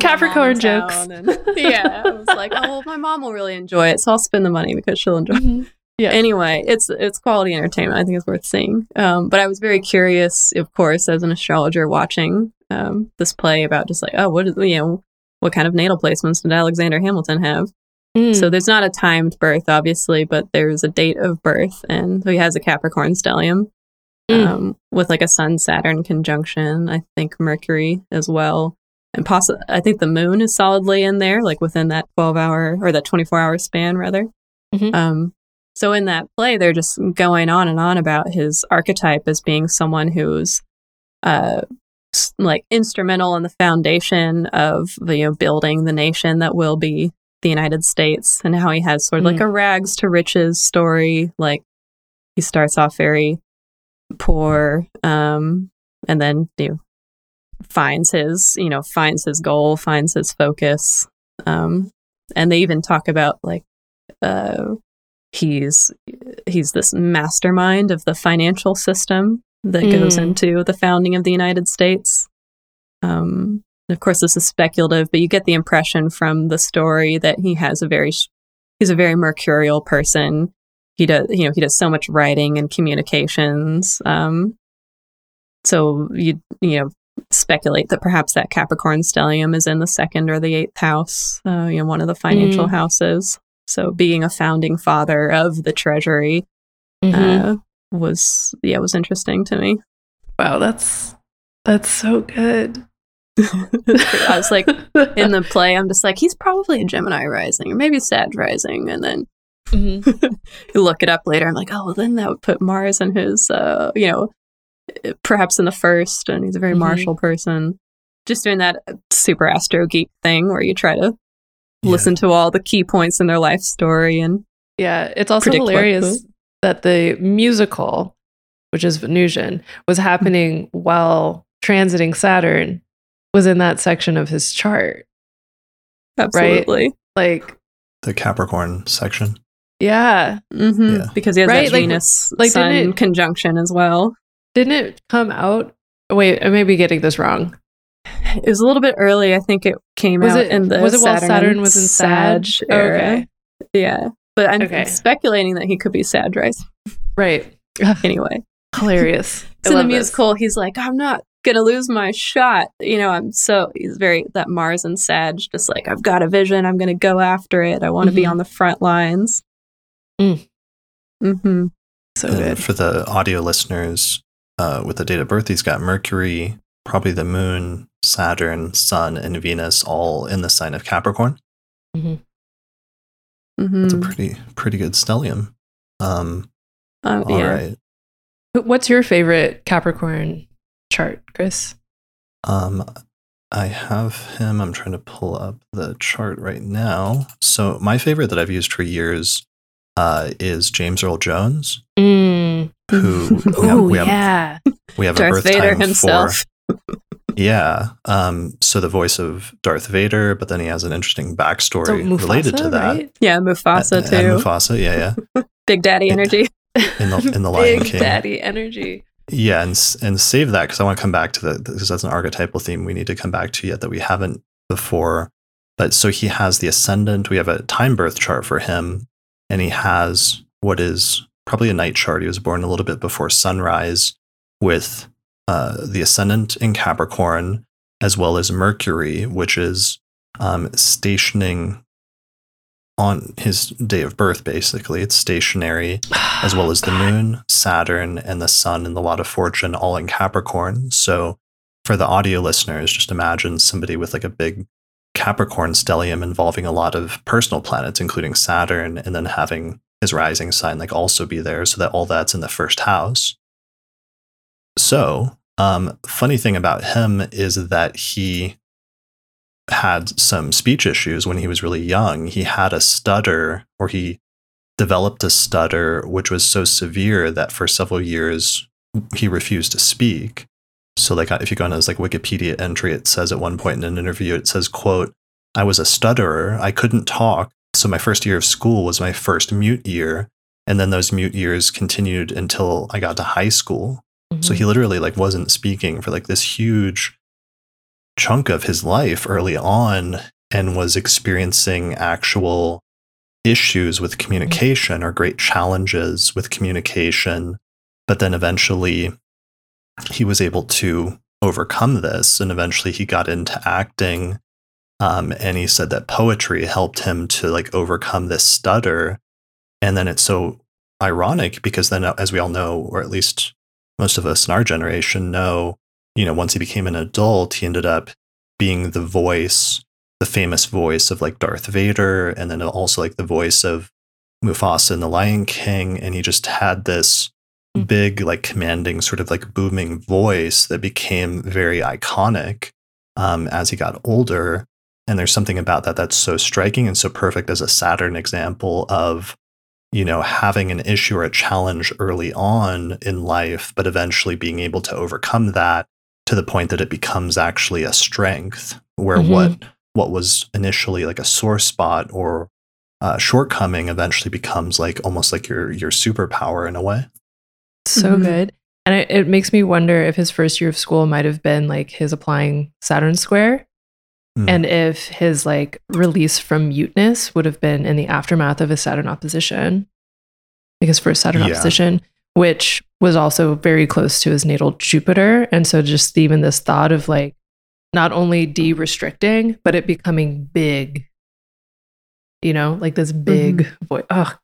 Capricorn jokes. I was like, oh, well, my mom will really enjoy it, so I'll spend the money because she'll enjoy it. Mm-hmm. Yeah. Anyway, it's quality entertainment. I think it's worth seeing. But I was very curious, of course, as an astrologer watching this play about just like, oh, what kind of natal placements did Alexander Hamilton have? Mm. So there's not a timed birth, obviously, but there's a date of birth. And so he has a Capricorn stellium with like a Sun-Saturn conjunction, I think Mercury as well. And I think the moon is solidly in there, like within that 24-hour span, rather. Mm-hmm. So in that play, they're just going on and on about his archetype as being someone who's like instrumental in the foundation of, you know, building the nation that will be the United States, and how he has sort of like a rags to riches story. Like he starts off very poor, and then, you know, finds his goal, finds his focus. And they even talk about like he's this mastermind of the financial system that goes into the founding of the United States. Of course, this is speculative, but you get the impression from the story that he has he's a very mercurial person. He does so much writing and communications. So you speculate that perhaps that Capricorn stellium is in the second or the eighth house, one of the financial houses. So being a founding father of the Treasury was interesting to me. Wow, that's so good. I was like, in the play, I'm just like, he's probably a Gemini rising or maybe Sag rising, and then you look it up later. I'm like, oh, well, then that would put Mars in his, perhaps in the first, and he's a very martial person. Just doing that super astro geek thing where you try to listen to all the key points in their life story, and it's also hilarious that the musical, which is Venusian, was happening while transiting Saturn was in that section of his chart. Absolutely, right? Like the Capricorn section. Yeah, yeah. Because he has that Venus Sun conjunction as well. Didn't it come out? Wait, I may be getting this wrong. It was a little bit early. I think it came out in the Saturn was in Sag era. Oh, okay. Yeah, but I'm speculating that he could be Sag rising. Right. Anyway, hilarious. So in the musical, he's like, I'm not gonna lose my shot. He's very that Mars and Sag, just like, I've got a vision. I'm gonna go after it. I want to be on the front lines. So good. For the audio listeners, with the date of birth, he's got Mercury, probably the moon, Saturn, Sun, and Venus all in the sign of Capricorn. That's a pretty good stellium. All right. What's your favorite Capricorn chart, Chris? I have him. I'm trying to pull up the chart right now. So my favorite that I've used for years is James Earl Jones, who we have a birth Vader time himself. So the voice of Darth Vader, but then he has an interesting backstory related to that. Right? Yeah, Mufasa too. And Mufasa, yeah. Big Daddy energy. In the Lion King. Big Daddy energy. Yeah, and save that, because I want to come back to that, because that's an archetypal theme we need to come back to yet that we haven't before. But so he has the ascendant. We have a time birth chart for him, and he has what is probably a night chart. He was born a little bit before sunrise with the ascendant in Capricorn, as well as Mercury, which is stationing on his day of birth, basically. It's stationary, as well as the moon, Saturn, and the sun, and the lot of fortune, all in Capricorn. So for the audio listeners, just imagine somebody with like a big Capricorn stellium involving a lot of personal planets, including Saturn, and then having his rising sign like also be there, so that all that's in the first house. So, funny thing about him is that he had some speech issues when he was really young. He had a stutter, or he developed a stutter, which was so severe that for several years he refused to speak. So, like, if you go on his like Wikipedia entry, it says at one point in an interview, it says, quote, "I was a stutterer. I couldn't talk. So my first year of school was my first mute year. And then those mute years continued until I got to high school." So he literally like wasn't speaking for like this huge chunk of his life early on, and was experiencing actual issues with communication or great challenges with communication. But then eventually he was able to overcome this, and eventually he got into acting. And he said that poetry helped him to like overcome this stutter. And then it's so ironic, because then, as we all know, or at least most of us in our generation know, once he became an adult, he ended up being the famous voice of like Darth Vader, and then also like the voice of Mufasa in the Lion King. And he just had this big, like commanding, sort of like booming voice that became very iconic as he got older. And there's something about that that's so striking and so perfect as a Saturn example of, you know, having an issue or a challenge early on in life, but eventually being able to overcome that to the point that it becomes actually a strength, where what was initially like a sore spot or shortcoming eventually becomes like almost like your superpower in a way. So good. And it makes me wonder if his first year of school might have been like his applying Saturn square. And if his like release from muteness would have been in the aftermath of his Saturn opposition, like his first Saturn opposition, which was also very close to his natal Jupiter. And so just even this thought of like not only de-restricting, but it becoming big, you know, like this big voice. Oh.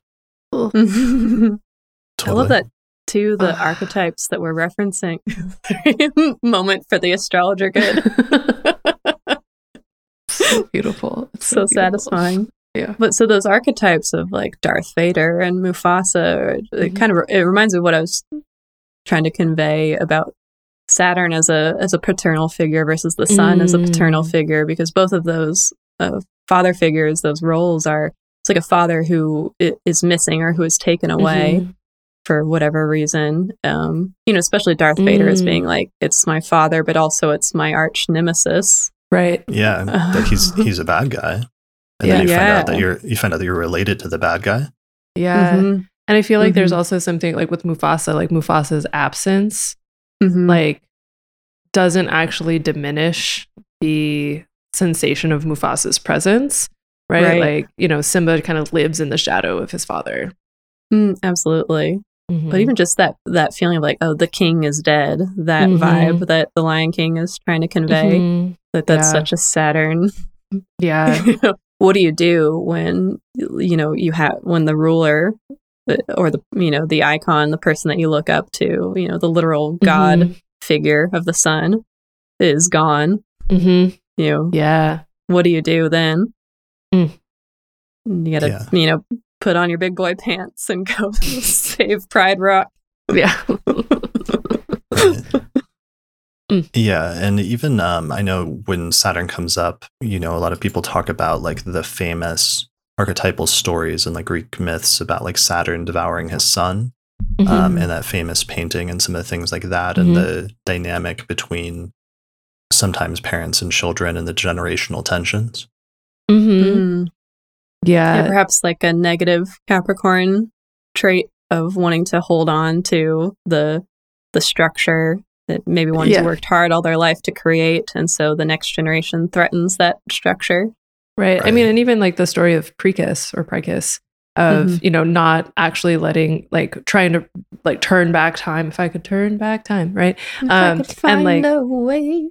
Totally. I love that too, the archetypes that we're referencing. Moment for the astrologer good. Beautiful. It's so beautiful. Satisfying. Yeah. But so those archetypes of like Darth Vader and Mufasa, it kind of it reminds me of what I was trying to convey about Saturn as a paternal figure versus the sun as a paternal figure, because both of those father figures, those roles are, it's like a father who is missing or who is taken away for whatever reason. You know, especially Darth Vader as being like, it's my father, but also it's my arch nemesis. Right. Yeah, that he's a bad guy, and then you find out that you're related to the bad guy. Yeah, and I feel like there's also something like with Mufasa, like Mufasa's absence, like doesn't actually diminish the sensation of Mufasa's presence, right? Like, you know, Simba kind of lives in the shadow of his father. Absolutely. But even just that feeling of like, oh, the king is dead, that vibe that the Lion King is trying to convey, that's such a Saturn. Yeah. What do you do when, you know, when the ruler or the, you know, the icon, the person that you look up to, you know, the literal God figure of the sun is gone. You know, what do you do then? You gotta, you know, put on your big boy pants and go save Pride Rock. Yeah. Yeah. And even I know when Saturn comes up, you know, a lot of people talk about like the famous archetypal stories and like Greek myths about like Saturn devouring his son, and that famous painting and some of the things like that, and the dynamic between sometimes parents and children and the generational tensions. Yeah, perhaps like a negative Capricorn trait of wanting to hold on to the structure that maybe one's worked hard all their life to create, and so the next generation threatens that structure. Right. I mean, and even like the story of Pricus of, you know, not actually letting, like trying to like turn back time. If I could turn back time, right? If I could find a way.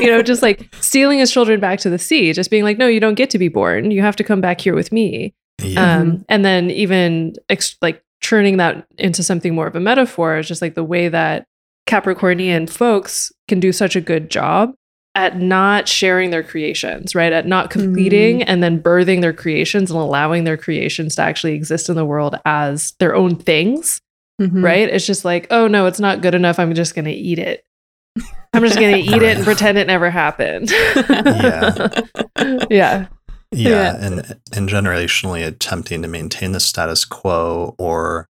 You know, just like stealing his children back to the sea, just being like, no, you don't get to be born. You have to come back here with me. Yeah. And then even like turning that into something more of a metaphor is just like the way that Capricornian folks can do such a good job at not sharing their creations, right? At not completing and then birthing their creations and allowing their creations to actually exist in the world as their own things, right? It's just like, oh no, it's not good enough. I'm just going to eat it. I'm just going to eat it and pretend it never happened. Yeah. And generationally attempting to maintain the status quo, or,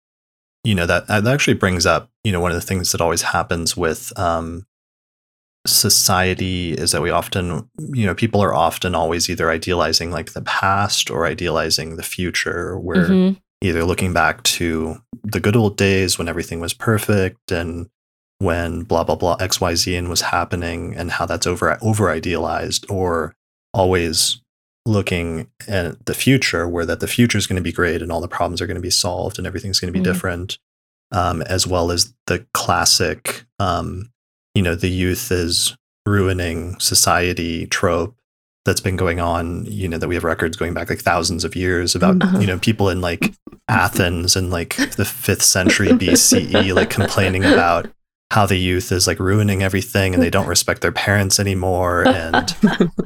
you know, that actually brings up, you know, one of the things that always happens with, society is that we often, you know, people are often always either idealizing like the past or idealizing the future. We're either looking back to the good old days when everything was perfect and when blah, blah, blah, XYZ was happening, and how that's over idealized, or always looking at the future where that the future is going to be great and all the problems are going to be solved and everything's going to be different, as well as the classic, you know, the youth is ruining society trope that's been going on, you know, that we have records going back like thousands of years about, you know, people in like Athens in like the 5th century BCE, like complaining about how the youth is like ruining everything and they don't respect their parents anymore, and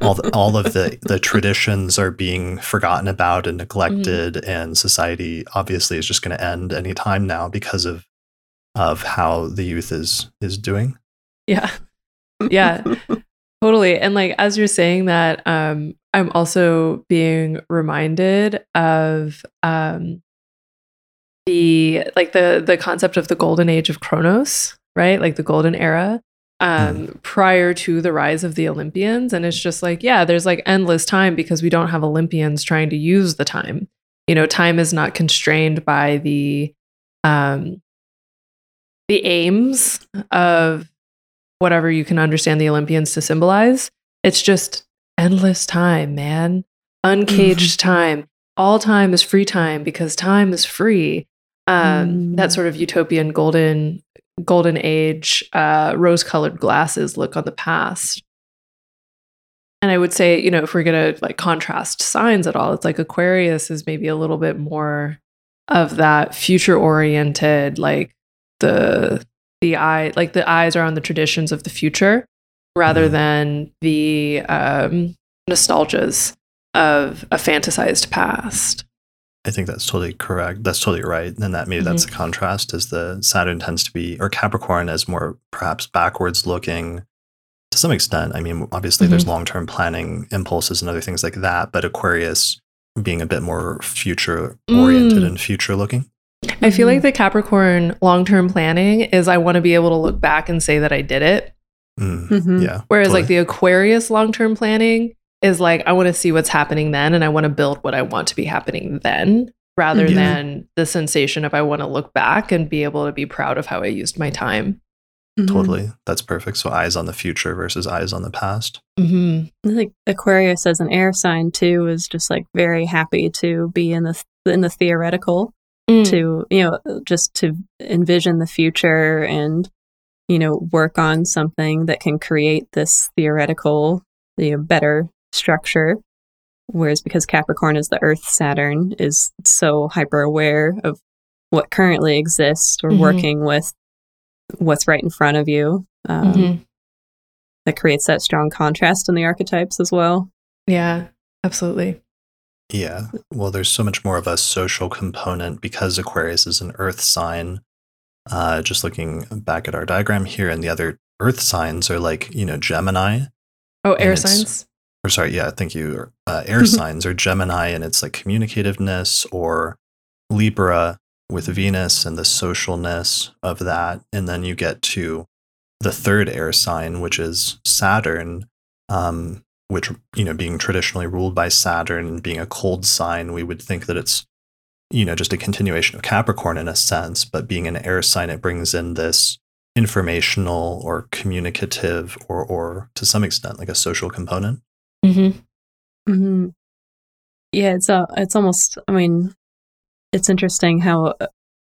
all of the traditions are being forgotten about and neglected, and society obviously is just going to end any time now because of how the youth is doing. Yeah. Totally. And like, as you're saying that, I'm also being reminded of the concept of the golden age of Kronos, right? Like the golden era prior to the rise of the Olympians. And it's just like, yeah, there's like endless time because we don't have Olympians trying to use the time. You know, time is not constrained by the aims of whatever you can understand the Olympians to symbolize. It's just endless time, man. Uncaged time. All time is free time because time is free. That sort of utopian golden age, rose-colored glasses look on the past. And I would say, you know, if we're going to like contrast signs at all, it's like Aquarius is maybe a little bit more of that future-oriented, like the eye, like the eyes are on the traditions of the future rather than the nostalgias of a fantasized past. I think that's totally correct. That's totally right. And that maybe that's the contrast, is the Saturn tends to be, or Capricorn as more perhaps backwards looking to some extent. I mean, obviously there's long-term planning impulses and other things like that, but Aquarius being a bit more future oriented and future looking. I feel like the Capricorn long-term planning is I want to be able to look back and say that I did it. Yeah. Whereas totally. Like the Aquarius long-term planning is like, I want to see what's happening then, and I want to build what I want to be happening then, rather than the sensation of I want to look back and be able to be proud of how I used my time. Totally. That's perfect. So eyes on the future versus eyes on the past. I think Aquarius as an air sign too is just like very happy to be in the theoretical, to, you know, just to envision the future and, you know, work on something that can create this theoretical, you know, better structure. Whereas because Capricorn is the Earth, Saturn is so hyper aware of what currently exists or working with what's right in front of you, that creates that strong contrast in the archetypes as well. Yeah, absolutely. Yeah. Well, there's so much more of a social component because Aquarius is an Earth sign. Just looking back at our diagram here, and the other Earth signs are like, you know, Gemini. Oh, air signs? Or sorry, yeah, thank you. Air signs are Gemini, and it's like communicativeness, or Libra with Venus and the socialness of that. And then you get to the third air sign, which is Saturn, which, you know, being traditionally ruled by Saturn and being a cold sign, we would think that it's, you know, just a continuation of Capricorn in a sense, but being an air sign, it brings in this informational or communicative or to some extent like a social component. Yeah, it's almost, I mean, it's interesting how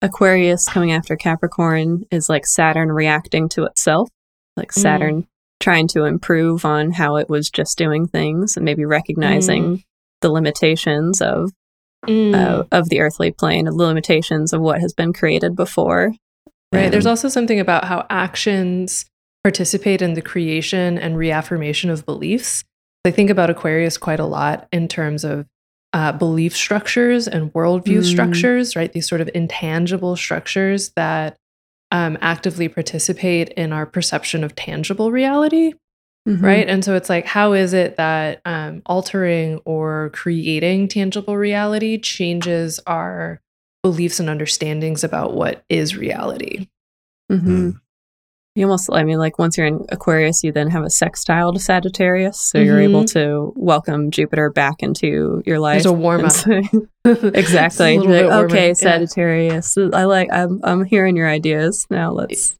Aquarius coming after Capricorn is like Saturn reacting to itself, like Saturn trying to improve on how it was just doing things and maybe recognizing the limitations of the earthly plane, of the limitations of what has been created before. Right. There's also something about how actions participate in the creation and reaffirmation of beliefs. I think about Aquarius quite a lot in terms of belief structures and worldview structures, right? These sort of intangible structures that actively participate in our perception of tangible reality, right? And so it's like, how is it that altering or creating tangible reality changes our beliefs and understandings about what is reality? You almost, I mean, like once you're in Aquarius, you then have a sextile to Sagittarius. So you're able to welcome Jupiter back into your life. It's a warm up. So, exactly. Like, okay, Sagittarius. Yeah. I'm hearing your ideas. Now let's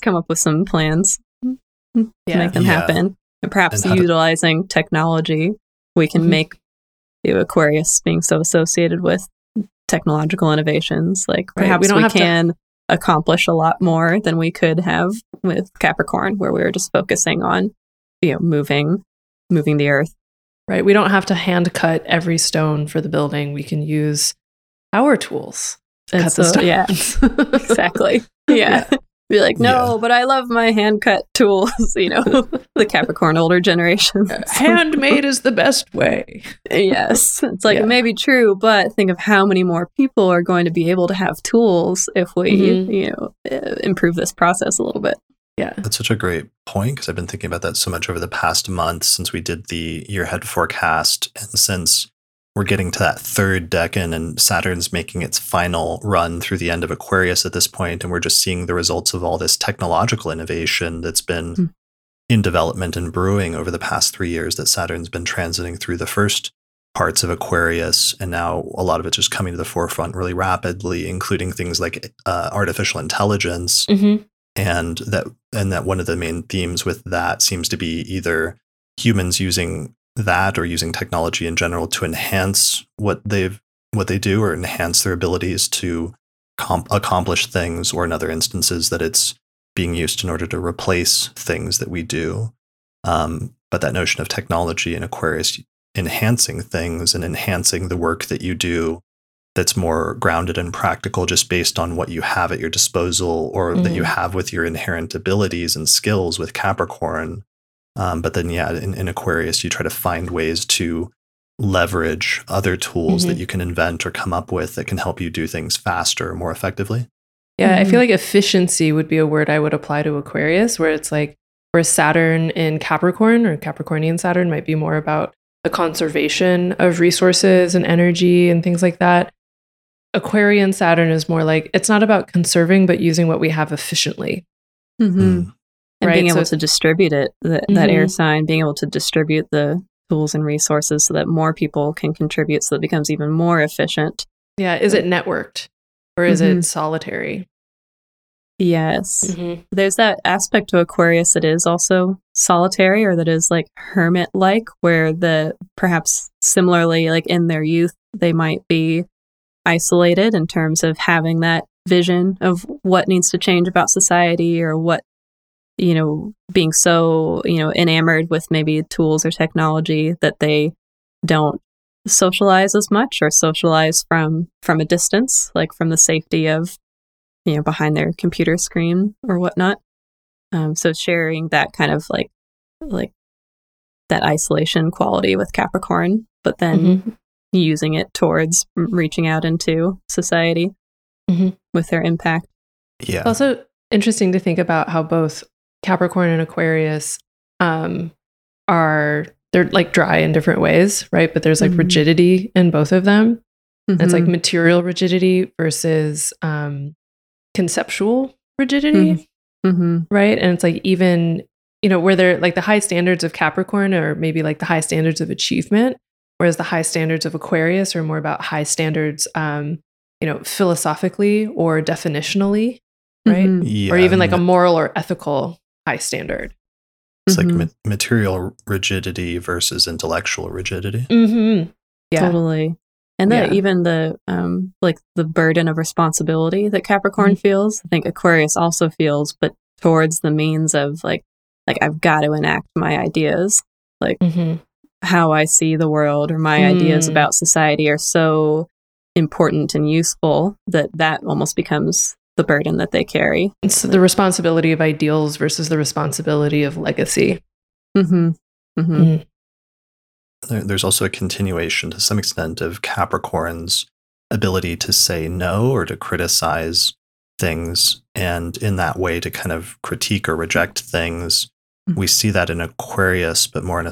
come up with some plans to make them happen. And perhaps and utilizing technology, we can make Aquarius being so associated with technological innovations. Like perhaps we can accomplish a lot more than we could have with Capricorn, where we were just focusing on, you know, moving the earth. Right. We don't have to hand cut every stone for the building. We can use our tools to cut the stones. Yeah, exactly. Yeah. Be like, no, but I love my hand-cut tools, you know, the Capricorn older generation. Handmade is the best way. Yes. It's like, it may be true, but think of how many more people are going to be able to have tools if we, you know, improve this process a little bit. Yeah. That's such a great point, because I've been thinking about that so much over the past month since we did the year ahead forecast, and since we're getting to that third decan and Saturn's making its final run through the end of Aquarius at this point, and we're just seeing the results of all this technological innovation that's been in development and brewing over the past 3 years that Saturn's been transiting through the first parts of Aquarius, and now a lot of it's just coming to the forefront really rapidly, including things like artificial intelligence, and that one of the main themes with that seems to be either humans using that or using technology in general to enhance what they do or enhance their abilities to accomplish things, or in other instances that it's being used in order to replace things that we do. But that notion of technology in Aquarius enhancing things and enhancing the work that you do that's more grounded and practical just based on what you have at your disposal or that you have with your inherent abilities and skills with Capricorn. But then, in Aquarius, you try to find ways to leverage other tools that you can invent or come up with that can help you do things faster, more effectively. Yeah, I feel like efficiency would be a word I would apply to Aquarius, where it's like where Saturn in Capricorn or Capricornian Saturn might be more about the conservation of resources and energy and things like that. Aquarian Saturn is more like, it's not about conserving, but using what we have efficiently. And being able to distribute it, that air sign, being able to distribute the tools and resources so that more people can contribute, so that it becomes even more efficient. Yeah. Is it networked or is it solitary? Yes. There's that aspect to Aquarius that is also solitary, or that is like hermit-like, where perhaps similarly, like in their youth, they might be isolated in terms of having that vision of what needs to change about society, or what, you know, being so, you know, enamored with maybe tools or technology that they don't socialize as much, or socialize from a distance, like from the safety of, you know, behind their computer screen or whatnot. So sharing that kind of like that isolation quality with Capricorn, but then using it towards reaching out into society with their impact. Yeah. It's also interesting to think about how both Capricorn and Aquarius they're like dry in different ways, right? But there's like rigidity in both of them. And it's like material rigidity versus conceptual rigidity, right? And it's like, even, you know, where they're like the high standards of Capricorn are maybe like the high standards of achievement, whereas the high standards of Aquarius are more about high standards, you know, philosophically or definitionally, right? Or even like a moral or ethical high standard. It's like material rigidity versus intellectual rigidity. Yeah, totally. And that even the like the burden of responsibility that Capricorn feels, I think Aquarius also feels, but towards the means of like I've got to enact my ideas, like how I see the world or my ideas about society are so important and useful that almost becomes the burden that they carry. It's the responsibility of ideals versus the responsibility of legacy. There's also a continuation to some extent of Capricorn's ability to say no or to criticize things, and in that way to kind of critique or reject things. We see that in Aquarius, but more in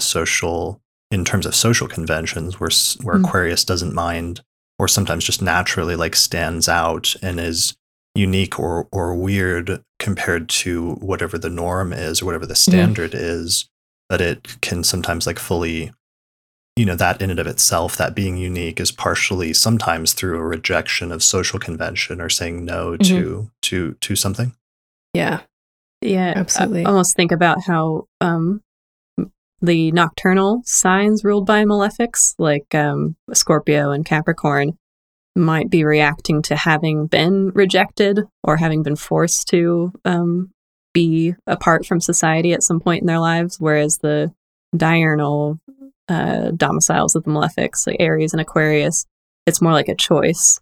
terms of social conventions, where Aquarius doesn't mind, or sometimes just naturally like stands out and is unique or weird compared to whatever the norm is or whatever the standard is, that it can sometimes like fully, you know, that in and of itself, that being unique is partially sometimes through a rejection of social convention or saying no to something. Yeah, absolutely. I almost think about how the nocturnal signs ruled by malefics, like Scorpio and Capricorn, might be reacting to having been rejected or having been forced to be apart from society at some point in their lives, whereas the diurnal domiciles of the malefics, like Aries and Aquarius, it's more like a choice.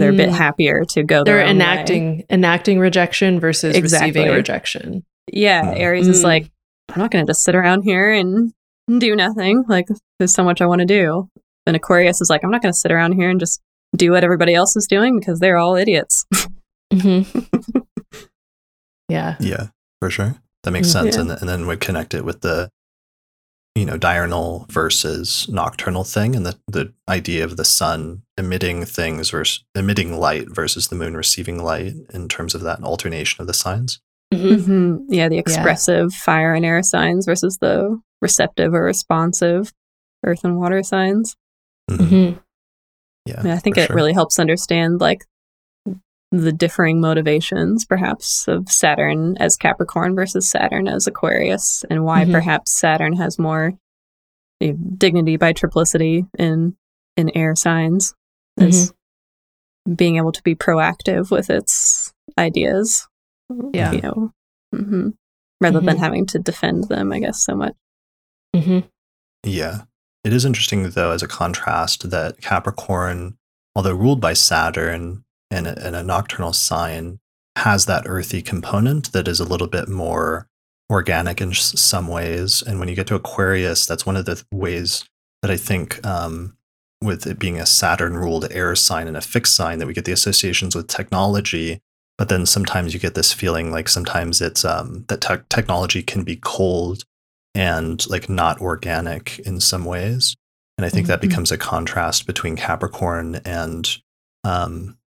They're a bit happier to go their own way. They're enacting rejection versus receiving rejection. Yeah. Aries is like, I'm not going to just sit around here and do nothing. Like, there's so much I want to do. And Aquarius is like, I'm not going to sit around here and just do what everybody else is doing because they're all idiots. Mm-hmm. Yeah. Yeah, for sure. That makes sense. Yeah. And then we connect it with the, you know, diurnal versus nocturnal thing, and the idea of the sun emitting things versus emitting light versus the moon receiving light in terms of that alternation of the signs. Mm-hmm. Yeah, the expressive fire and air signs versus the receptive or responsive earth and water signs. Mm-hmm. Yeah, and I think it really helps understand like the differing motivations perhaps of Saturn as Capricorn versus Saturn as Aquarius, and why perhaps Saturn has more dignity by triplicity in air signs, as being able to be proactive with its ideas. Yeah. You know, rather than having to defend them, I guess, so much. Mm-hmm. Yeah. It is interesting, though, as a contrast that Capricorn, although ruled by Saturn and a nocturnal sign, has that earthy component that is a little bit more organic in some ways. And when you get to Aquarius, that's one of the ways that I think, with it being a Saturn-ruled air sign and a fixed sign, that we get the associations with technology. But then sometimes you get this feeling like sometimes it's that technology can be cold and like not organic in some ways. And I think that becomes a contrast between Capricorn and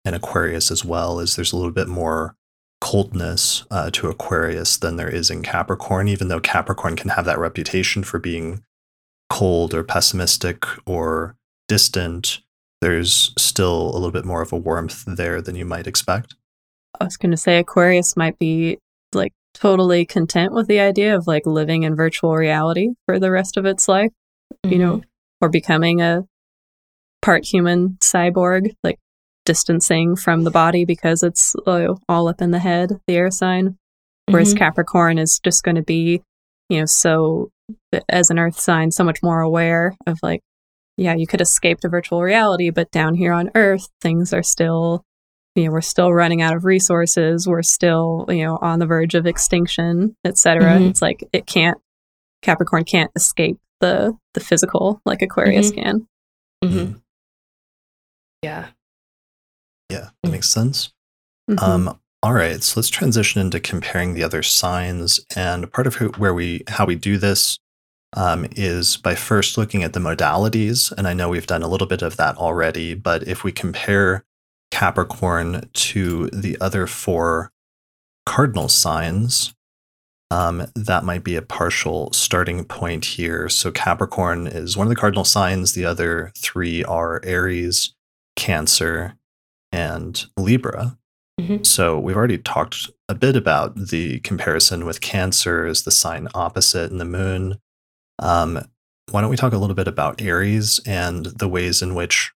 Aquarius as well, is there's a little bit more coldness to Aquarius than there is in Capricorn, even though Capricorn can have that reputation for being cold or pessimistic or distant. There's still a little bit more of a warmth there than you might expect. I was going to say Aquarius might be like totally content with the idea of like living in virtual reality for the rest of its life, you know, or becoming a part human cyborg, like distancing from the body because it's all up in the head, the air sign. Whereas Capricorn is just going to be, you know, so as an earth sign, so much more aware of like, yeah, you could escape to virtual reality, but down here on earth, things are still, you know, we're still running out of resources. We're still, you know, on the verge of extinction, etc. It's like Capricorn can't escape the physical like Aquarius can. Mm-hmm. Yeah. Yeah, that makes sense. All right, so let's transition into comparing the other signs. And part of how we do this is by first looking at the modalities. And I know we've done a little bit of that already, but if we compare Capricorn to the other four cardinal signs, that might be a partial starting point here. So Capricorn is one of the cardinal signs. The other three are Aries, Cancer, and Libra. So we've already talked a bit about the comparison with Cancer as the sign opposite in the moon. Why don't we talk a little bit about Aries and the ways in which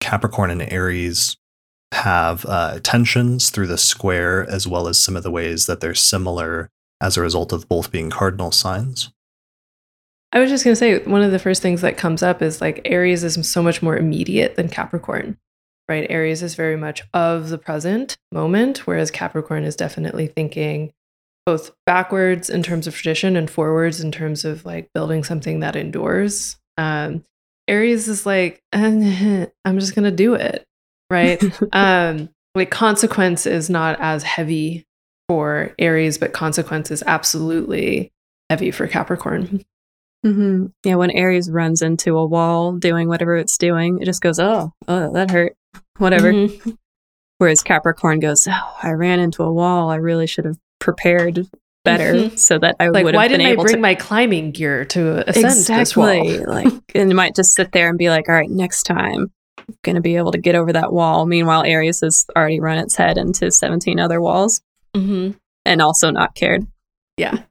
Capricorn and Aries have tensions through the square, as well as some of the ways that they're similar as a result of both being cardinal signs? I was just going to say, one of the first things that comes up is like Aries is so much more immediate than Capricorn, right? Aries is very much of the present moment, whereas Capricorn is definitely thinking both backwards in terms of tradition and forwards in terms of like building something that endures. Aries is like, I'm just going to do it, right? Like consequence is not as heavy for Aries, but consequence is absolutely heavy for Capricorn. Yeah, when Aries runs into a wall doing whatever it's doing, it just goes, oh, that hurt, whatever. Whereas Capricorn goes, oh, I ran into a wall. I really should have prepared better so that I like, would have been able to. Why didn't I bring my climbing gear to ascend this wall? Like, and you might just sit there and be like, all right, next time I'm going to be able to get over that wall. Meanwhile, Aries has already run its head into 17 other walls and also not cared. Yeah.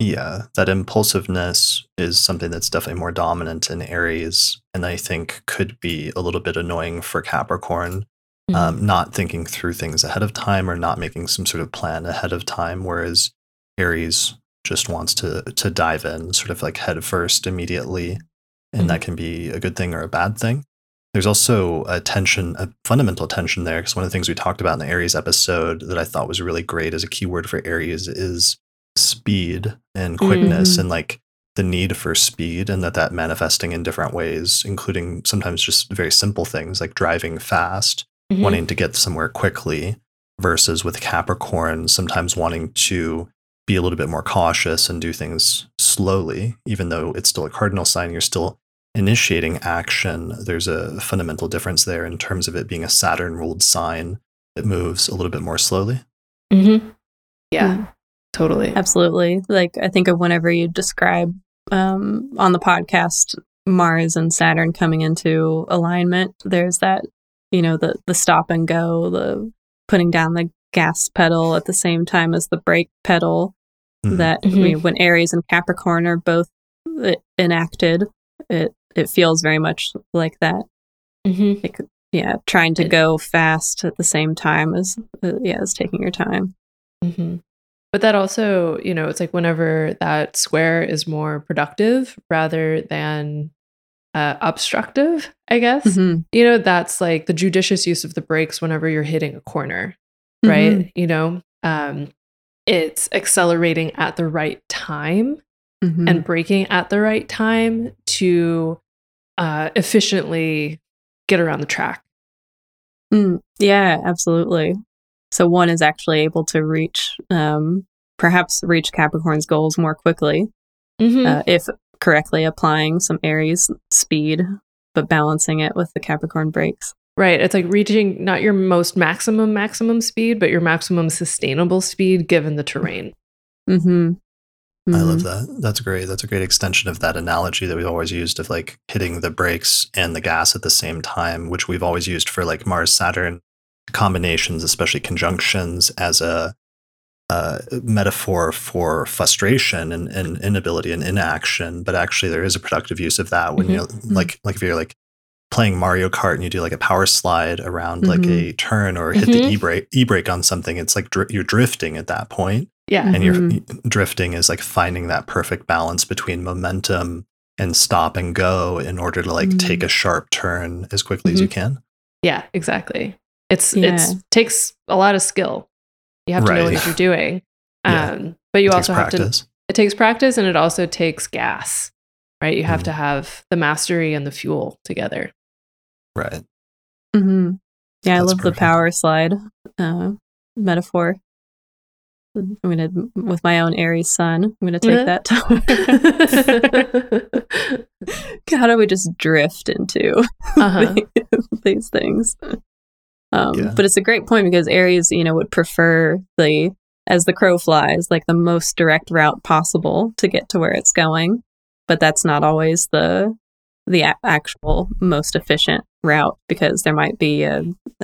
Yeah. That impulsiveness is something that's definitely more dominant in Aries, and I think could be a little bit annoying for Capricorn. Not thinking through things ahead of time or not making some sort of plan ahead of time, whereas Aries just wants to dive in sort of like head first immediately, and that can be a good thing or a bad thing. There's also a tension, a fundamental tension there, because one of the things we talked about in the Aries episode that I thought was really great as a keyword for Aries is speed and quickness and like the need for speed, and that manifesting in different ways, including sometimes just very simple things like driving fast, wanting to get somewhere quickly, versus with Capricorn, sometimes wanting to be a little bit more cautious and do things slowly, even though it's still a cardinal sign, you're still initiating action. There's a fundamental difference there in terms of it being a Saturn-ruled sign that moves a little bit more slowly. Yeah, totally. Absolutely. Like, I think of whenever you describe on the podcast, Mars and Saturn coming into alignment, there's that, you know, the stop and go, the putting down the gas pedal at the same time as the brake pedal, that I mean, when Aries and Capricorn are both enacted, it feels very much like that. It could, trying to go fast at the same time as as taking your time. But that also, you know, it's like whenever that square is more productive rather than obstructive, I guess, you know, that's like the judicious use of the brakes whenever you're hitting a corner, right? You know, it's accelerating at the right time and braking at the right time to efficiently get around the track. Yeah, absolutely. So one is actually able to reach, perhaps reach Capricorn's goals more quickly, if correctly applying some Aries speed, but balancing it with the Capricorn brakes. Right. It's like reaching not your most maximum speed, but your maximum sustainable speed given the terrain. I love that. That's great. That's a great extension of that analogy that we've always used of like hitting the brakes and the gas at the same time, which we've always used for like Mars-Saturn combinations, especially conjunctions, as a metaphor for frustration and inability and inaction. But actually there is a productive use of that when you like if you're like playing Mario Kart and you do like a power slide around like a turn or hit the e-brake on something, it's like you're drifting at that point. Yeah. And you're drifting is like finding that perfect balance between momentum and stop and go in order to like take a sharp turn as quickly as you can. Yeah, exactly. It's takes a lot of skill. You have to know what you're doing. But you also have to, it takes practice, and it also takes gas. Right, you have to have the mastery and the fuel together. Right. Yeah, that's I love perfect. The power slide metaphor. I'm gonna, with my own Aries sun, I'm gonna take that to. How do we just drift into these things? But it's a great point, because Aries, you know, would prefer the, as the crow flies, like the most direct route possible to get to where it's going. But that's not always the actual most efficient route, because there might be a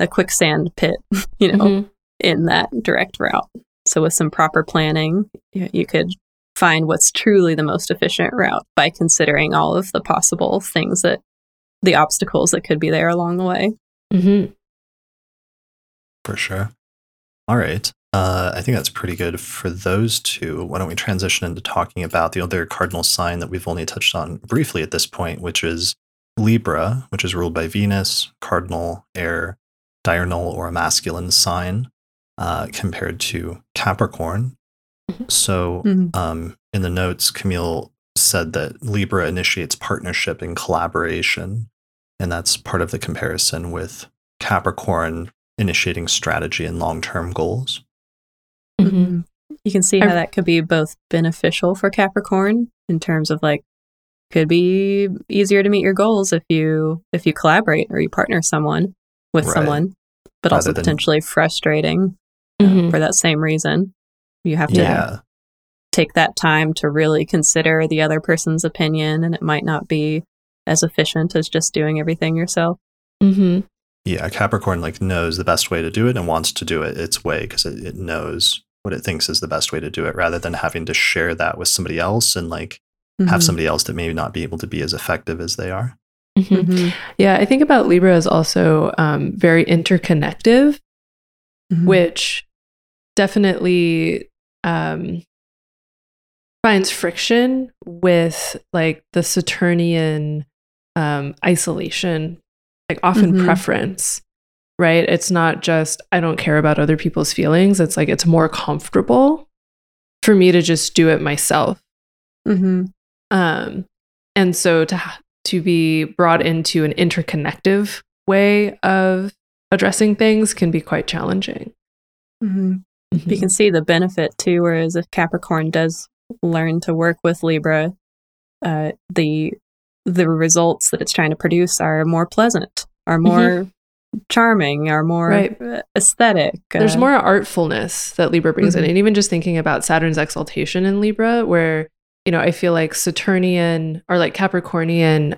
quicksand pit, you know, in that direct route. So with some proper planning, you could find what's truly the most efficient route by considering all of the possible things that the obstacles that could be there along the way. For sure. All right. I think that's pretty good for those two. Why don't we transition into talking about the other cardinal sign that we've only touched on briefly at this point, which is Libra, which is ruled by Venus, cardinal, air, diurnal, or a masculine sign, compared to Capricorn. So in the notes, Camille said that Libra initiates partnership and collaboration, and that's part of the comparison with Capricorn initiating strategy and long-term goals. You can see how that could be both beneficial for Capricorn in terms of like, could be easier to meet your goals if you collaborate or you partner someone with someone, but rather also potentially frustrating for that same reason. You have to take that time to really consider the other person's opinion, and it might not be as efficient as just doing everything yourself. Yeah, Capricorn like knows the best way to do it and wants to do it its way, because it knows what it thinks is the best way to do it, rather than having to share that with somebody else and like have somebody else that may not be able to be as effective as they are. Yeah, I think about Libra as also very interconnective, which definitely finds friction with like the Saturnian isolation like often preference, right? It's not just, I don't care about other people's feelings. It's like, it's more comfortable for me to just do it myself. And so to be brought into an interconnective way of addressing things can be quite challenging. You can see the benefit too, whereas if Capricorn does learn to work with Libra, the results that it's trying to produce are more pleasant, are more charming, are more aesthetic. There's more artfulness that Libra brings in. And even just thinking about Saturn's exaltation in Libra, where, you know, I feel like Saturnian or like Capricornian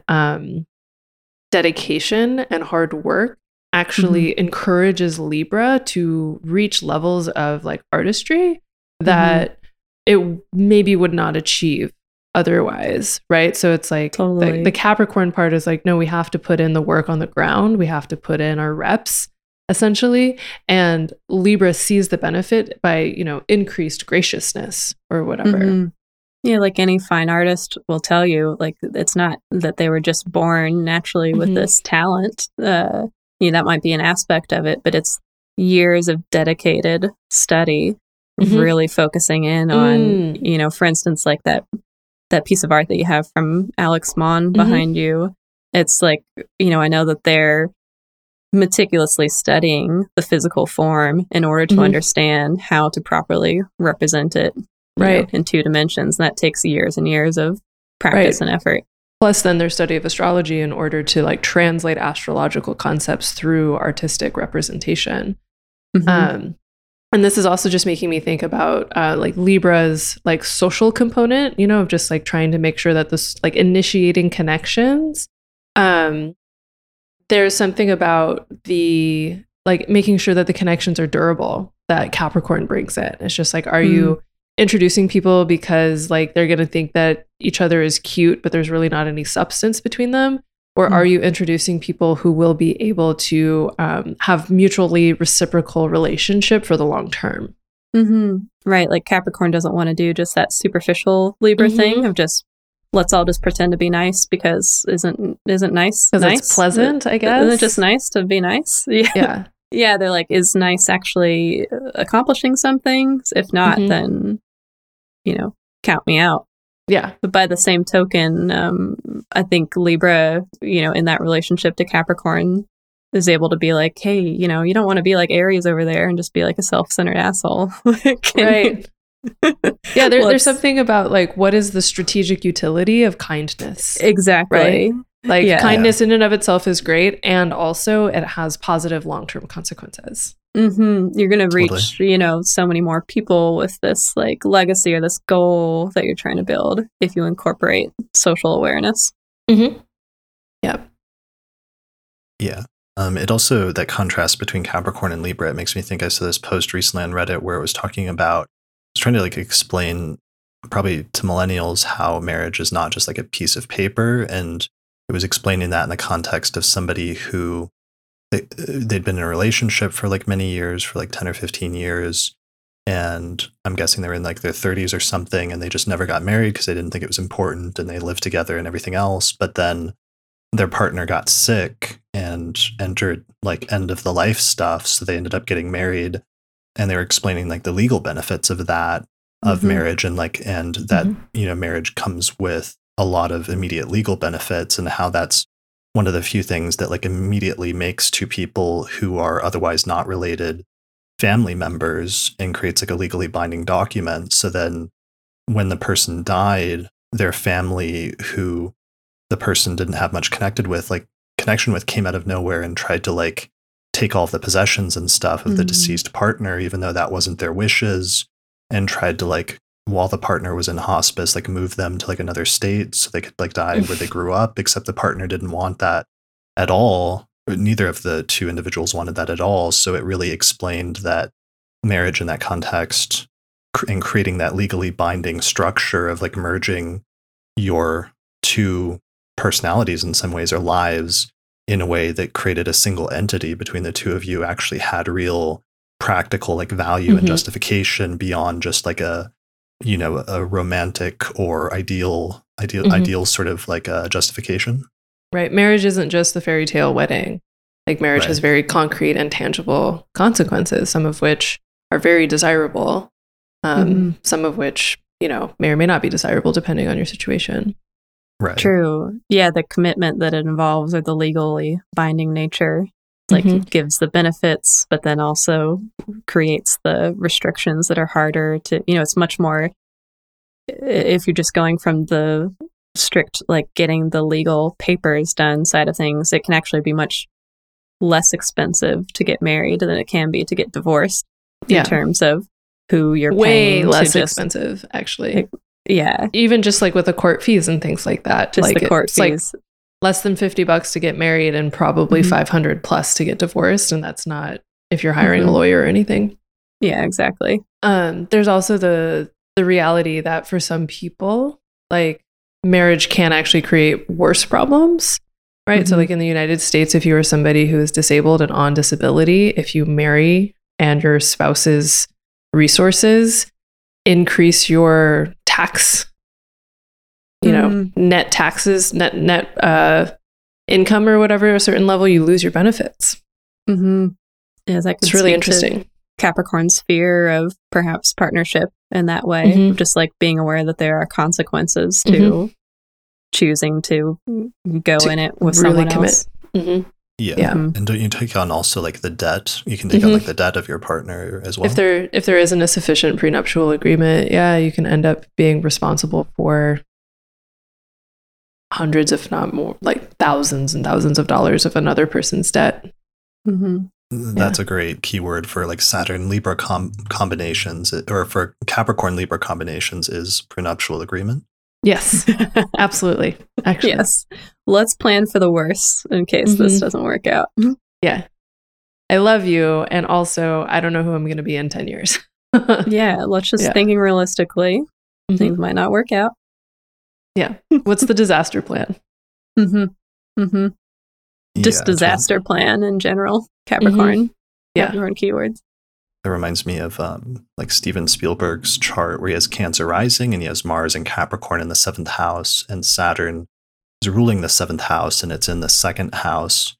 dedication and hard work actually encourages Libra to reach levels of like artistry that it maybe would not achieve otherwise, right? So it's like the Capricorn part is like, no, we have to put in the work on the ground. We have to put in our reps, essentially. And Libra sees the benefit by, you know, increased graciousness or whatever. Yeah, like any fine artist will tell you, like, it's not that they were just born naturally with this talent. You know, that might be an aspect of it, but it's years of dedicated study, really focusing in on, you know, for instance, like that piece of art that you have from Alex Mann behind you. It's like, you know, I know that they're meticulously studying the physical form in order to understand how to properly represent it. Right. In two dimensions. And that takes years and years of practice and effort. Plus then their study of astrology in order to like translate astrological concepts through artistic representation. And this is also just making me think about like Libra's like social component, you know, of just like trying to make sure that this like initiating connections. There's something about the like making sure that the connections are durable that Capricorn brings in. It's just like, are you introducing people because like they're going to think that each other is cute, but there's really not any substance between them? Or are you introducing people who will be able to have mutually reciprocal relationship for the long term? Right. Like Capricorn doesn't want to do just that superficial Libra thing of just, let's all just pretend to be nice because isn't nice. Because it's pleasant, I guess. Isn't it just nice to be nice? Yeah. Yeah, they're like, is nice actually accomplishing some things? If not, then, you know, count me out. Yeah. But by the same token, I think Libra, you know, in that relationship to Capricorn is able to be like, hey, you know, you don't want to be like Aries over there and just be like a self-centered asshole. Right. Yeah, there's something about like, what is the strategic utility of kindness? Exactly. Right? Like kindness in and of itself is great, and also it has positive long-term consequences. You're going to reach, you know, so many more people with this like legacy or this goal that you're trying to build if you incorporate social awareness. Yeah. It also, that contrast between Capricorn and Libra, it makes me think I saw this post recently on Reddit where it was talking about, I was trying to like explain probably to millennials how marriage is not just like a piece of paper, and it was explaining that in the context of somebody who they'd been in a relationship for like many years, for like 10 or 15 years. And I'm guessing they were in like their 30s or something, and they just never got married because they didn't think it was important, and they lived together and everything else. But then their partner got sick and entered like end of the life stuff. So they ended up getting married, and they were explaining like the legal benefits of that, of marriage, and like, and that, you know, marriage comes with a lot of immediate legal benefits, and how that's one of the few things that like immediately makes two people who are otherwise not related family members and creates like a legally binding document. So then when the person died, their family, who the person didn't have much connection with, came out of nowhere and tried to like take all of the possessions and stuff of the deceased partner, even though that wasn't their wishes, and tried to like, while the partner was in hospice, like move them to like another state so they could like die where they grew up, except the partner didn't want that at all. Neither of the two individuals wanted that at all. So it really explained that marriage in that context and creating that legally binding structure of like merging your two personalities in some ways, or lives, in a way that created a single entity between the two of you, actually had real practical like value and justification beyond just like a romantic or ideal sort of like a justification. right? Marriage isn't just the fairy tale wedding. Like marriage has very concrete and tangible consequences, some of which are very desirable, some of which, you know, may or may not be desirable depending on your situation. Right. True. Yeah, the commitment that it involves or the legally binding nature, like it gives the benefits, but then also creates the restrictions that are harder to, you know, it's much more if you're just going from the strict, like getting the legal papers done side of things, it can actually be much less expensive to get married than it can be to get divorced in terms of who you're paying. Way less expensive, actually. Like, yeah. Even just like with the court fees and things like that. Just like the court fees. Like less than $50 to get married and probably 500 plus to get divorced. And that's not if you're hiring a lawyer or anything. Yeah, exactly. There's also the reality that for some people, like marriage can actually create worse problems, right? So like in the United States, if you are somebody who is disabled and on disability, if you marry and your spouse's resources increase your tax, you know, net taxes, net income or whatever, at a certain level, you lose your benefits. Yeah, that it's really interesting. Capricorn's fear of perhaps partnership in that way, just like being aware that there are consequences to choosing to go to in it with really someone else. And don't you take on also like the debt? You can take on like the debt of your partner as well. If there isn't a sufficient prenuptial agreement, you can end up being responsible for hundreds, if not more, like thousands and thousands of dollars of another person's debt. That's a great keyword for like Saturn Libra combinations, or for Capricorn Libra combinations, is prenuptial agreement. Yes, absolutely. Actually, yes. Let's plan for the worst in case this doesn't work out. Yeah. I love you. And also, I don't know who I'm going to be in 10 years. Yeah. Let's just thinking realistically, things might not work out. Yeah. What's the disaster plan? Just disaster plan in general. Capricorn. Capricorn keywords. That reminds me of like Steven Spielberg's chart where he has Cancer rising and he has Mars and Capricorn in the 7th house, and Saturn is ruling the 7th house and it's in the 2nd house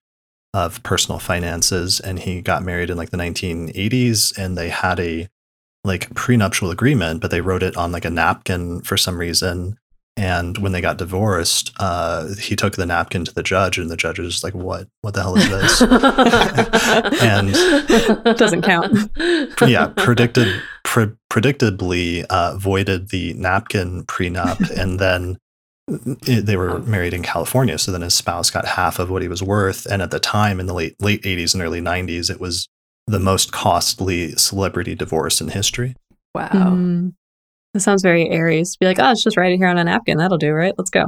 of personal finances. And he got married in like the 1980s and they had a like prenuptial agreement, but they wrote it on like a napkin for some reason. And when they got divorced, he took the napkin to the judge, and the judge was like, what the hell is this? And doesn't count. Yeah, predictably voided the napkin prenup, and then they were married in California, so then his spouse got half of what he was worth. And at the time, in the late 80s and early 90s, it was the most costly celebrity divorce in history. Wow. That sounds very Aries. Be like, oh, it's just right here on a napkin. That'll do, right? Let's go.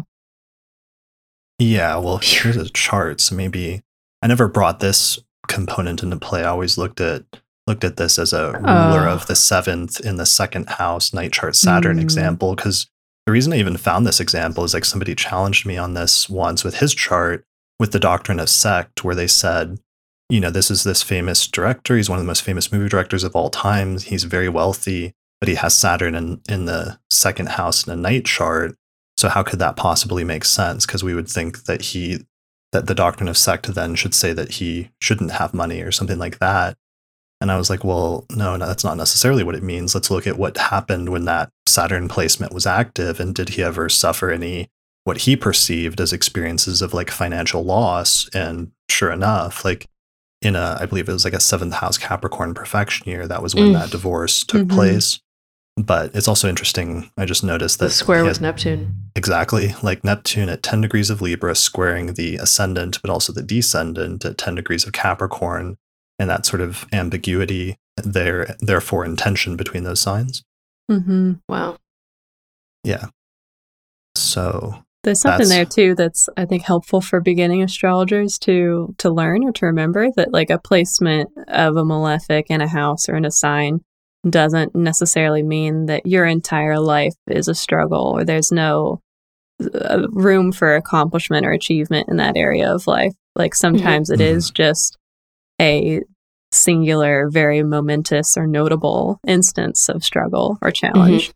Yeah, well, here's a chart. So maybe I never brought this component into play. I always looked at this as a ruler of the 7th in the 2nd house night chart Saturn example. Because the reason I even found this example is like somebody challenged me on this once with his chart with the doctrine of sect, where they said, you know, this is this famous director. He's one of the most famous movie directors of all time. He's very wealthy. But he has Saturn in the 2nd house in a night chart. So how could that possibly make sense? Because we would think that that the doctrine of sect then should say that he shouldn't have money or something like that. And I was like, well, no, that's not necessarily what it means. Let's look at what happened when that Saturn placement was active. And did he ever suffer any, what he perceived as experiences of like financial loss? And sure enough, like in I believe it was like a 7th house Capricorn perfection year, that was when that divorce took place. But it's also interesting. I just noticed that the square with Neptune. Exactly. Like Neptune at 10 degrees of Libra, squaring the ascendant, but also the descendant at 10 degrees of Capricorn. And that sort of ambiguity there, therefore, in tension between those signs. Wow. Yeah. So there's something there, too, that's, I think, helpful for beginning astrologers to learn or to remember that like a placement of a malefic in a house or in a sign doesn't necessarily mean that your entire life is a struggle or there's no room for accomplishment or achievement in that area of life. Like sometimes it is just a singular, very momentous or notable instance of struggle or challenge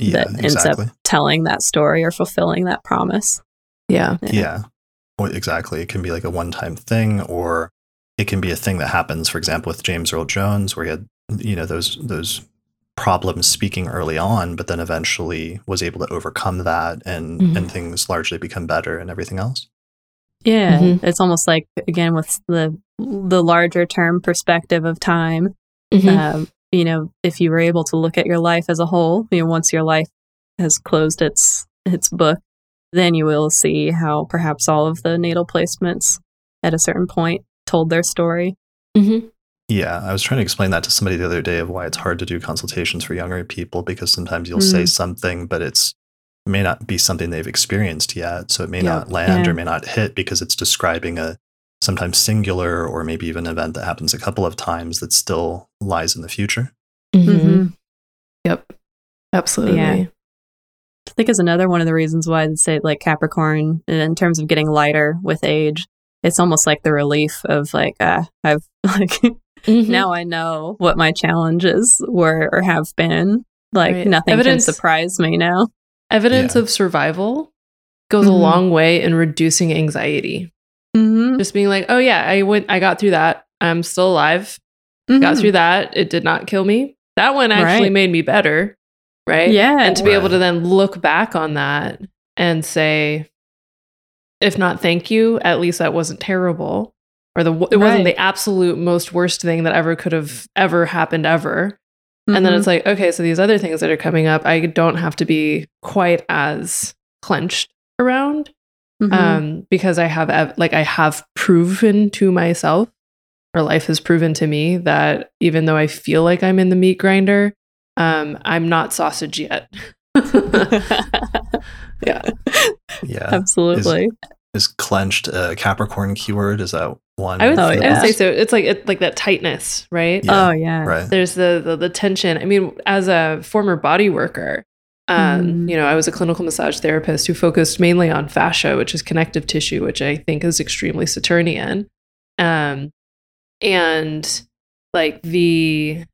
that ends up telling that story or fulfilling that promise. Yeah. exactly. It can be like a one-time thing, or it can be a thing that happens, for example, with James Earl Jones, where he had, you know, those problems speaking early on, but then eventually was able to overcome that and, mm-hmm. and things largely become better and everything else. Yeah. Mm-hmm. It's almost like, again, with the larger term perspective of time, mm-hmm. You know, if you were able to look at your life as a whole, you know, once your life has closed its book, then you will see how perhaps all of the natal placements at a certain point told their story. Mm-hmm. Yeah, I was trying to explain that to somebody the other day of why it's hard to do consultations for younger people, because sometimes you'll say something, but it may not be something they've experienced yet. So it may not land or may not hit, because it's describing a sometimes singular or maybe even an event that happens a couple of times that still lies in the future. Mm-hmm. Mm-hmm. Yep, absolutely. Yeah. I think is another one of the reasons why I'd say like Capricorn, in terms of getting lighter with age, it's almost like the relief of like, I've like, mm-hmm. now I know what my challenges were or have been. Like nothing can surprise me now. Evidence of survival goes a long way in reducing anxiety. Mm-hmm. Just being like, oh yeah, I got through that. I'm still alive. Mm-hmm. Got through that. It did not kill me. That one actually made me better. Right. Yeah. And to be able to then look back on that and say, if not thank you, at least that wasn't terrible, or it wasn't the absolute most worst thing that ever could have ever happened ever. Mm-hmm. And then it's like, okay, so these other things that are coming up, I don't have to be quite as clenched around. Mm-hmm. Because I have I have proven to myself, or life has proven to me, that even though I feel like I'm in the meat grinder, I'm not sausage yet. yeah, absolutely. Is clenched a Capricorn keyword? Is that one? I would say so. It's like that tightness, right? Yeah. Oh yeah, right. There's the tension. I mean, as a former body worker. You know, I was a clinical massage therapist who focused mainly on fascia, which is connective tissue, which I think is extremely Saturnian. And like the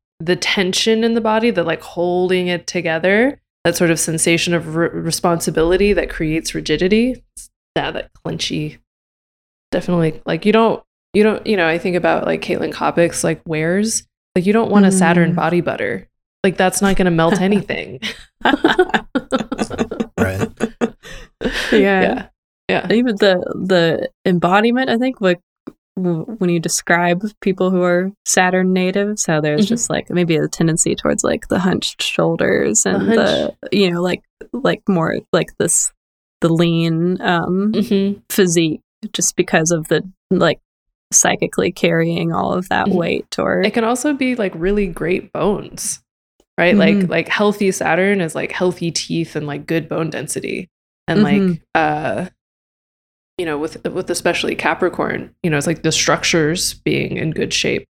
tension in the body, that like holding it together, that sort of sensation of responsibility that creates rigidity, that clenchy, definitely like you don't, you know, I think about like Caitlin Kopik's like wares, like you don't want a Saturn body butter. Like that's not going to melt anything. Right. Yeah. Even the embodiment, I think, like when you describe people who are Saturn natives, how there's just like maybe a tendency towards like the hunched shoulders and the you know, like more like this, the lean physique, just because of the like psychically carrying all of that weight. Or it can also be like really great bones. Right? Mm-hmm. Like healthy Saturn is like healthy teeth and like good bone density. And like, you know, with especially Capricorn, you know, it's like the structures being in good shape.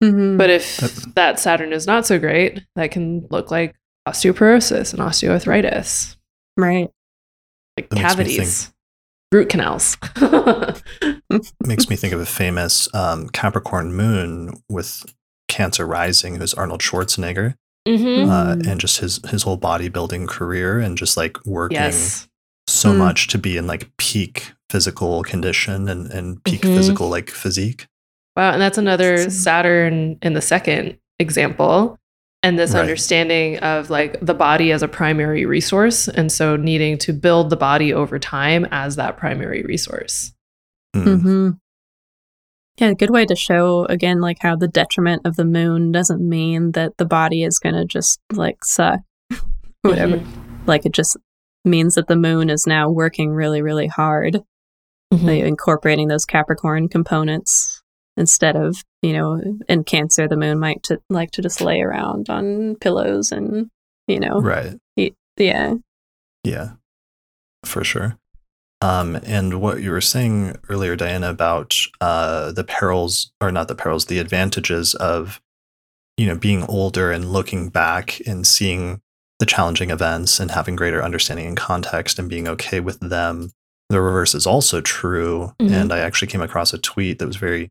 Mm-hmm. But if that Saturn is not so great, that can look like osteoporosis and osteoarthritis. Right. Like that cavities, root canals. Makes me think of a famous Capricorn moon with Cancer rising, who's Arnold Schwarzenegger, and just his whole bodybuilding career, and just like working so much to be in like peak physical condition and peak physical like physique. Wow. And that's another Saturn in the second example, and this understanding of like the body as a primary resource, and so needing to build the body over time as that primary resource. Yeah, a good way to show, again, like how the detriment of the moon doesn't mean that the body is going to just like suck, whatever. Like it just means that the moon is now working really, really hard, like, incorporating those Capricorn components instead of, you know, in Cancer, the moon might like to just lay around on pillows and, you know. Right. Yeah. Yeah, for sure. And what you were saying earlier, Diana, about the advantages of, you know, being older and looking back and seeing the challenging events and having greater understanding and context and being okay with them. The reverse is also true. Mm-hmm. And I actually came across a tweet that was very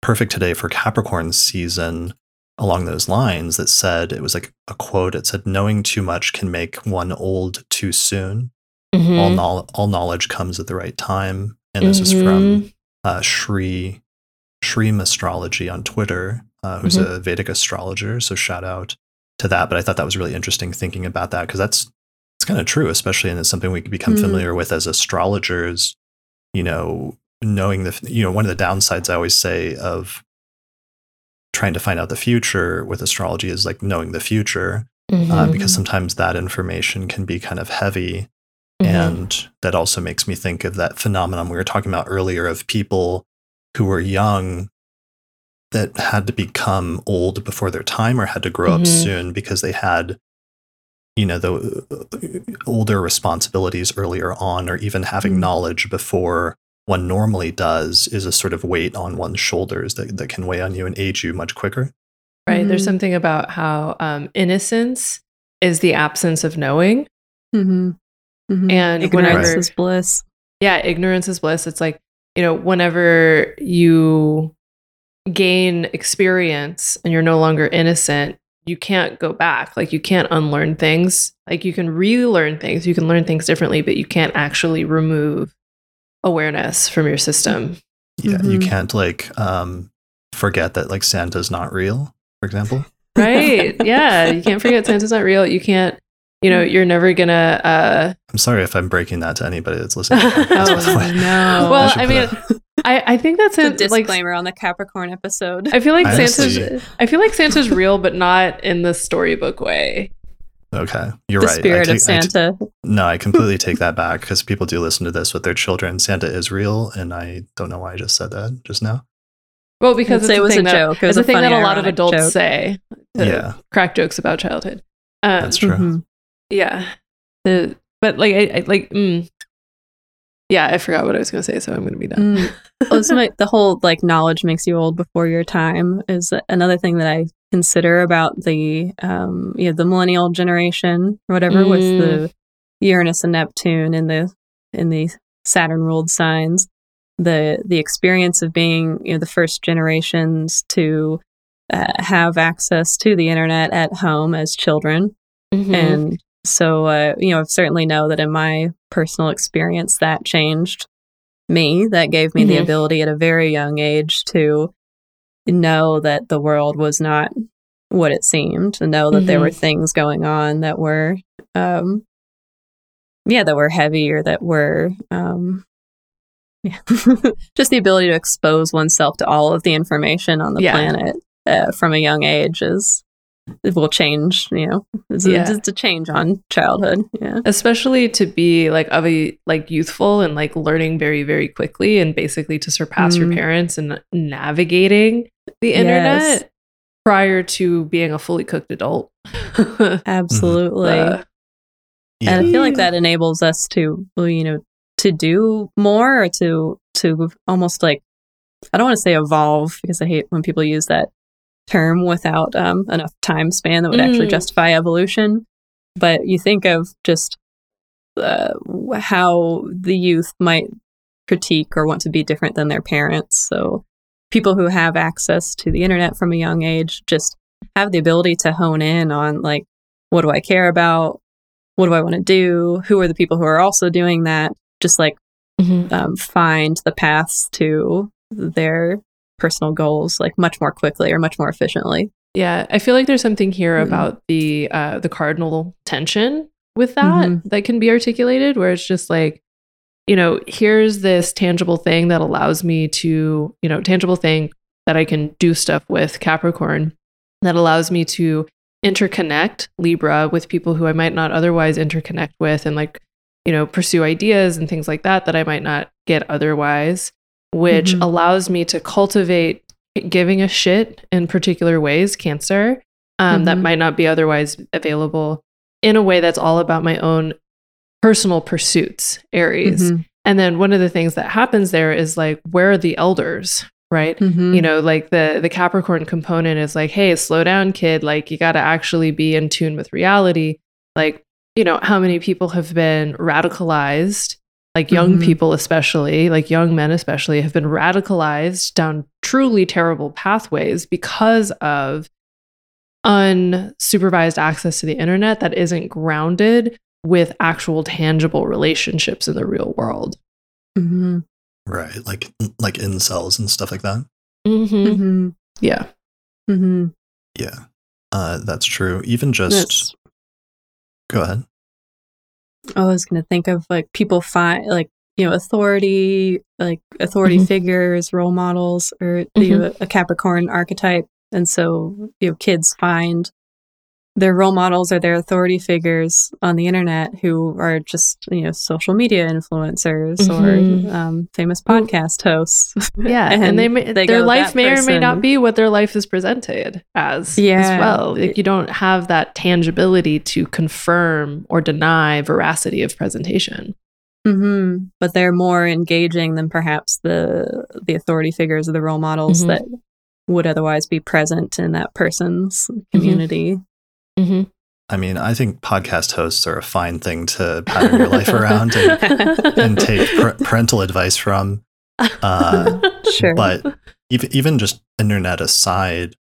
perfect today for Capricorn season along those lines, that said, it was like a quote. It said, "Knowing too much can make one old too soon. Mm-hmm. All knowledge comes at the right time, And this is from Sri Shreem Astrology on Twitter, who's a Vedic astrologer. So shout out to that. But I thought that was really interesting thinking about that, because it's kind of true, especially, and it's something we become familiar with as astrologers, you know, knowing the, you know, one of the downsides I always say of trying to find out the future with astrology is like knowing the future, because sometimes that information can be kind of heavy. And that also makes me think of that phenomenon we were talking about earlier of people who were young that had to become old before their time, or had to grow up soon because they had, you know, the older responsibilities earlier on, or even having knowledge before one normally does is a sort of weight on one's shoulders that can weigh on you and age you much quicker. Right. There's something about how innocence is the absence of knowing. And ignorance is bliss. Yeah, ignorance is bliss. It's like, you know, whenever you gain experience and you're no longer innocent, you can't go back. Like, you can't unlearn things. Like, you can relearn things. You can learn things differently, but you can't actually remove awareness from your system. Yeah, you can't like forget that like Santa's not real, for example. Right. Yeah, you can't forget Santa's not real. You can't. You know, you're never gonna. I'm sorry if I'm breaking that to anybody that's listening. No. Well, I think that's a disclaimer on the Capricorn episode. I feel like Santa's real, but not in the storybook way. Okay, you're right. The spirit of Santa. No, I completely take that back, because people do listen to this with their children. Santa is real, and I don't know why I just said that just now. Well, because it's it was a joke. It's a thing that a lot of adults say. Yeah. Crack jokes about childhood. That's true. Yeah, I forgot what I was gonna say, so I'm gonna be done. The whole like knowledge makes you old before your time is another thing that I consider about the the millennial generation or whatever, with the Uranus and Neptune and the Saturn ruled signs, the experience of being the first generations to have access to the internet at home as children. And so, I certainly know that in my personal experience, that changed me. That gave me the ability at a very young age to know that the world was not what it seemed, to know that there were things going on that were, that were heavy, or that were, just the ability to expose oneself to all of the information on the planet from a young age is... It will change, it's a change on childhood. Yeah. Especially to be like youthful and like learning very, very quickly, and basically to surpass your parents and navigating the internet prior to being a fully cooked adult. Absolutely. And I feel like that enables us to, to do more, or to almost like, I don't want to say evolve, because I hate when people use that term without enough time span that would actually justify evolution. But you think of just how the youth might critique or want to be different than their parents. So people who have access to the internet from a young age just have the ability to hone in on like, what do I care about? What do I want to do? Who are the people who are also doing that? Just like find the paths to their personal goals like much more quickly or much more efficiently. Yeah, I feel like there's something here about the cardinal tension with that that can be articulated, where it's just like, here's this tangible thing that allows me to, tangible thing that I can do stuff with, Capricorn, that allows me to interconnect, Libra, with people who I might not otherwise interconnect with, and like, pursue ideas and things like that I might not get otherwise, which allows me to cultivate giving a shit in particular ways, Cancer, that might not be otherwise available, in a way that's all about my own personal pursuits, Aries. And then one of the things that happens there is like, where are the elders, right? Like the Capricorn component is like, hey, slow down, kid. Like, you got to actually be in tune with reality. Like, how many people have been radicalized, like young people, especially like young men, especially, have been radicalized down truly terrible pathways because of unsupervised access to the internet that isn't grounded with actual tangible relationships in the real world. Right, like incels and stuff like that. Mm-hmm. Mm-hmm. Yeah. Mm-hmm. Yeah, that's true. Even just go ahead. Oh, I was going to think of like people find like, you know, authority mm-hmm. figures, role models, or mm-hmm. you know, a Capricorn archetype, and so you know kids find their role models or their authority figures on the internet who are just, you know, social media influencers mm-hmm. or famous podcast hosts. Yeah. And their life may or may not be what their life is presented as as well. Like, you don't have that tangibility to confirm or deny veracity of presentation. Mm-hmm. But they're more engaging than perhaps the authority figures or the role models mm-hmm. that would otherwise be present in that person's community. Mm-hmm. Mm-hmm. I mean, I think podcast hosts are a fine thing to pattern your life around and take parental advice from. Sure. But even just internet aside,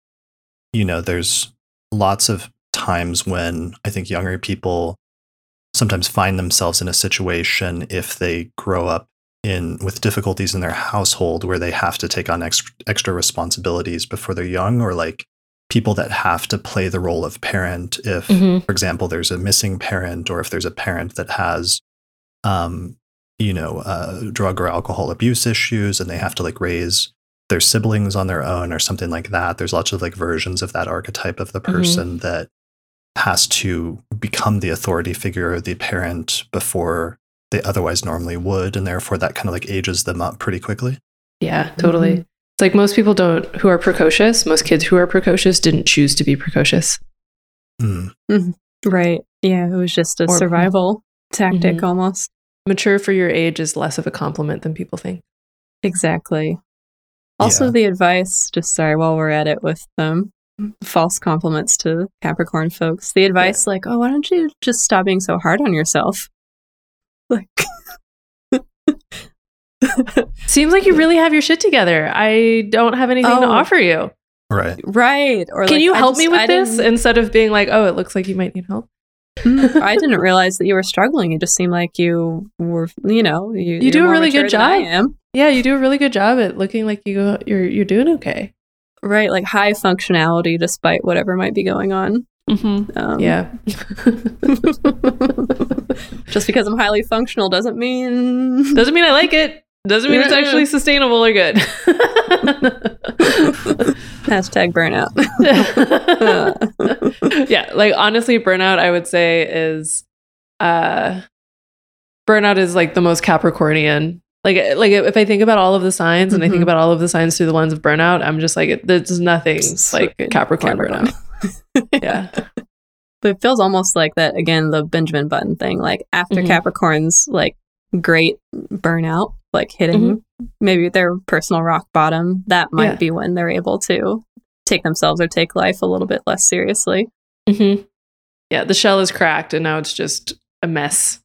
you know, there's lots of times when I think younger people sometimes find themselves in a situation if they grow up with difficulties in their household where they have to take on extra responsibilities before they're young, or like people that have to play the role of parent if, mm-hmm. for example, there's a missing parent, or if there's a parent that has, drug or alcohol abuse issues and they have to like raise their siblings on their own or something like that. There's lots of like versions of that archetype of the person mm-hmm. that has to become the authority figure or the parent before they otherwise normally would. And therefore that kind of like ages them up pretty quickly. Yeah, totally. Mm-hmm. It's like most kids who are precocious didn't choose to be precocious. Mm. Mm-hmm. Right. Yeah. It was just a survival tactic mm-hmm. almost. Mature for your age is less of a compliment than people think. Exactly. Also, the advice, while we're at it with them, false compliments to Capricorn folks, the advice like, oh, why don't you just stop being so hard on yourself? Like... Seems like you really have your shit together. I don't have anything to offer you. Right. Or can like, you help me with this? Instead of being like, oh, it looks like you might need help. I didn't realize that you were struggling. You just seemed like you were, you know, you do a really good job. Yeah, you do a really good job at looking like you're doing okay. Right, like high functionality despite whatever might be going on. Mm-hmm. Just because I'm highly functional doesn't mean I like it. Doesn't mean it's actually sustainable or good. Hashtag burnout. Yeah, like honestly, burnout I would say is like the most Capricornian. Like if I think about all of the signs mm-hmm. and I think about all of the signs through the lens of burnout, I'm just like, there's nothing like Capricorn burnout. Yeah. But it feels almost like that, again, the Benjamin Button thing, like after mm-hmm. Capricorn's like great burnout, like hitting mm-hmm. maybe their personal rock bottom, that might be when they're able to take themselves or take life a little bit less seriously. Mm-hmm. Yeah, the shell is cracked and now it's just a mess.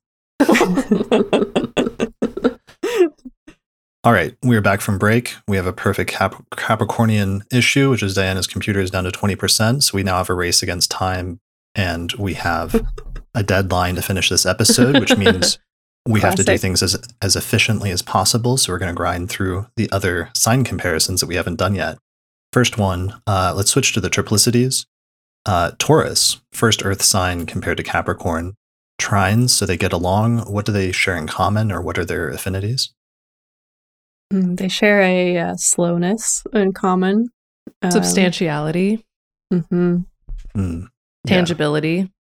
All right, we're back from break. We have a perfect Capricornian issue, which is Diana's computer is down to 20%, so we now have a race against time, and we have a deadline to finish this episode, which means we have to do things as efficiently as possible, so we're going to grind through the other sign comparisons that we haven't done yet. First one, let's switch to the triplicities. Taurus, first Earth sign compared to Capricorn. Trines, so they get along. What do they share in common, or what are their affinities? They share a slowness in common. Substantiality. Mm-hmm. Tangibility.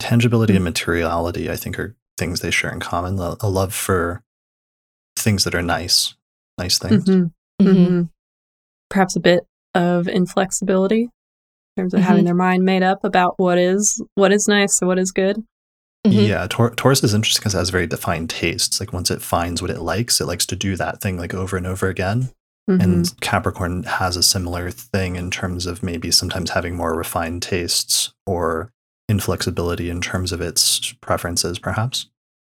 Tangibility and materiality, I think, are things they share in common. A love for things that are nice things. Mm-hmm. Mm-hmm. Perhaps a bit of inflexibility in terms of mm-hmm. having their mind made up about what is nice or what is good. Mm-hmm. Yeah, Taurus is interesting because it has very defined tastes. Like once it finds what it likes to do that thing like over and over again. Mm-hmm. And Capricorn has a similar thing in terms of maybe sometimes having more refined tastes or inflexibility in terms of its preferences, perhaps.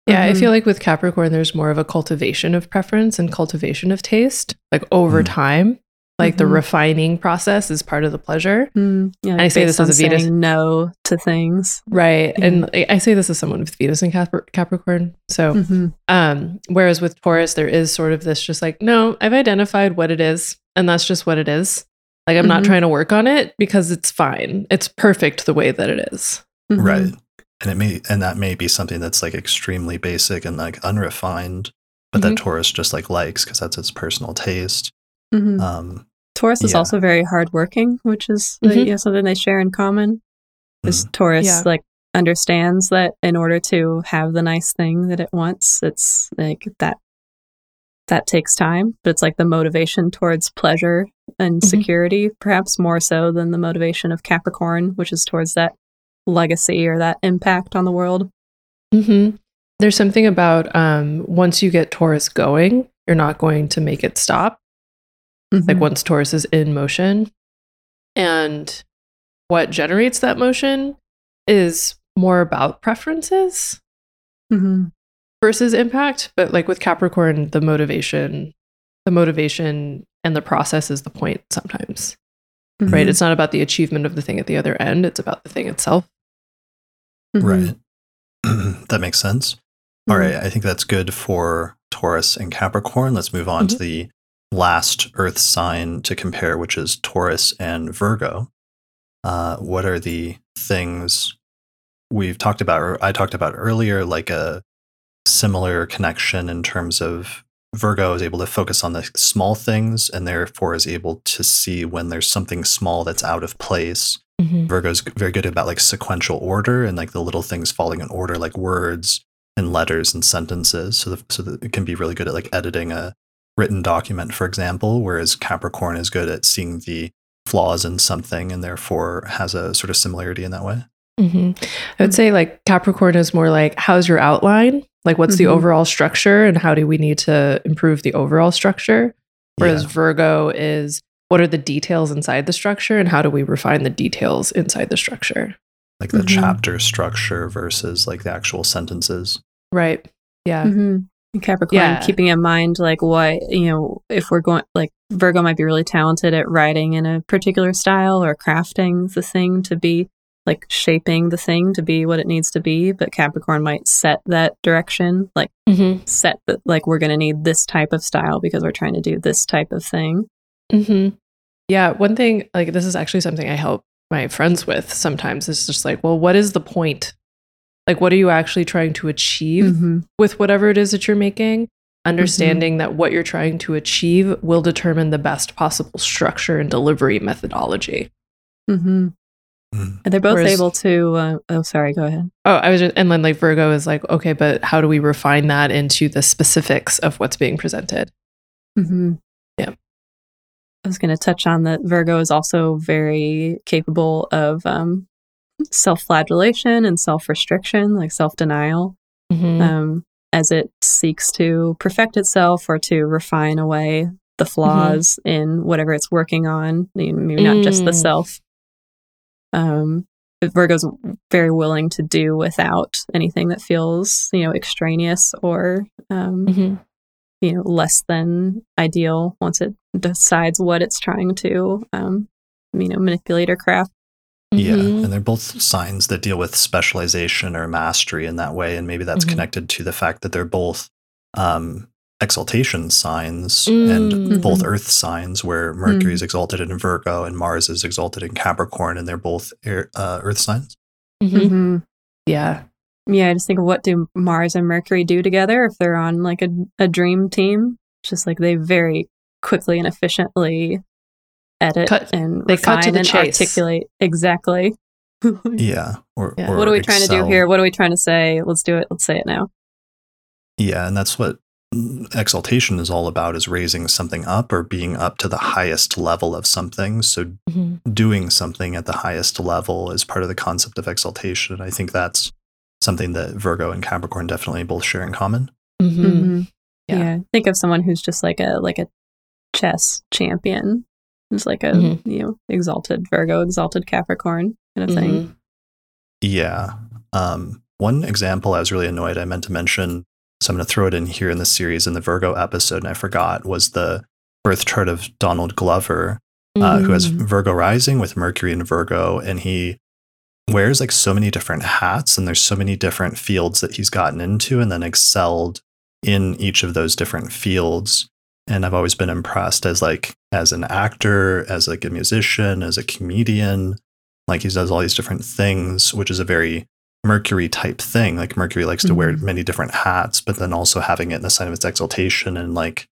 Yeah, mm-hmm. I feel like with Capricorn, there's more of a cultivation of preference and cultivation of taste, like over mm-hmm. time. Like the refining process is part of the pleasure. Yeah, and I say this as a Venus. No to things. Right. And I say this as someone with Venus and Capricorn. So whereas with Taurus, there is sort of this just like, no, I've identified what it is. And that's just what it is. Like, I'm not trying to work on it because it's fine. It's perfect the way that it is. Right. And that may be something that's like extremely basic and like unrefined, but that Taurus just like likes because that's its personal taste. Taurus is also very hardworking, which is something they share in common. Is Taurus like understands that in order to have the nice thing that it wants, it's like that takes time. But it's like the motivation towards pleasure and security, perhaps more so than the motivation of Capricorn, which is towards that legacy or that impact on the world. There's something about once you get Taurus going, you're not going to make it stop. Like once Taurus is in motion, and what generates that motion is more about preferences versus impact. But like with Capricorn, the motivation and the process is the point sometimes, right? It's not about the achievement of the thing at the other end. It's about the thing itself. Right. That makes sense. All right. I think that's good for Taurus and Capricorn. Let's move on to the last earth sign to compare, which is Taurus and Virgo. What are the things we've talked about, or I talked about earlier, like a similar connection in terms of Virgo is able to focus on the small things and therefore is able to see when there's something small that's out of place. Virgo's very good about like sequential order and like the little things falling in order, like words and letters and sentences. So it can be really good at like editing a written document, for example, whereas Capricorn is good at seeing the flaws in something and therefore has a sort of similarity in that way. I would say like Capricorn is more like, how's your outline? Like what's the overall structure and how do we need to improve the overall structure? Whereas Virgo is, what are the details inside the structure and how do we refine the details inside the structure? Like the chapter structure versus like the actual sentences. Right. Yeah. Capricorn, keeping in mind, like, what, you know, if we're going, like, Virgo might be really talented at writing in a particular style or crafting the thing to be, like, shaping the thing to be what it needs to be, but Capricorn might set that direction, like, set that, like, we're going to need this type of style because we're trying to do this type of thing. Yeah, one thing, like, this is actually something I help my friends with sometimes. It's just like, well, what is the point? Like, what are you actually trying to achieve with whatever it is that you're making? Understanding that what you're trying to achieve will determine the best possible structure and delivery methodology. And they're both able to, go ahead. Oh, I was just, and then like Virgo is like, okay, but how do we refine that into the specifics of what's being presented? Yeah. I was going to touch on that Virgo is also very capable of, self-flagellation and self-restriction, like self-denial, as it seeks to perfect itself or to refine away the flaws in whatever it's working on, maybe not just the self. Virgo's very willing to do without anything that feels, you know, extraneous or, you know, less than ideal once it decides what it's trying to, you know, manipulate or craft. Yeah, and they're both signs that deal with specialization or mastery in that way, and maybe that's connected to the fact that they're both exaltation signs and both earth signs, where Mercury is exalted in Virgo and Mars is exalted in Capricorn, and they're both earth signs. Yeah. Yeah, I just think of what do Mars and Mercury do together if they're on like a dream team? It's just like they very quickly and efficiently refine and articulate exactly. Or what are we trying to do here? What are we trying to say? Let's do it. Let's say it now. Yeah, and that's what exaltation is all about: is raising something up or being up to the highest level of something. So doing something at the highest level is part of the concept of exaltation. I think that's something that Virgo and Capricorn definitely both share in common. Yeah, think of someone who's just like a chess champion. It's like a you know, exalted Virgo, exalted Capricorn kind of thing. Yeah. One example I was really annoyed I meant to mention, so I'm going to throw it in here in the series in the Virgo episode, and I forgot, was the birth chart of Donald Glover, who has Virgo rising with Mercury in Virgo, and he wears like so many different hats, and there's so many different fields that he's gotten into and then excelled in each of those different fields. And I've always been impressed as an actor, as like a musician, as a comedian, like he does all these different things, which is a very Mercury type thing. Like Mercury likes to wear many different hats, but then also having it in the sign of its exaltation and like,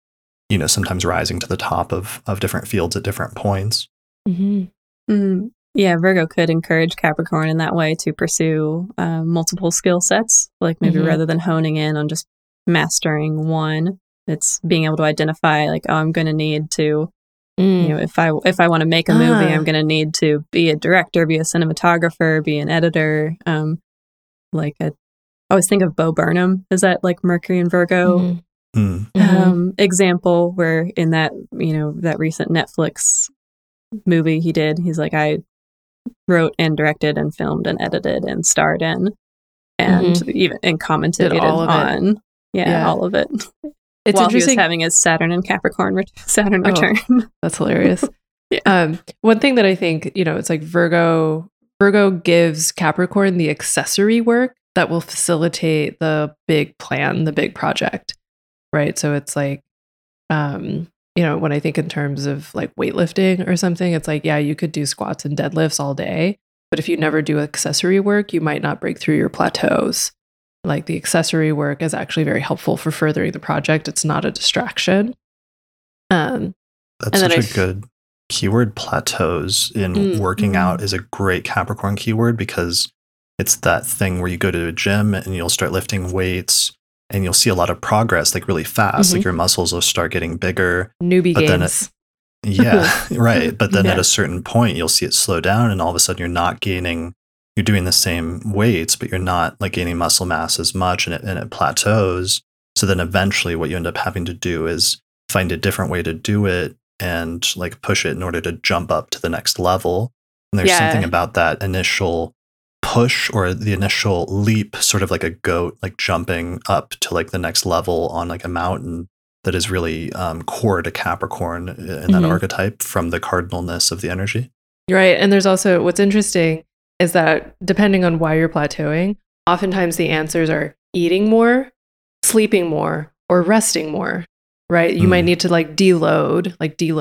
you know, sometimes rising to the top of different fields at different points. Yeah, Virgo could encourage Capricorn in that way to pursue multiple skill sets, like maybe rather than honing in on just mastering one, it's being able to identify like, oh, I'm going to need to, you know, if I want to make a movie, I'm going to need to be a director, be a cinematographer, be an editor. I always think of Bo Burnham. Is that like Mercury and Virgo? Example where in that, you know, that recent Netflix movie he did, he's like, I wrote and directed and filmed and edited and starred in and even commented on it. Yeah, all of it. It's while interesting. He was having his Saturn and Capricorn return. That's hilarious. One thing that I think, you know, it's like Virgo gives Capricorn the accessory work that will facilitate the big plan, the big project. Right. So it's like, you know, when I think in terms of like weightlifting or something, it's like, yeah, you could do squats and deadlifts all day, but if you never do accessory work, you might not break through your plateaus. Like the accessory work is actually very helpful for furthering the project. It's not a distraction. That's such a good keyword, plateaus in working out is a great Capricorn keyword, because it's that thing where you go to a gym and you'll start lifting weights and you'll see a lot of progress, like really fast, like your muscles will start getting bigger. Newbie but gains. Then But then at a certain point, you'll see it slow down and all of a sudden you're not gaining, you're doing the same weights, but you're not like gaining muscle mass as much, and it plateaus. So then eventually what you end up having to do is find a different way to do it and like push it in order to jump up to the next level. And there's something about that initial push or the initial leap, sort of like a goat, like jumping up to like the next level on like a mountain, that is really core to Capricorn in that archetype from the cardinalness of the energy. Right. And there's also, what's interesting is that depending on why you're plateauing, oftentimes the answers are eating more, sleeping more, or resting more, right? You might need to like deload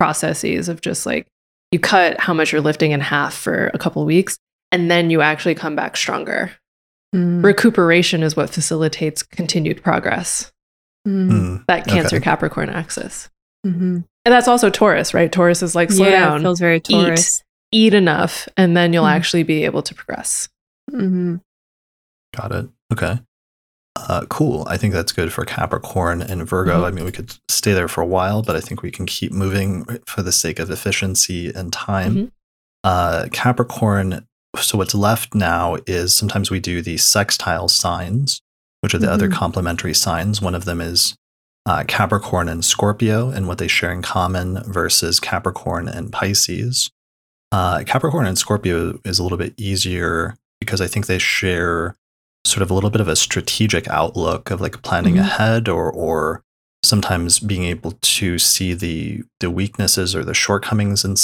processes of just like, you cut how much you're lifting in half for a couple of weeks, and then you actually come back stronger. Recuperation is what facilitates continued progress. That Cancer Capricorn axis. And that's also Taurus, right? Taurus is like, slow down. It feels very Taurus. Eat enough, and then you'll actually be able to progress. Got it. Okay. Cool. I think that's good for Capricorn and Virgo. I mean, we could stay there for a while, but I think we can keep moving for the sake of efficiency and time. Capricorn. So what's left now is sometimes we do the sextile signs, which are the other complementary signs. One of them is Capricorn and Scorpio and what they share in common versus Capricorn and Pisces. Capricorn and Scorpio is a little bit easier because I think they share sort of a little bit of a strategic outlook of like planning ahead or sometimes being able to see the weaknesses or the shortcomings in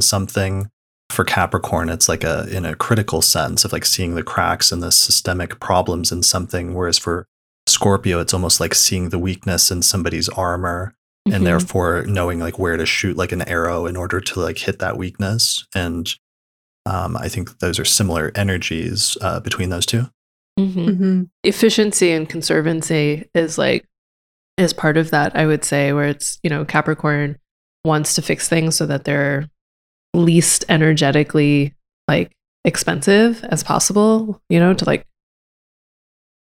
something. For Capricorn, it's like in a critical sense of like seeing the cracks and the systemic problems in something, whereas for Scorpio, it's almost like seeing the weakness in somebody's armor and therefore knowing like where to shoot like an arrow in order to like hit that weakness. And I think those are similar energies between those two. Efficiency and conservancy is part of that, I would say, where it's, you know, Capricorn wants to fix things so that they're least energetically like expensive as possible, you know, to like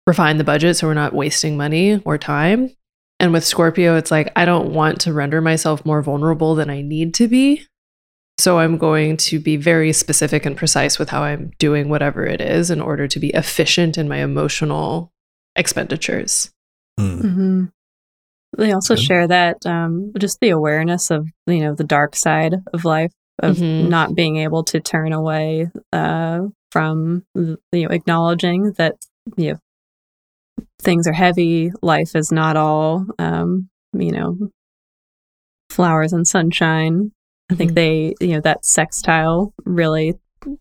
refine the budget so we're not wasting money or time. And with Scorpio, it's like, I don't want to render myself more vulnerable than I need to be, so I'm going to be very specific and precise with how I'm doing whatever it is in order to be efficient in my emotional expenditures. They also share that just the awareness of, you know, the dark side of life, of not being able to turn away from, you know, acknowledging that, you know, things are heavy. Life is not all, you know, flowers and sunshine. I think they, you know, that sextile really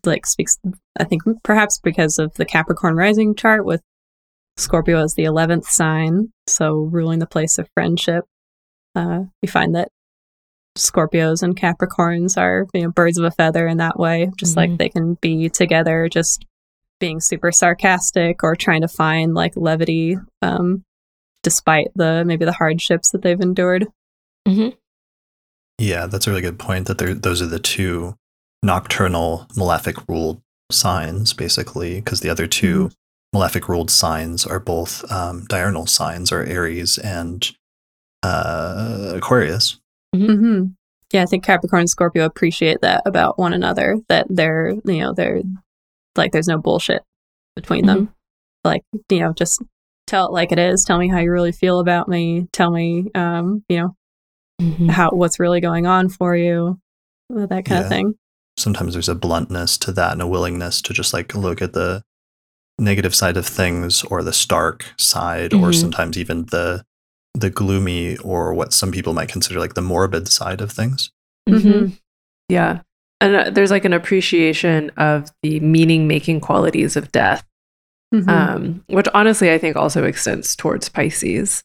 like speaks, I think perhaps because of the Capricorn rising chart with Scorpio as the 11th sign. So ruling the place of friendship. We find that Scorpios and Capricorns are, you know, birds of a feather in that way. Just like they can be together, just being super sarcastic or trying to find like levity, despite the maybe the hardships that they've endured. Mm-hmm. Yeah, that's a really good point. That those are the two nocturnal malefic ruled signs, basically, because the other two malefic ruled signs are both diurnal signs, are Aries and Aquarius. Mm-hmm. Yeah, I think Capricorn and Scorpio appreciate that about one another. That they're, you know, they're like, there's no bullshit between them. Like, you know, just tell it like it is. Tell me how you really feel about me. Tell me, you know, what's really going on for you. That kind of thing. Sometimes there's a bluntness to that and a willingness to just like look at the negative side of things or the stark side, or sometimes even the gloomy or what some people might consider like the morbid side of things. Mm-hmm. Yeah. And there's like an appreciation of the meaning-making qualities of death, which honestly I think also extends towards Pisces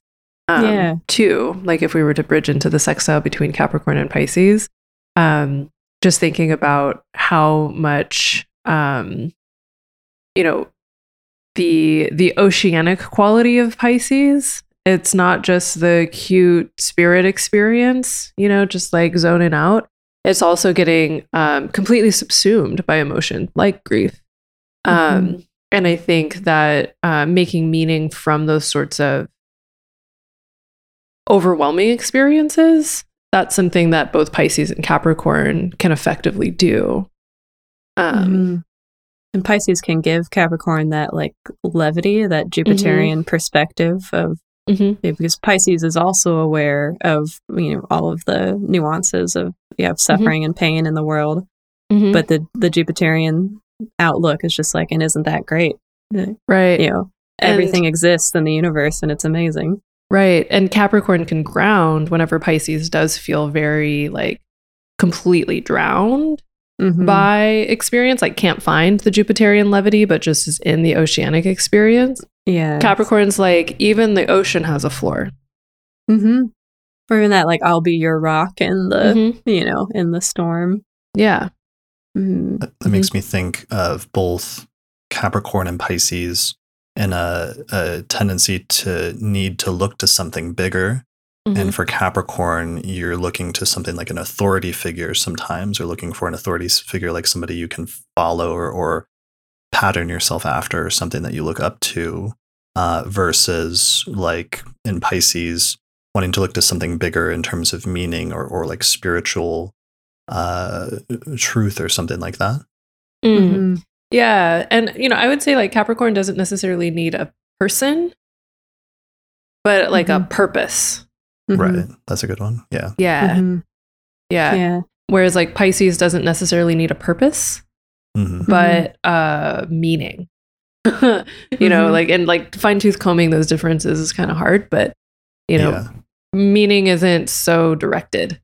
too. Like if we were to bridge into the sextile between Capricorn and Pisces, just thinking about how much, you know, the oceanic quality of Pisces. It's not just the cute spirit experience, you know, just like zoning out. It's also getting completely subsumed by emotion, like grief. And I think that making meaning from those sorts of overwhelming experiences, that's something that both Pisces and Capricorn can effectively do. And Pisces can give Capricorn that like levity, that Jupiterian perspective of, because Pisces is also aware of, you know, all of the nuances of suffering and pain in the world, but the Jupiterian outlook is just like, and isn't that great? Right. You know, everything exists in the universe and it's amazing. Right. And Capricorn can ground whenever Pisces does feel very like completely drowned by experience, like can't find the Jupiterian levity, but just is in the oceanic experience. Yeah. Capricorn's like, even the ocean has a floor. Or even that, like, I'll be your rock in the, you know, in the storm. Yeah. That makes me think of both Capricorn and Pisces and a tendency to need to look to something bigger. And for Capricorn, you're looking to something like an authority figure sometimes, or looking for an authority figure like somebody you can follow or pattern yourself after, or something that you look up to, versus like in Pisces, wanting to look to something bigger in terms of meaning or like spiritual truth or something like that. Yeah. And, you know, I would say like Capricorn doesn't necessarily need a person, but like a purpose. Right. That's a good one. Yeah. Yeah. Yeah. Whereas like Pisces doesn't necessarily need a purpose, but meaning, you know, like, and like fine tooth combing those differences is kind of hard, but you know, meaning isn't so directed.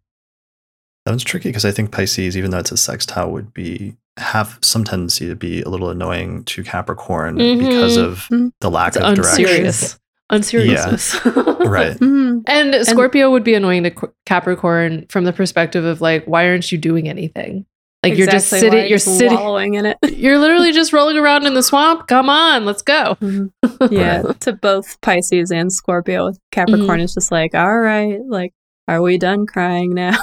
That one's tricky because I think Pisces, even though it's a sextile, would be have some tendency to be a little annoying to Capricorn because of the lack of direction. Unseriousness. Right. And Scorpio would be annoying to Capricorn from the perspective of like, why aren't you doing anything? Like you're just sitting, wallowing in it. You're literally just rolling around in the swamp. Come on, let's go. Yeah. Right. To both Pisces and Scorpio, Capricorn is just like, all right, like, are we done crying now?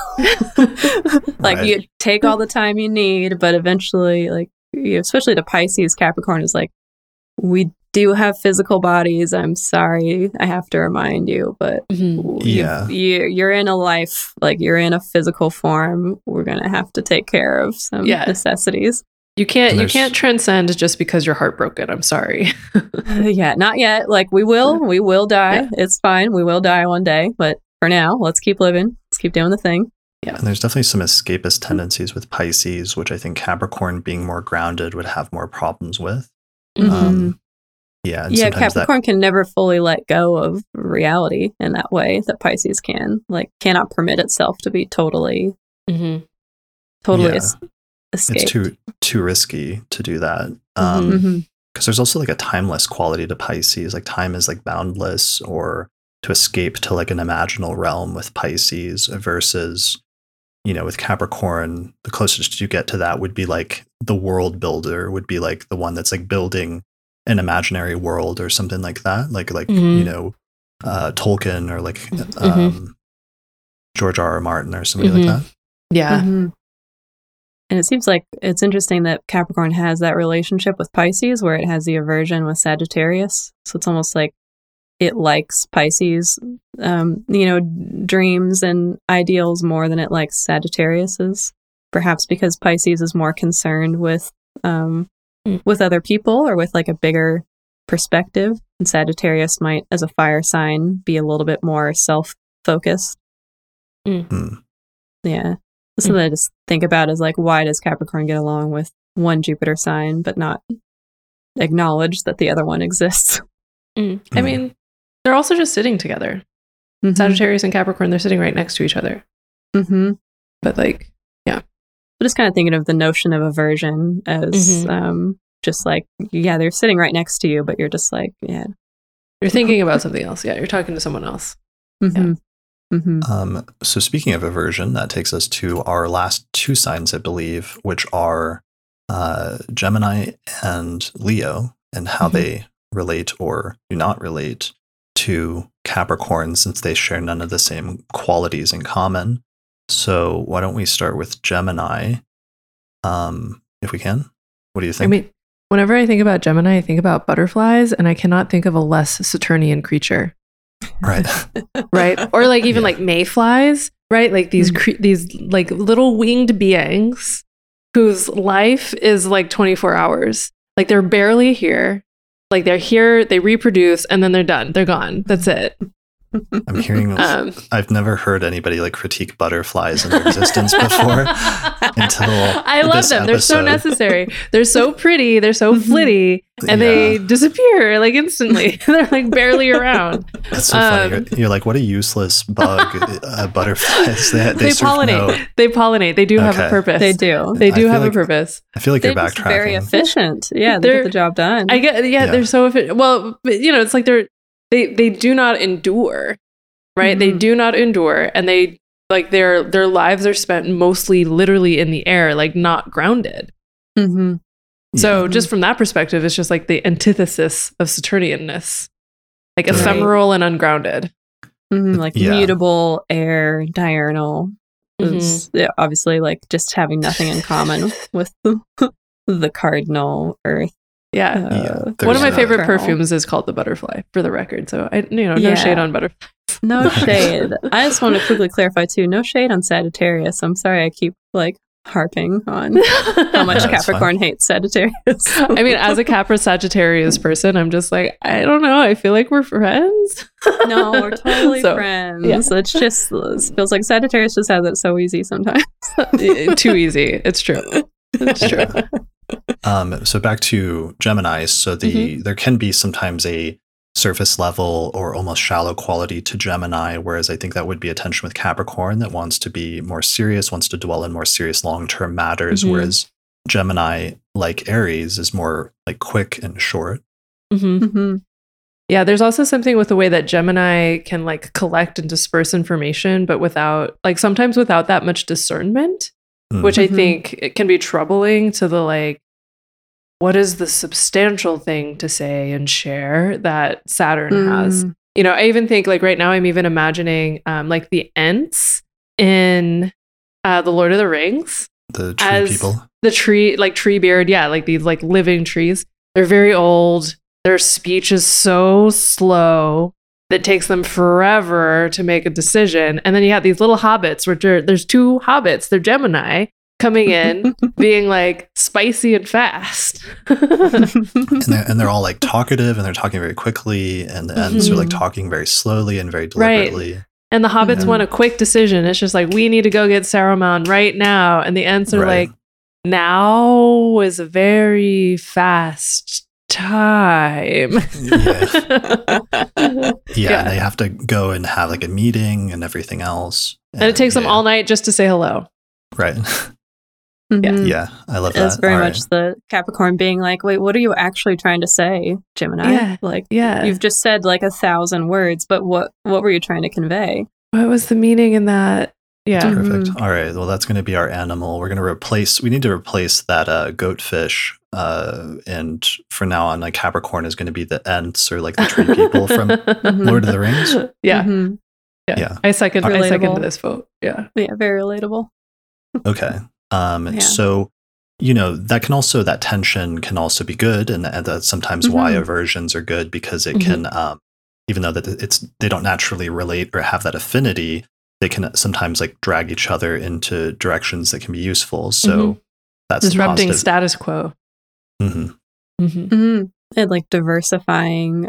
Like you take all the time you need, but eventually like, especially to Pisces, Capricorn is like, we do have physical bodies. I'm sorry, I have to remind you, but you're in a life, like you're in a physical form. We're gonna have to take care of some necessities. You can't transcend just because you're heartbroken. I'm sorry. Not yet. Like we will die. Yeah. It's fine. We will die one day, but for now, let's keep living. Let's keep doing the thing. Yeah. And there's definitely some escapist tendencies with Pisces, which I think Capricorn, being more grounded, would have more problems with. Yeah. Yeah. Capricorn can never fully let go of reality in that way that Pisces can, like, cannot permit itself to be totally, escaped. It's too risky to do that. Because there's also like a timeless quality to Pisces, like time is like boundless, or to escape to like an imaginal realm with Pisces versus, you know, with Capricorn, the closest you get to that would be like the world builder, would be like the one that's like building an imaginary world or something like that, like you know, Tolkien or like George R. R. Martin or somebody like that. Yeah. And it seems like it's interesting that Capricorn has that relationship with Pisces where it has the aversion with Sagittarius. So it's almost like it likes Pisces, you know, dreams and ideals more than it likes Sagittarius's, perhaps because Pisces is more concerned with other people or with like a bigger perspective. And Sagittarius might, as a fire sign, be a little bit more self-focused. Yeah. So that I just think about is like, why does Capricorn get along with one Jupiter sign but not acknowledge that the other one exists? I mean, they're also just sitting together. Sagittarius and Capricorn, they're sitting right next to each other. But like, yeah. I'm just kind of thinking of the notion of aversion as just like, yeah, they're sitting right next to you, but you're just like, yeah. You're thinking about something else. Yeah, you're talking to someone else. Yeah. So speaking of aversion, that takes us to our last two signs, I believe, which are Gemini and Leo, and how they relate or do not relate to Capricorn, since they share none of the same qualities in common. So why don't we start with Gemini, if we can? What do you think? I mean, whenever I think about Gemini, I think about butterflies, and I cannot think of a less Saturnian creature. Right. Right. Or like even like mayflies, right? Like these like little winged beings whose life is like 24 hours. Like they're barely here. Like they're here, they reproduce, and then they're done. They're gone. That's it. I'm hearing, I've never heard anybody like critique butterflies in their existence before until I love them. Episode. They're so necessary. They're so pretty. They're so flitty, and they disappear like instantly. They're like barely around. That's so funny. You're like, what a useless bug. Butterflies. They pollinate. They pollinate. They do have a purpose. They do. They do have a purpose. I feel like they're backtracking. Very efficient. Yeah, they get the job done. I get. Yeah, they're so efficient. Well, but, you know, it's like They do not endure, right? They do not endure, and they like their lives are spent mostly literally in the air, like not grounded. So just from that perspective, it's just like the antithesis of Saturnianness, like ephemeral and ungrounded, like mutable, air, diurnal. It's obviously like just having nothing in common with the cardinal earth. One of my favorite perfumes is called the Butterfly, for the record. So I, you know, no shade on butterflies. No shade. I just want to quickly clarify too. No shade on Sagittarius. I'm sorry, I keep like harping on how much Capricorn hates Sagittarius. I mean, as a Capra Sagittarius person, I'm just like, I don't know. I feel like we're friends. No, we're totally friends. Yeah. So it's just it feels like Sagittarius just has it so easy sometimes. Too easy. It's true. It's true. So back to Gemini. So there can be sometimes a surface level or almost shallow quality to Gemini, whereas I think that would be a tension with Capricorn that wants to be more serious, wants to dwell in more serious long-term matters, whereas Gemini, like Aries, is more like quick and short. Yeah, there's also something with the way that Gemini can like collect and disperse information, but sometimes without that much discernment. Which I think it can be troubling to the like, what is the substantial thing to say and share that Saturn has? You know, I even think like right now I'm even imagining like the Ents in The Lord of the Rings. The tree people. The tree, like tree beard. Yeah, like these like living trees. They're very old. Their speech is so slow that takes them forever to make a decision. And then you have these little hobbits, which are, there's two hobbits, they're Gemini, coming in, being like spicy and fast. and they're all like talkative, and they're talking very quickly, and the Ents are like talking very slowly and very deliberately. Right. And the hobbits want a quick decision. It's just like, we need to go get Saruman right now. And the Ents are like, now is a very fast time. Yeah, they have to go and have like a meeting and everything else. And it takes them all night just to say hello. Right. Mm-hmm. Yeah, I love that. It's very much the Capricorn being like, wait, what are you actually trying to say, Gemini? Yeah. Like, yeah, you've just said like 1,000 words, but what were you trying to convey? What was the meaning in that? Yeah. Perfect. Mm-hmm. All right. Well, that's going to be our animal. We're going to replace that goatfish. And from now on, like Capricorn is going to be the Ents or like the tree people from Lord of the Rings. Yeah. Mm-hmm. Yeah. I second to this vote. Yeah. Yeah. Very relatable. Okay. So, you know, that tension can also be good. And that's sometimes why aversions are good, because it can, even though that they don't naturally relate or have that affinity, they can sometimes like drag each other into directions that can be useful. So that's disrupting positive. Status quo. Mm-hmm. Mm-hmm. Mm-hmm. And like diversifying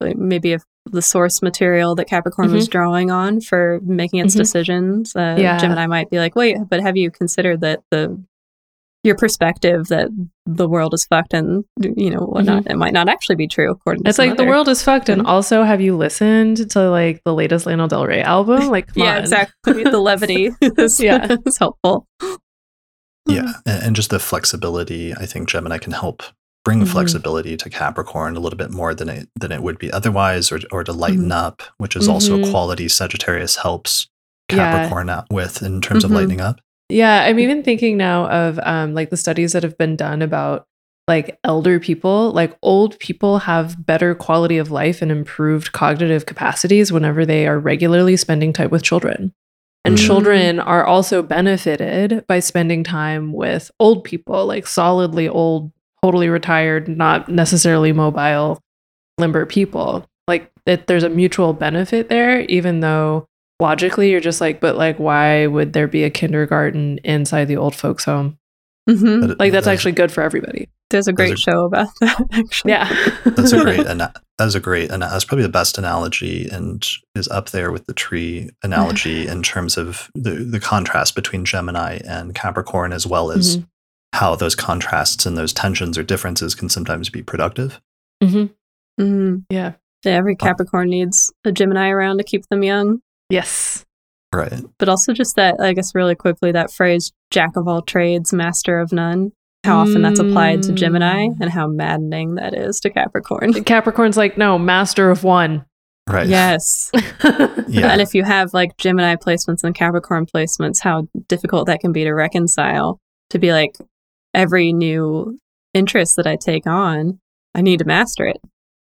maybe the source material that Capricorn was drawing on for making its decisions. Gemini might be like, wait, but have you considered that your perspective that the world is fucked and you know whatnot? It might not actually be true. According to it's like the world is fucked, and also have you listened to like the latest Lana Del Rey album? Like, come on. Exactly. The levity is helpful. Yeah, and just the flexibility. I think Gemini can help bring flexibility to Capricorn a little bit more than it would be otherwise, or to lighten up, which is also a quality Sagittarius helps Capricorn out with in terms of lightening up. Yeah, I'm even thinking now of like the studies that have been done about like elder people. Like old people have better quality of life and improved cognitive capacities whenever they are regularly spending time with children. And children are also benefited by spending time with old people, like solidly old, totally retired, not necessarily mobile, limber people. Like there's a mutual benefit there, even though logically you're just like, but like, why would there be a kindergarten inside the old folks home? Like that's actually good for everybody. There's a great show about that, actually. Yeah. That's a great, and that's probably the best analogy, and is up there with the tree analogy in terms of the contrast between Gemini and Capricorn, as well as how those contrasts and those tensions or differences can sometimes be productive. Mm-hmm. Mm-hmm. Yeah. Every Capricorn needs a Gemini around to keep them young. Yes. Right. But also just that, I guess, really quickly, that phrase, jack of all trades, master of none. How often that's applied to Gemini and how maddening that is to Capricorn. Capricorn's like, no, master of one. Right. Yes. And if you have like Gemini placements and Capricorn placements, how difficult that can be to reconcile, to be like, every new interest that I take on, I need to master it.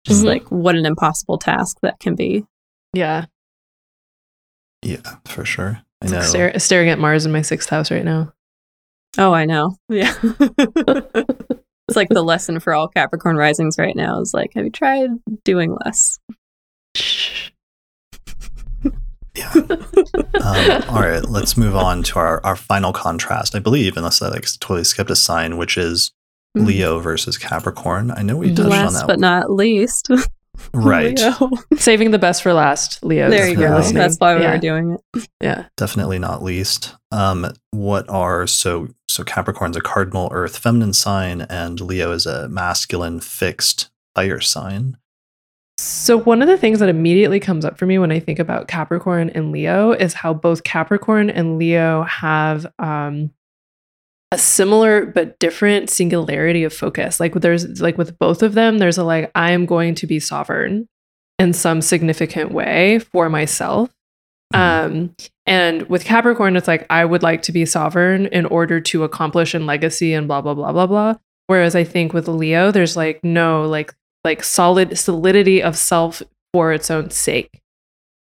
Just like what an impossible task that can be. Yeah. Yeah, for sure. I know. Staring at Mars in my 6th house right now. Oh, I know. Yeah. It's like the lesson for all Capricorn risings right now is like, have you tried doing less? Yeah. All right, let's move on to our final contrast, I believe, unless I like totally skipped a sign, which is Leo versus Capricorn. I know we touched on that. Last but not least. Right. Saving the best for last, Leo. There you go. That's why we were doing it. Yeah. Definitely not least. So Capricorn's a cardinal earth feminine sign, and Leo is a masculine fixed fire sign. So one of the things that immediately comes up for me when I think about Capricorn and Leo is how both Capricorn and Leo have a similar but different singularity of focus. Like there's like with both of them, there's a like, I am going to be sovereign in some significant way for myself. And with Capricorn, it's like, I would like to be sovereign in order to accomplish and legacy and blah, blah, blah, blah, blah. Whereas I think with Leo, there's like, no, like solidity of self for its own sake,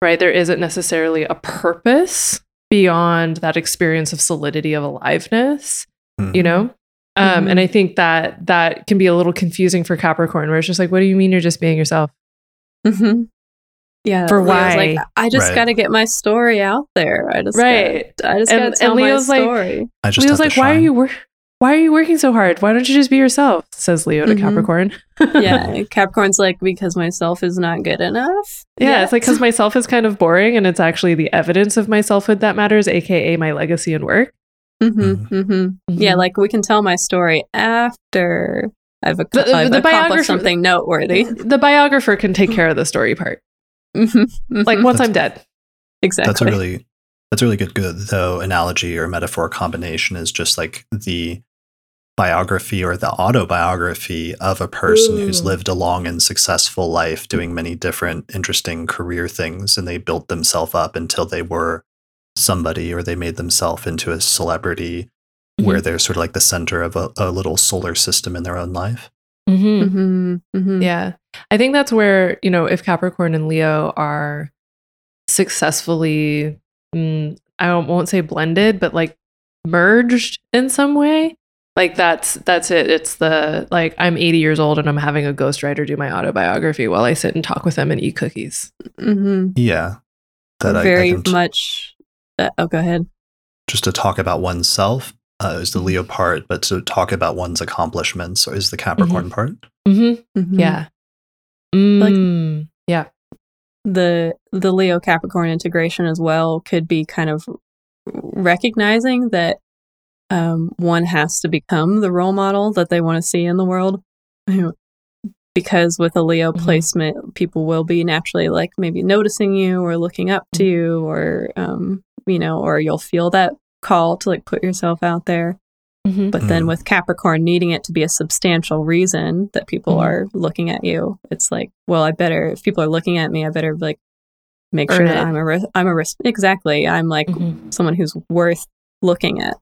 right? There isn't necessarily a purpose beyond that experience of solidity of aliveness. You know? And I think that can be a little confusing for Capricorn, where it's just like, what do you mean you're just being yourself? Yeah. For why? Leo's like, I just got to get my story out there. I just got to tell my story. Like, Leo's like, why are you working so hard? Why don't you just be yourself? Says Leo to Capricorn. Yeah. Capricorn's like, because myself is not good enough. Yeah. It's like, because myself is kind of boring, and it's actually the evidence of my selfhood that matters, AKA my legacy and work. Yeah. Like, we can tell my story after I've accomplished something noteworthy. The biographer can take care of the story part. Mm-hmm. Like once I'm dead. Exactly. That's a really good analogy or metaphor combination is just like the biography or the autobiography of a person who's lived a long and successful life doing many different interesting career things, and they built themselves up until they were somebody, or they made themselves into a celebrity where they're sort of like the center of a little solar system in their own life. Mm-hmm. Mm-hmm. Mm-hmm. Yeah. I think that's where, if Capricorn and Leo are successfully, I won't say blended, but like merged in some way. Like that's it. It's the like I'm 80 years old and I'm having a ghostwriter do my autobiography while I sit and talk with them and eat cookies. Mm-hmm. Yeah, that very much. Oh, go ahead. Just to talk about oneself is the Leo part, but to talk about one's accomplishments is the Capricorn part. Mm-hmm. Mm-hmm. Yeah. Mm-hmm. Like, yeah. The Leo Capricorn integration as well could be kind of recognizing that. One has to become the role model that they want to see in the world, because with a Leo placement, people will be naturally like maybe noticing you or looking up to you, or or you'll feel that call to like put yourself out there. Mm-hmm. But then with Capricorn needing it to be a substantial reason that people are looking at you, it's like, well, I better, if people are looking at me, I better like make sure that I'm a risk. Exactly, I'm like someone who's worth looking at.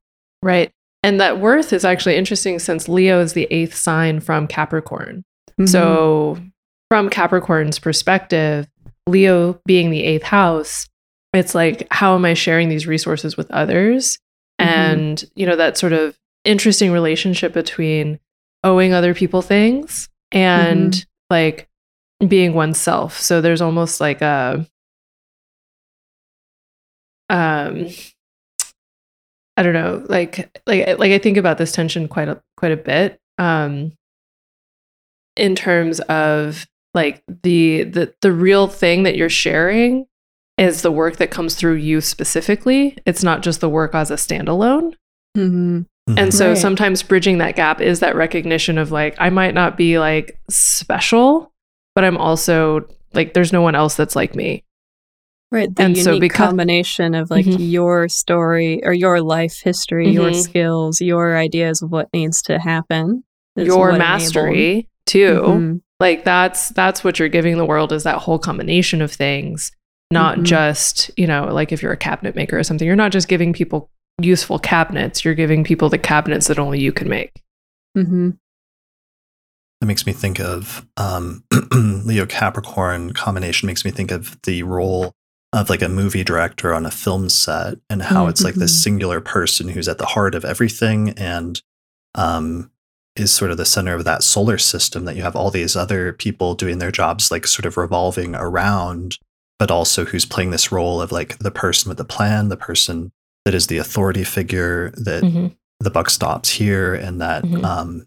Right. And that worth is actually interesting since Leo is the 8th sign from Capricorn. Mm-hmm. So from Capricorn's perspective, Leo being the 8th house, it's like, how am I sharing these resources with others? Mm-hmm. And, that sort of interesting relationship between owing other people things and like being oneself. So there's almost like a... I don't know, like I think about this tension quite a bit, in terms of like the real thing that you're sharing is the work that comes through you specifically. It's not just the work as a standalone. Mm-hmm. Mm-hmm. And so sometimes bridging that gap is that recognition of like, I might not be like special, but I'm also like, there's no one else that's like me. Right, the combination of like your story or your life history, your skills, your ideas of what needs to happen, your mastery too. Mm-hmm. Like that's what you're giving the world is that whole combination of things, not just like if you're a cabinet maker or something, you're not just giving people useful cabinets. You're giving people the cabinets that only you can make. Mm-hmm. That makes me think of Leo Capricorn combination. Makes me think of the role of like a movie director on a film set and how it's like this singular person who's at the heart of everything and is sort of the center of that solar system that you have all these other people doing their jobs, like sort of revolving around, but also who's playing this role of like the person with the plan, the person that is the authority figure, that the buck stops here and that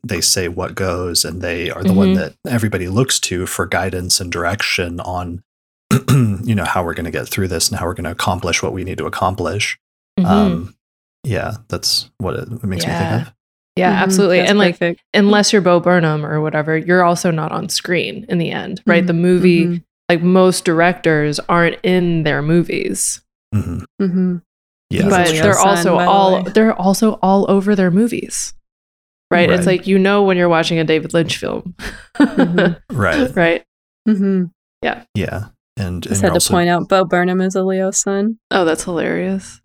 they say what goes, and they are the one that everybody looks to for guidance and direction on how we're going to get through this and how we're going to accomplish what we need to accomplish. Yeah, that's what it makes me think of. Yeah, absolutely. That's perfect. Like, unless you're Bo Burnham or whatever, you're also not on screen in the end, right? The movie, like most directors aren't in their movies. Yeah, but they're also all over their movies. Right? It's like, when you're watching a David Lynch film. Right. Mm-hmm. Yeah. Yeah. And just had to point out Bo Burnham is a Leo sun. Oh, that's hilarious.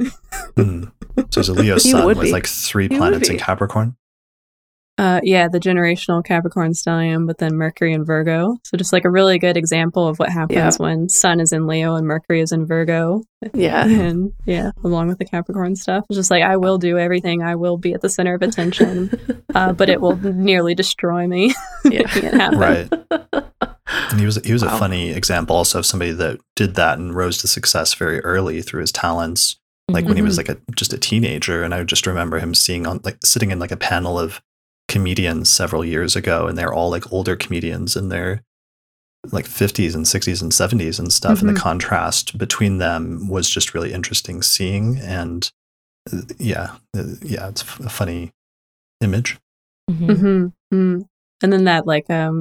So there's a Leo sun with like 3 planets in Capricorn. Yeah, the generational Capricorn stellium, but then Mercury and Virgo. So just like a really good example of what happens when Sun is in Leo and Mercury is in Virgo. Yeah. And along with the Capricorn stuff. It's just like, I will do everything. I will be at the center of attention, but it will nearly destroy me. Yeah. Making it happen. Right. And he was a funny example also of somebody that did that and rose to success very early through his talents, like when he was like just a teenager. And I just remember him sitting in like a panel of comedians several years ago, and they're all like older comedians in their like 50s and 60s and 70s and stuff. And the contrast between them was just really interesting seeing. And yeah, it's a funny image. Mm-hmm. Mm-hmm. And then that like that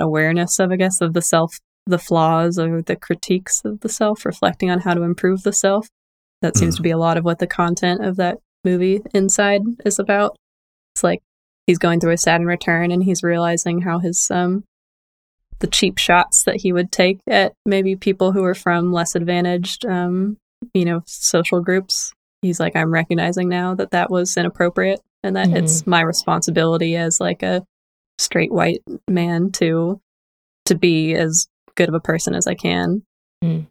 awareness of, I guess, of the self, the flaws or the critiques of the self, reflecting on how to improve the self. That seems to be a lot of what the content of that movie Inside is about. It's like he's going through a Saturn return and he's realizing how his the cheap shots that he would take at maybe people who are from less advantaged social groups. He's like, I'm recognizing now that that was inappropriate and that it's my responsibility as like a straight white man to be as good of a person as I can. Yeah.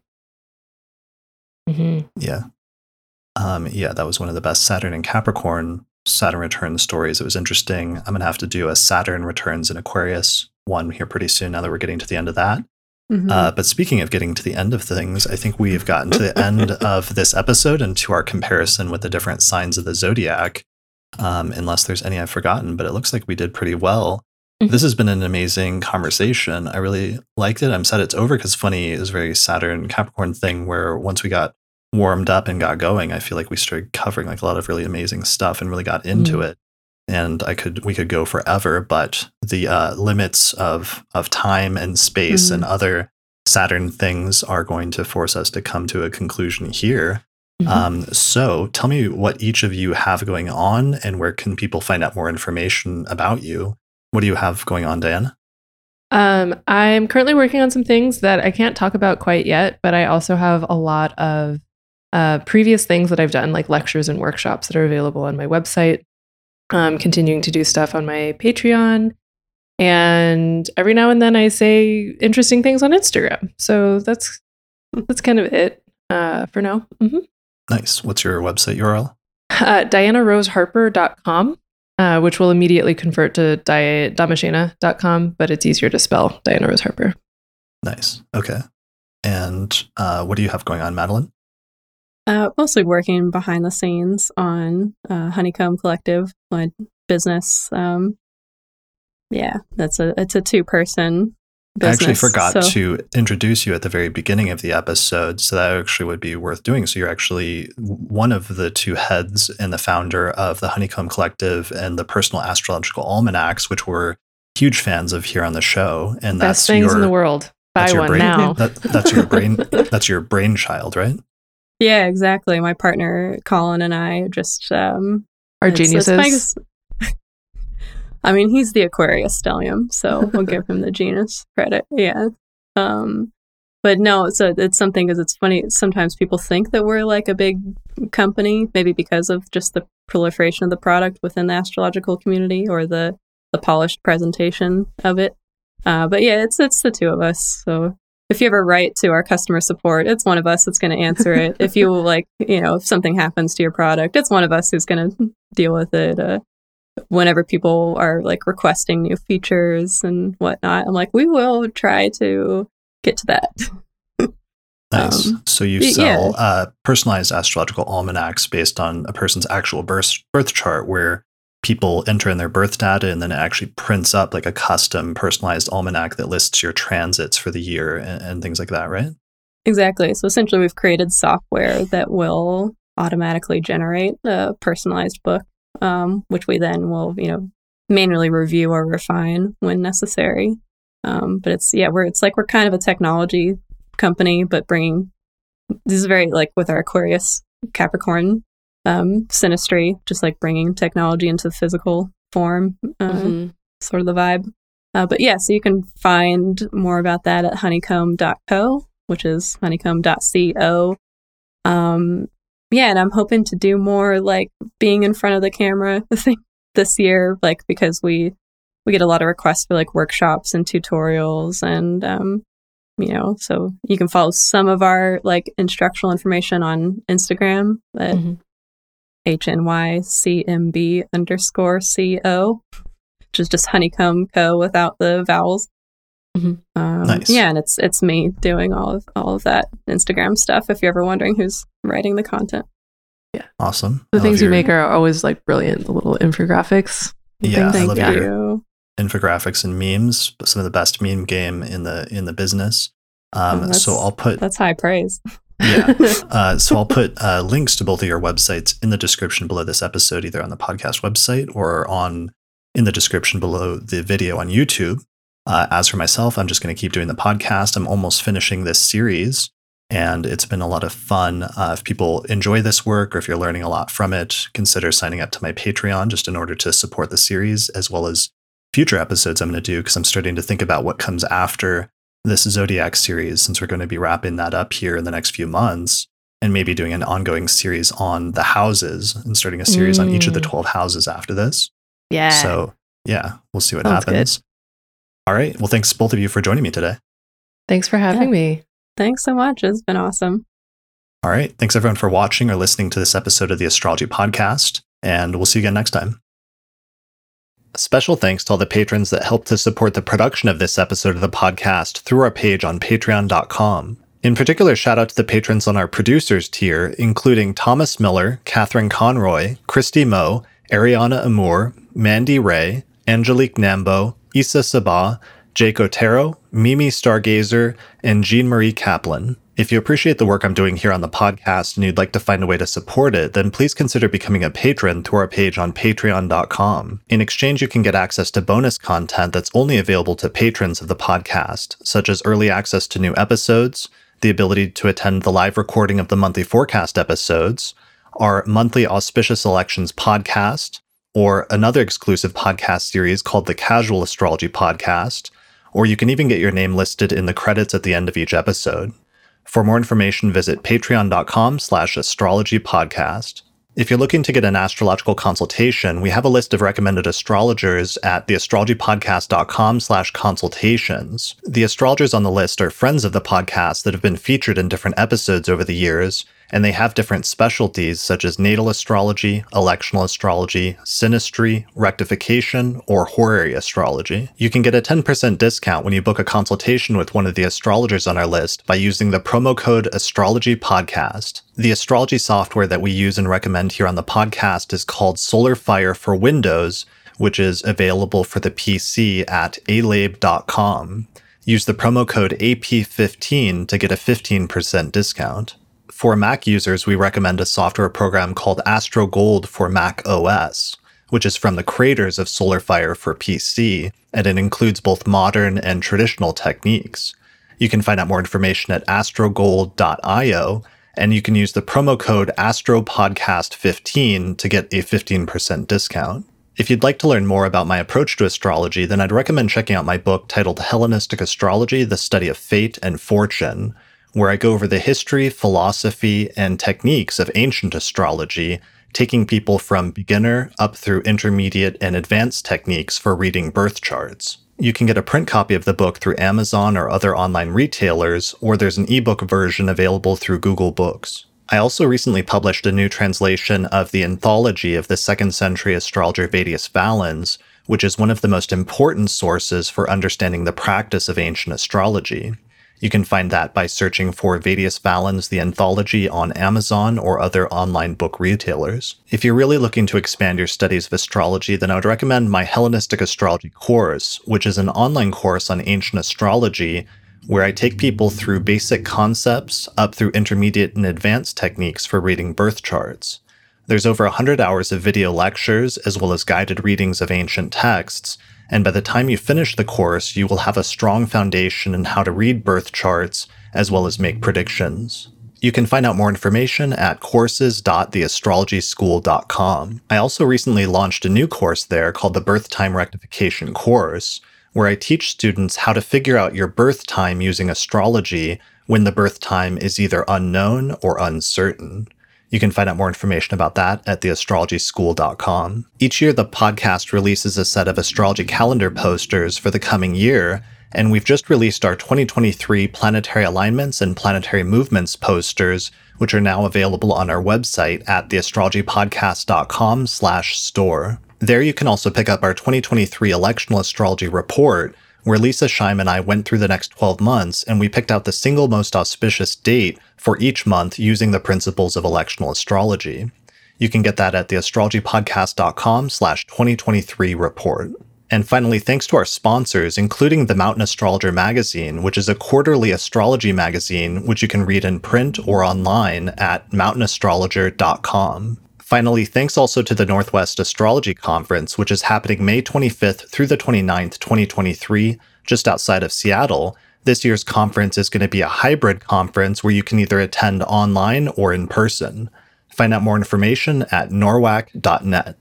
That was one of the best Saturn and Capricorn Saturn return stories. It was interesting. I'm going to have to do a Saturn returns in Aquarius one here pretty soon now that we're getting to the end of that. But speaking of getting to the end of things, I think we've gotten to the end of this episode and to our comparison with the different signs of the zodiac, unless there's any I've forgotten, but it looks like we did pretty well. This has been an amazing conversation. I really liked it. I'm sad it's over because funny is a very Saturn Capricorn thing where once we got warmed up and got going, I feel like we started covering like a lot of really amazing stuff and really got into it. And we could go forever, but the limits of time and space and other Saturn things are going to force us to come to a conclusion here. So tell me what each of you have going on and where can people find out more information about you? What do you have going on, Diana? I'm currently working on some things that I can't talk about quite yet, but I also have a lot of previous things that I've done, like lectures and workshops that are available on my website. I'm continuing to do stuff on my Patreon. And every now and then I say interesting things on Instagram. So that's kind of it for now. Nice. What's your website URL? DianaRoseHarper.com. Which will immediately convert to damashina.com, but it's easier to spell Diana Rose Harper. Nice. Okay. And what do you have going on, Madeline? Mostly working behind the scenes on Honeycomb Collective, my business. It's a two-person business. I actually forgot to introduce you at the very beginning of the episode, so that actually would be worth doing. So you're actually one of the two heads and the founder of the Honeycomb Collective and the Personal Astrological Almanacs, which we're huge fans of here on the show. And that's best things in the world. Buy one now. That's your brain. That's your brainchild, right? Yeah, exactly. My partner, Colin, and I just are geniuses. I mean, he's the Aquarius stellium, so we'll give him the genus credit. Yeah. But no, so it's something because it's funny. Sometimes people think that we're like a big company, maybe because of just the proliferation of the product within the astrological community or the polished presentation of it. But yeah, it's the two of us. So if you ever write to our customer support, it's one of us that's going to answer it. If you if something happens to your product, it's one of us who's going to deal with it. Whenever people are like requesting new features and whatnot, I'm like, we will try to get to that. Nice. So you sell personalized astrological almanacs based on a person's actual birth chart where people enter in their birth data and then it actually prints up like a custom personalized almanac that lists your transits for the year and things like that, right? Exactly. So essentially we've created software that will automatically generate a personalized book. Which we then will, manually review or refine when necessary. But it's like we're kind of a technology company, but this is very like with our Aquarius Capricorn synastry, just like bringing technology into physical form, sort of the vibe. But yeah, so you can find more about that at honeycomb.co, which is honeycomb.co. And I'm hoping to do more like being in front of the camera thing this year, like because we get a lot of requests for like workshops and tutorials and, so you can follow some of our like instructional information on Instagram at HNYCMB_CO, which is just Honeycomb Co without the vowels. Nice. Yeah, and it's me doing all of that Instagram stuff. If you're ever wondering who's writing the content, yeah, awesome. The things you make are always like brilliant. The little infographics. Yeah, I love your infographics and memes. Some of the best meme game in the business. So I'll put that's high praise. Yeah. So I'll put links to both of your websites in the description below this episode, either on the podcast website or on in the description below the video on YouTube. As for myself, I'm just going to keep doing the podcast. I'm almost finishing this series, and it's been a lot of fun. If people enjoy this work or if you're learning a lot from it, consider signing up to my Patreon just in order to support the series, as well as future episodes I'm going to do, because I'm starting to think about what comes after this Zodiac series, since we're going to be wrapping that up here in the next few months, and maybe doing an ongoing series on the houses and starting a series on each of the 12 houses after this. Yeah. So yeah, we'll see what happens. Good. All right. Well, thanks both of you for joining me today. Thanks for having me. Thanks so much. It's been awesome. All right. Thanks everyone for watching or listening to this episode of the Astrology Podcast, and we'll see you again next time. A special thanks to all the patrons that helped to support the production of this episode of the podcast through our page on patreon.com. In particular, shout out to the patrons on our producers tier, including Thomas Miller, Catherine Conroy, Christy Moe, Ariana Amour, Mandy Ray, Angelique Nambo, Issa Sabah, Jake Otero, Mimi Stargazer, and Jean Marie Kaplan. If you appreciate the work I'm doing here on the podcast and you'd like to find a way to support it, then please consider becoming a patron through our page on patreon.com. In exchange, you can get access to bonus content that's only available to patrons of the podcast, such as early access to new episodes, the ability to attend the live recording of the monthly forecast episodes, our monthly Auspicious Elections podcast, or another exclusive podcast series called the Casual Astrology Podcast, or you can even get your name listed in the credits at the end of each episode. For more information, visit patreon.com/astrologypodcast. If you're looking to get an astrological consultation, we have a list of recommended astrologers at theastrologypodcast.com/consultations. The astrologers on the list are friends of the podcast that have been featured in different episodes over the years, and they have different specialties such as natal astrology, electional astrology, synastry, rectification, or horary astrology. You can get a 10% discount when you book a consultation with one of the astrologers on our list by using the promo code ASTROLOGYPODCAST. The astrology software that we use and recommend here on the podcast is called Solar Fire for Windows, which is available for the PC at alabe.com. Use the promo code AP15 to get a 15% discount. For Mac users, we recommend a software program called AstroGold for Mac OS, which is from the creators of Solar Fire for PC, and it includes both modern and traditional techniques. You can find out more information at astrogold.io, and you can use the promo code AstroPodcast15 to get a 15% discount. If you'd like to learn more about my approach to astrology, then I'd recommend checking out my book titled Hellenistic Astrology: The Study of Fate and Fortune, where I go over the history, philosophy, and techniques of ancient astrology, taking people from beginner up through intermediate and advanced techniques for reading birth charts. You can get a print copy of the book through Amazon or other online retailers, or there's an ebook version available through Google Books. I also recently published a new translation of the anthology of the 2nd century astrologer Vettius Valens, which is one of the most important sources for understanding the practice of ancient astrology. You can find that by searching for Vettius Valens, the Anthology, on Amazon or other online book retailers. If you're really looking to expand your studies of astrology, then I would recommend my Hellenistic Astrology course, which is an online course on ancient astrology, where I take people through basic concepts up through intermediate and advanced techniques for reading birth charts. There's over 100 hours of video lectures, as well as guided readings of ancient texts, and by the time you finish the course, you will have a strong foundation in how to read birth charts, as well as make predictions. You can find out more information at courses.theastrologyschool.com. I also recently launched a new course there called the Birth Time Rectification Course, where I teach students how to figure out your birth time using astrology when the birth time is either unknown or uncertain. You can find out more information about that at theastrologyschool.com. Each year, the podcast releases a set of astrology calendar posters for the coming year, and we've just released our 2023 Planetary Alignments and Planetary Movements posters, which are now available on our website at theastrologypodcast.com/store. There you can also pick up our 2023 Electional Astrology Report, where Lisa Scheim and I went through the next 12 months and we picked out the single most auspicious date for each month using the principles of electional astrology. You can get that at theastrologypodcast.com/2023report. And finally, thanks to our sponsors, including the Mountain Astrologer magazine, which is a quarterly astrology magazine which you can read in print or online at mountainastrologer.com. Finally, thanks also to the Northwest Astrology Conference, which is happening May 25th through the 29th, 2023, just outside of Seattle. This year's conference is going to be a hybrid conference where you can either attend online or in person. Find out more information at norwac.net.